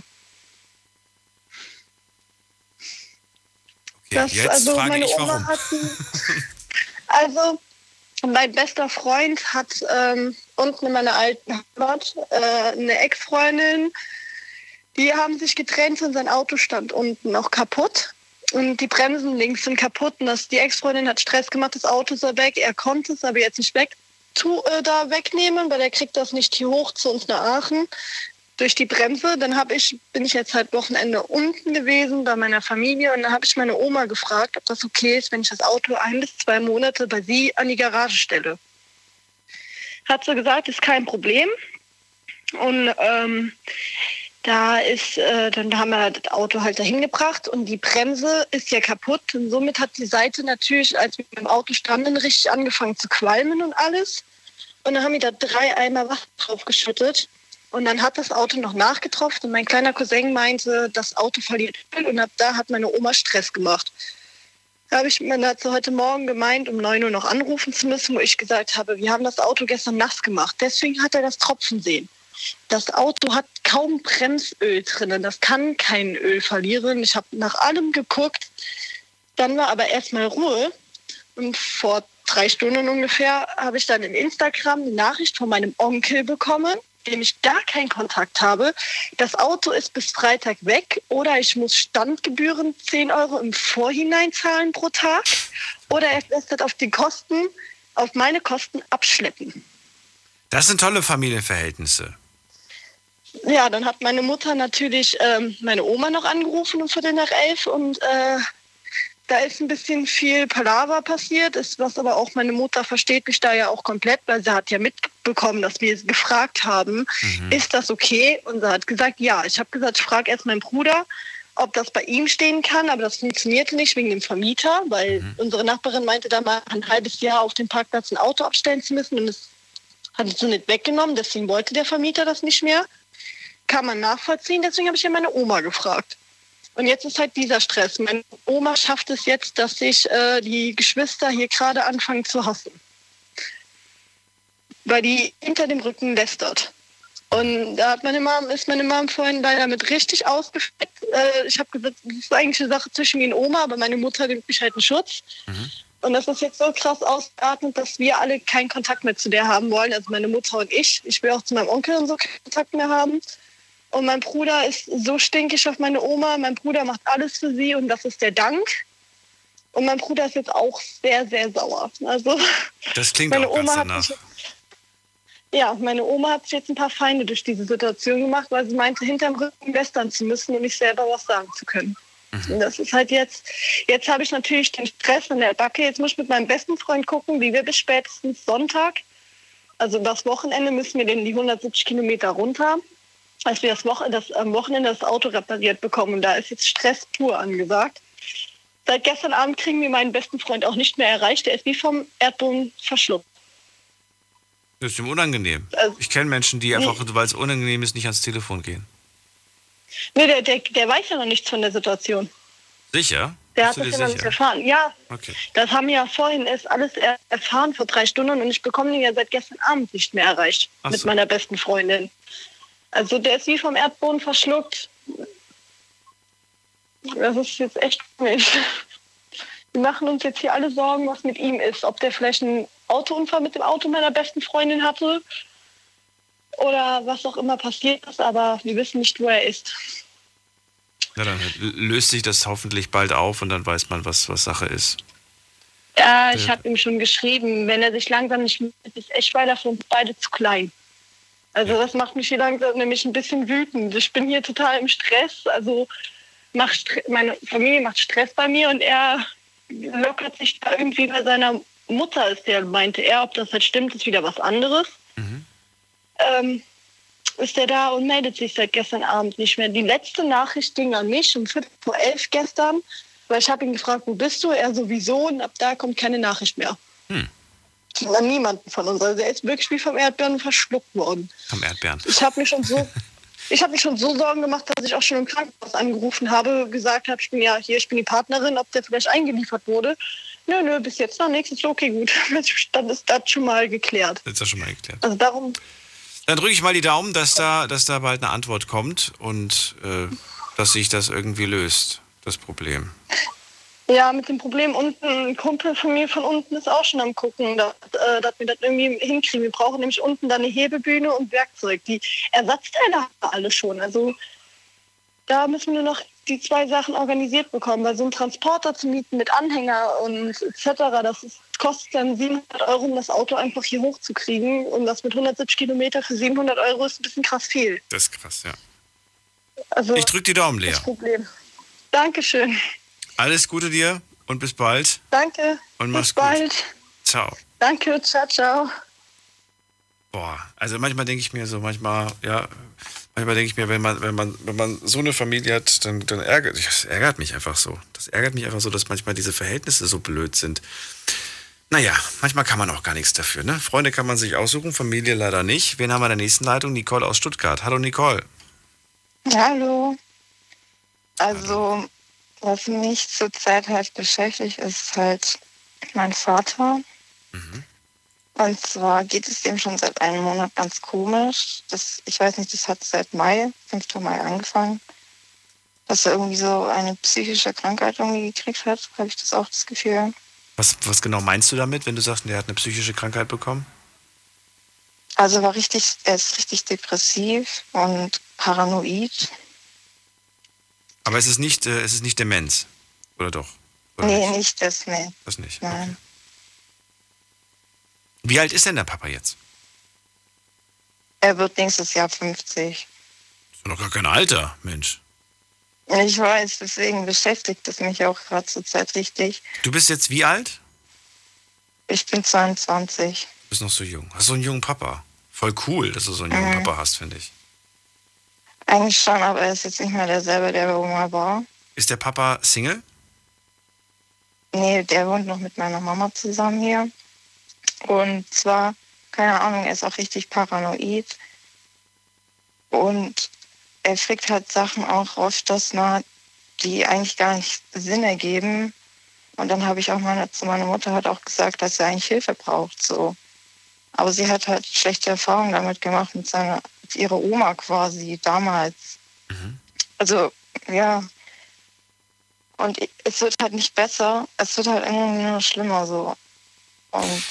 Okay, das, jetzt also frage meine ich, Oma warum. Also mein bester Freund hat unten in meiner alten Heimat eine Ex-Freundin. Die haben sich getrennt und sein Auto stand unten noch kaputt. Und die Bremsen links sind kaputt. Und die Ex-Freundin hat Stress gemacht, das Auto soll weg. Er konnte es aber jetzt nicht wegnehmen, weil er kriegt das nicht hier hoch zu uns nach Aachen durch die Bremse. Dann bin ich jetzt halt Wochenende unten gewesen bei meiner Familie. Und dann habe ich meine Oma gefragt, ob das okay ist, wenn ich das Auto 1 bis 2 Monate bei sie an die Garage stelle. Hat sie gesagt, ist kein Problem. Und dann haben wir das Auto halt dahin gebracht und die Bremse ist ja kaputt. Und somit hat die Seite natürlich, als wir mit dem Auto standen, richtig angefangen zu qualmen und alles. Und dann haben wir da 3 Eimer Wasser draufgeschüttet. Und dann hat das Auto noch nachgetropft und mein kleiner Cousin meinte, das Auto verliert Öl. Und ab da hat meine Oma Stress gemacht. Da habe ich mir dazu heute Morgen gemeint, um 9 Uhr noch anrufen zu müssen, wo ich gesagt habe, wir haben das Auto gestern nass gemacht. Deswegen hat er das Tropfen sehen. Das Auto hat kaum Bremsöl drinnen, das kann kein Öl verlieren. Ich habe nach allem geguckt, dann war aber erstmal Ruhe. Und vor 3 Stunden ungefähr habe ich dann in Instagram eine Nachricht von meinem Onkel bekommen, dem ich gar keinen Kontakt habe. Das Auto ist bis Freitag weg oder ich muss Standgebühren 10 Euro im Vorhinein zahlen pro Tag oder er lässt das auf meine Kosten abschleppen. Das sind tolle Familienverhältnisse. Ja, dann hat meine Mutter natürlich meine Oma noch angerufen um 11:15 und da ist ein bisschen viel Palaver passiert, was aber auch meine Mutter versteht mich da ja auch komplett, weil sie hat ja mitbekommen, dass wir gefragt haben, ist das okay? Und sie hat gesagt, ja. Ich habe gesagt, ich frage erst meinen Bruder, ob das bei ihm stehen kann, aber das funktionierte nicht wegen dem Vermieter, weil unsere Nachbarin meinte da mal ein halbes Jahr auf dem Parkplatz ein Auto abstellen zu müssen und das hat sie so nicht weggenommen, deswegen wollte der Vermieter das nicht mehr. Kann man nachvollziehen, deswegen habe ich ja meine Oma gefragt. Und jetzt ist halt dieser Stress. Meine Oma schafft es jetzt, dass sich die Geschwister hier gerade anfangen zu hassen. Weil die hinter dem Rücken lästert. Und da hat meine Mom vorhin leider mit richtig ausgesteckt. Ich habe gesagt, das ist eigentlich eine Sache zwischen mir und Oma, aber meine Mutter nimmt mich halt in Schutz. Und das ist jetzt so krass ausgeatmet, dass wir alle keinen Kontakt mehr zu der haben wollen. Also meine Mutter und ich. Ich will auch zu meinem Onkel und so keinen Kontakt mehr haben. Und mein Bruder ist so stinkig auf meine Oma. Mein Bruder macht alles für sie und das ist der Dank. Und mein Bruder ist jetzt auch sehr, sehr sauer. Also das klingt meine auch Oma ganz danach. Meine Oma hat sich jetzt ein paar Feinde durch diese Situation gemacht, weil sie meinte, hinterm Rücken lästern zu müssen und nicht selber was sagen zu können. Und das ist halt jetzt habe ich natürlich den Stress in der Backe. Jetzt muss ich mit meinem besten Freund gucken, wie wir bis spätestens Sonntag, also das Wochenende, müssen wir denn die 170 Kilometer runter, als wir am Wochenende das Auto repariert bekommen. Und da ist jetzt Stress pur angesagt. Seit gestern Abend kriegen wir meinen besten Freund auch nicht mehr erreicht. Der ist wie vom Erdboden verschluckt. Das ist ihm unangenehm. Also, ich kenne Menschen, die einfach, weil es unangenehm ist, nicht ans Telefon gehen. Nee, der weiß ja noch nichts von der Situation. Sicher? Der hat das ja noch nicht erfahren. Ja, okay. Das haben wir ja vorhin alles erfahren vor 3 Stunden und ich bekomme den ja seit gestern Abend nicht mehr erreicht. Ach mit so. Meiner besten Freundin. Also der ist wie vom Erdboden verschluckt. Das ist jetzt echt komisch. Wir machen uns jetzt hier alle Sorgen, was mit ihm ist. Ob der vielleicht einen Autounfall mit dem Auto meiner besten Freundin hatte oder was auch immer passiert ist, aber wir wissen nicht, wo er ist. Na dann löst sich das hoffentlich bald auf und dann weiß man, was Sache ist. Ja, ich habe ihm schon geschrieben, wenn er sich langsam nicht meldet, ist echt weiter für uns beide zu klein. Also das macht mich hier langsam nämlich ein bisschen wütend. Ich bin hier total im Stress, also meine Familie macht Stress bei mir und er lockert sich da irgendwie bei seiner Mutter, ist der, meinte er, ob das halt stimmt, ist wieder was anderes. Ist er da und meldet sich seit gestern Abend nicht mehr. Die letzte Nachricht ging an mich um 10:45 gestern, weil ich habe ihn gefragt, wo bist du? Er sowieso und ab da kommt keine Nachricht mehr. An niemanden von uns. Also er ist wirklich wie vom Erdbeeren verschluckt worden. Vom Erdbeeren. Ich habe mich schon so Sorgen gemacht, dass ich auch schon im Krankenhaus angerufen habe, gesagt habe, ich bin die Partnerin, ob der vielleicht eingeliefert wurde. Nö, bis jetzt noch nichts. Ist okay, gut. Dann ist das schon mal geklärt. Also darum. Dann drücke ich mal die Daumen, dass da bald eine Antwort kommt und dass sich das irgendwie löst, das Problem. Ja, mit dem Problem unten, ein Kumpel von mir von unten ist auch schon am Gucken, dass wir das irgendwie hinkriegen. Wir brauchen nämlich unten dann eine Hebebühne und Werkzeug. Die Ersatzteile haben wir alle schon. Also da müssen wir nur noch die 2 Sachen organisiert bekommen, weil so einen Transporter zu mieten mit Anhänger und etc., kostet dann 700 €, um das Auto einfach hier hochzukriegen. Und das mit 170 Kilometer für 700 € ist ein bisschen krass viel. Das ist krass, ja. Also, ich drücke die Daumen, Lea. Kein Problem. Dankeschön. Alles Gute dir und bis bald. Danke. Und mach's gut. Bis bald. Ciao. Danke, ciao, ciao. Boah, also manchmal denke ich mir, wenn man so eine Familie hat, dann ärgert mich einfach so. Das ärgert mich einfach so, dass manchmal diese Verhältnisse so blöd sind. Naja, manchmal kann man auch gar nichts dafür, ne? Freunde kann man sich aussuchen, Familie leider nicht. Wen haben wir in der nächsten Leitung? Nicole aus Stuttgart. Hallo, Nicole. Hallo. Also, was mich zurzeit halt beschäftigt, ist halt mein Vater. Und zwar geht es ihm schon seit einem Monat ganz komisch. Ich weiß nicht, das hat seit Mai, 5. Mai angefangen, dass er irgendwie so eine psychische Krankheit irgendwie gekriegt hat, habe ich das auch das Gefühl. Was genau meinst du damit, wenn du sagst, der hat eine psychische Krankheit bekommen? Also er ist richtig depressiv und paranoid. Aber es ist nicht Demenz, oder doch? Oder nee, nicht das, nee. Das nicht? Nein. Okay. Wie alt ist denn der Papa jetzt? Er wird nächstes Jahr 50. Ich habe noch gar kein Alter, Mensch. Ich weiß, deswegen beschäftigt es mich auch gerade zur Zeit richtig. Du bist jetzt wie alt? Ich bin 22. Du bist noch so jung. Hast so einen jungen Papa. Voll cool, dass du so einen jungen Papa hast, finde ich. Eigentlich schon, aber er ist jetzt nicht mehr derselbe, der bei Oma war. Ist der Papa Single? Nee, der wohnt noch mit meiner Mama zusammen hier. Und zwar, keine Ahnung, er ist auch richtig paranoid. Und er kriegt halt Sachen auch oft, die eigentlich gar nicht Sinn ergeben. Und dann habe ich auch meine Mutter hat auch gesagt, dass er eigentlich Hilfe braucht. So. Aber sie hat halt schlechte Erfahrungen damit gemacht, mit ihrer Oma quasi damals. Mhm. Also, ja. Und es wird halt nicht besser, es wird halt irgendwie nur schlimmer so. Und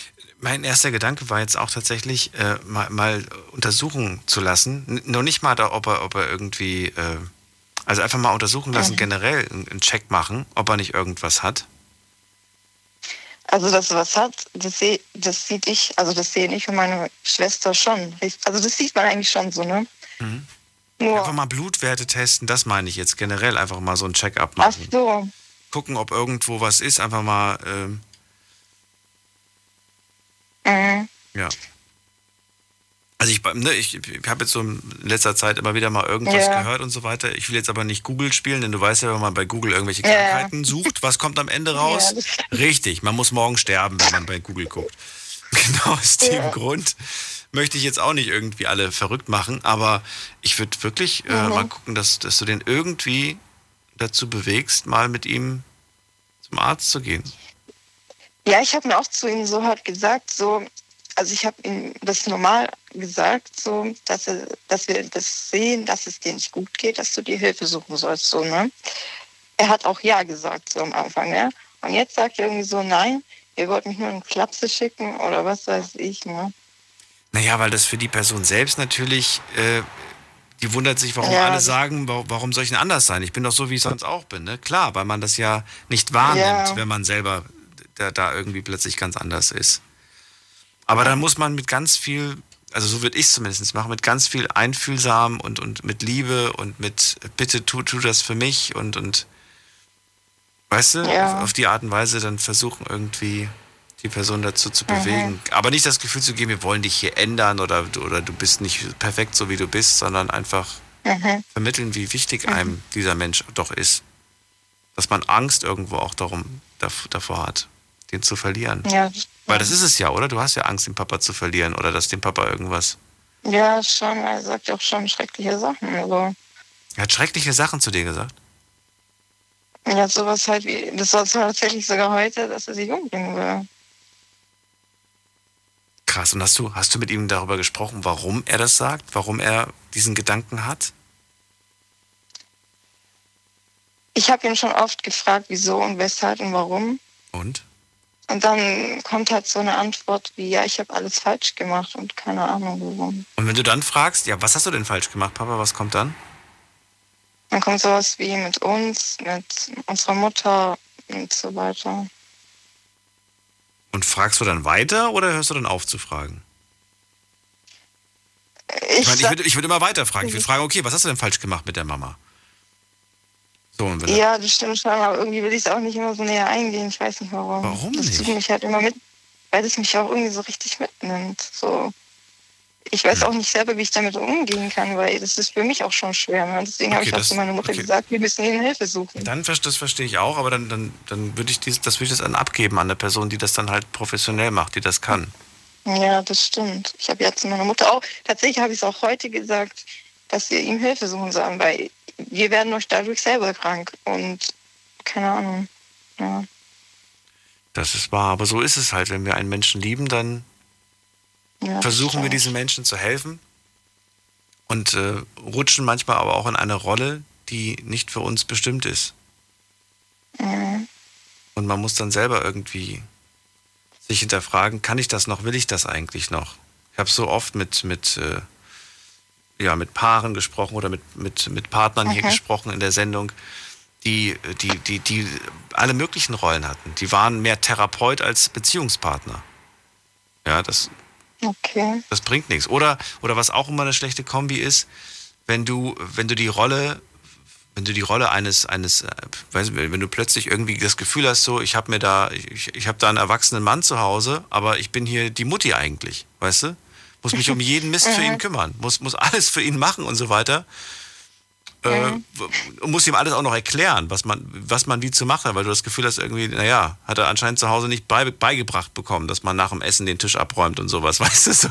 mein erster Gedanke war jetzt auch tatsächlich, mal untersuchen zu lassen. Noch nicht mal, ob er irgendwie, also einfach mal untersuchen lassen, generell einen Check machen, ob er nicht irgendwas hat. Also, dass er was hat, das sehe ich und meine Schwester schon. Also, das sieht man eigentlich schon so, ne? Mhm. Nur einfach mal Blutwerte testen, das meine ich jetzt generell. Einfach mal so einen Check-up machen. Ach so. Gucken, ob irgendwo was ist, einfach mal. Ja. Also ich habe jetzt so in letzter Zeit immer wieder mal irgendwas gehört und so weiter. Ich will jetzt aber nicht Google spielen, denn du weißt ja, wenn man bei Google irgendwelche Krankheiten sucht, was kommt am Ende raus? Ja, richtig, man muss morgen sterben, wenn man bei Google guckt. Genau aus dem Grund möchte ich jetzt auch nicht irgendwie alle verrückt machen, aber ich würde wirklich mal gucken, dass du den irgendwie dazu bewegst, mal mit ihm zum Arzt zu gehen. Ja, ich habe mir auch zu ihm so halt gesagt, so, also ich habe ihm das normal gesagt, so, dass wir das sehen, dass es dir nicht gut geht, dass du dir Hilfe suchen sollst, so, ne? Er hat auch ja gesagt, so am Anfang, ne? Und jetzt sagt er irgendwie so, nein, ihr wollt mich nur in Klapse schicken oder was weiß ich, ne? Naja, weil das für die Person selbst natürlich, die wundert sich, warum alle sagen, warum soll ich denn anders sein? Ich bin doch so, wie ich sonst auch bin, ne? Klar, weil man das ja nicht wahrnimmt, wenn man selber da irgendwie plötzlich ganz anders ist. Aber dann muss man mit ganz viel, also so würde ich es zumindest machen, mit ganz viel einfühlsam und mit Liebe und mit bitte tu das für mich und weißt du, auf die Art und Weise dann versuchen irgendwie die Person dazu zu bewegen. Aber nicht das Gefühl zu geben, wir wollen dich hier ändern oder du bist nicht perfekt, so wie du bist, sondern einfach vermitteln, wie wichtig einem dieser Mensch doch ist. Dass man Angst irgendwo auch davor hat, den zu verlieren. Ja, weil das ist es ja, oder? Du hast ja Angst, den Papa zu verlieren oder dass dem Papa irgendwas... Ja, schon. Er sagt auch schon schreckliche Sachen. Also. Er hat schreckliche Sachen zu dir gesagt? Ja, sowas halt wie... Das war tatsächlich sogar heute, dass er sich umbringen will. Krass. Und hast du mit ihm darüber gesprochen, warum er das sagt? Warum er diesen Gedanken hat? Ich habe ihn schon oft gefragt, wieso und weshalb und warum. Und? Und dann kommt halt so eine Antwort wie, ja, ich habe alles falsch gemacht und keine Ahnung warum. Und wenn du dann fragst, ja, was hast du denn falsch gemacht, Papa, was kommt dann? Dann kommt sowas wie mit unserer Mutter und so weiter. Und fragst du dann weiter oder hörst du dann auf zu fragen? Ich würde immer weiter fragen. Ich würde fragen, okay, was hast du denn falsch gemacht mit der Mama? So, ja, das stimmt schon, aber irgendwie will ich es auch nicht immer so näher eingehen. Ich weiß nicht warum. Warum nicht? Das tut mich halt immer mit, weil es mich auch irgendwie so richtig mitnimmt. So. Ich weiß auch nicht selber, wie ich damit umgehen kann, weil das ist für mich auch schon schwer. Ne? Deswegen habe ich auch zu meiner Mutter gesagt, wir müssen ihnen Hilfe suchen. Dann, das verstehe ich auch, aber dann würde ich das dann abgeben an eine Person, die das dann halt professionell macht, die das kann. Ja, das stimmt. Ich habe ja zu meiner Mutter auch, tatsächlich habe ich es auch heute gesagt, dass wir ihm Hilfe suchen sollen, weil wir werden euch dadurch selber krank und keine Ahnung. Ja. Das ist wahr, aber so ist es halt. Wenn wir einen Menschen lieben, dann versuchen wir diesen Menschen zu helfen und rutschen manchmal aber auch in eine Rolle, die nicht für uns bestimmt ist. Mhm. Und man muss dann selber irgendwie sich hinterfragen, kann ich das noch, will ich das eigentlich noch? Ich habe so oft mit Paaren gesprochen oder mit Partnern hier gesprochen in der Sendung, die alle möglichen Rollen hatten. Die waren mehr Therapeut als Beziehungspartner. Ja, das bringt nichts. Oder was auch immer eine schlechte Kombi ist, wenn du die Rolle wenn du plötzlich irgendwie das Gefühl hast, so, ich habe da einen erwachsenen Mann zu Hause, aber ich bin hier die Mutti eigentlich, weißt du? Muss mich um jeden Mist für ihn kümmern, muss alles für ihn machen und so weiter. Muss ihm alles auch noch erklären, was man wie zu machen hat, weil du das Gefühl hast, irgendwie, naja, hat er anscheinend zu Hause nicht beigebracht bekommen, dass man nach dem Essen den Tisch abräumt und sowas, weißt du, so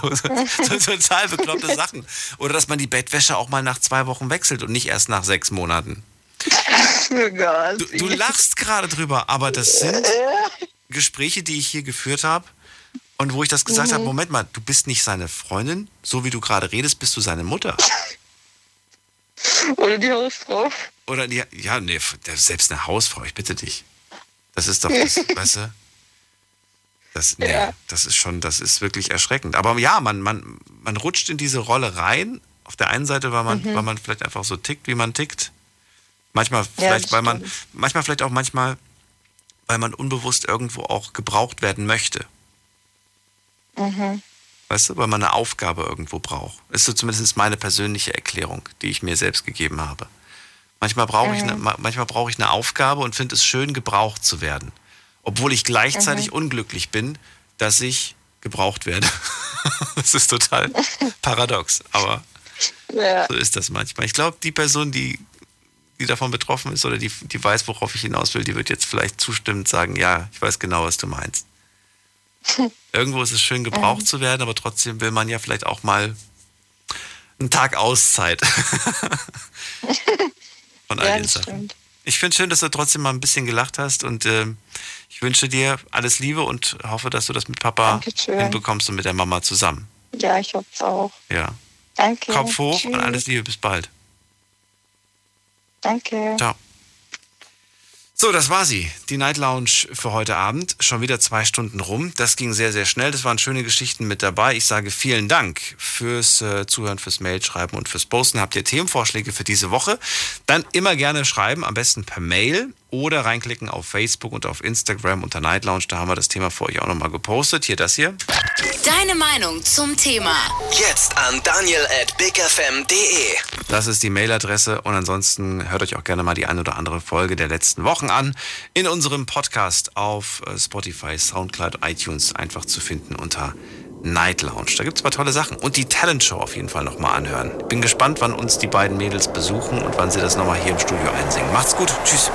total bekloppte Sachen. Oder dass man die Bettwäsche auch mal nach 2 Wochen wechselt und nicht erst nach 6 Monaten. Du lachst gerade drüber, aber das sind Gespräche, die ich hier geführt habe und wo ich das gesagt habe, Moment mal, du bist nicht seine Freundin, so wie du gerade redest, bist du seine Mutter. Oder die Hausfrau. Oder die, ja, nee, selbst eine Hausfrau, ich bitte dich. Das ist doch, das, weißt du, das, nee, ja. Das ist wirklich erschreckend. Aber ja, man rutscht in diese Rolle rein. Auf der einen Seite, weil man vielleicht einfach so tickt, wie man tickt. Manchmal vielleicht, ja, weil man unbewusst irgendwo auch gebraucht werden möchte. Mhm. Weißt du, weil man eine Aufgabe irgendwo braucht. Ist so zumindest meine persönliche Erklärung, die ich mir selbst gegeben habe. Manchmal brauche ich eine Aufgabe und finde es schön, gebraucht zu werden. Obwohl ich gleichzeitig unglücklich bin, dass ich gebraucht werde. Das ist total paradox, aber so ist das manchmal. Ich glaube, die Person, die davon betroffen ist oder die weiß, worauf ich hinaus will, die wird jetzt vielleicht zustimmend sagen, ja, ich weiß genau, was du meinst. Irgendwo ist es schön, gebraucht zu werden, aber trotzdem will man ja vielleicht auch mal einen Tag Auszeit von all den Sachen. Stimmt. Ich finde es schön, dass du trotzdem mal ein bisschen gelacht hast und ich wünsche dir alles Liebe und hoffe, dass du das mit Papa hinbekommst und mit der Mama zusammen. Ja, ich hoffe es auch. Ja. Danke. Kopf hoch. Tschüss. Und alles Liebe, bis bald. Danke. Ciao. So, das war sie, die Night Lounge für heute Abend. Schon wieder 2 Stunden rum. Das ging sehr, sehr schnell. Das waren schöne Geschichten mit dabei. Ich sage vielen Dank fürs Zuhören, fürs Mail schreiben und fürs Posten. Habt ihr Themenvorschläge für diese Woche? Dann immer gerne schreiben, am besten per Mail oder reinklicken auf Facebook und auf Instagram unter Night Lounge. Da haben wir das Thema für euch auch nochmal gepostet. Hier, das hier. Deine Meinung zum Thema. Jetzt an daniel@bigfm.de. Das ist die Mailadresse und ansonsten hört euch auch gerne mal die ein oder andere Folge der letzten Wochen an. In unserem Podcast auf Spotify, Soundcloud, iTunes einfach zu finden unter Night Lounge. Da gibt es mal tolle Sachen. Und die Talent Show auf jeden Fall nochmal anhören. Bin gespannt, wann uns die beiden Mädels besuchen und wann sie das nochmal hier im Studio einsingen. Macht's gut. Tschüss.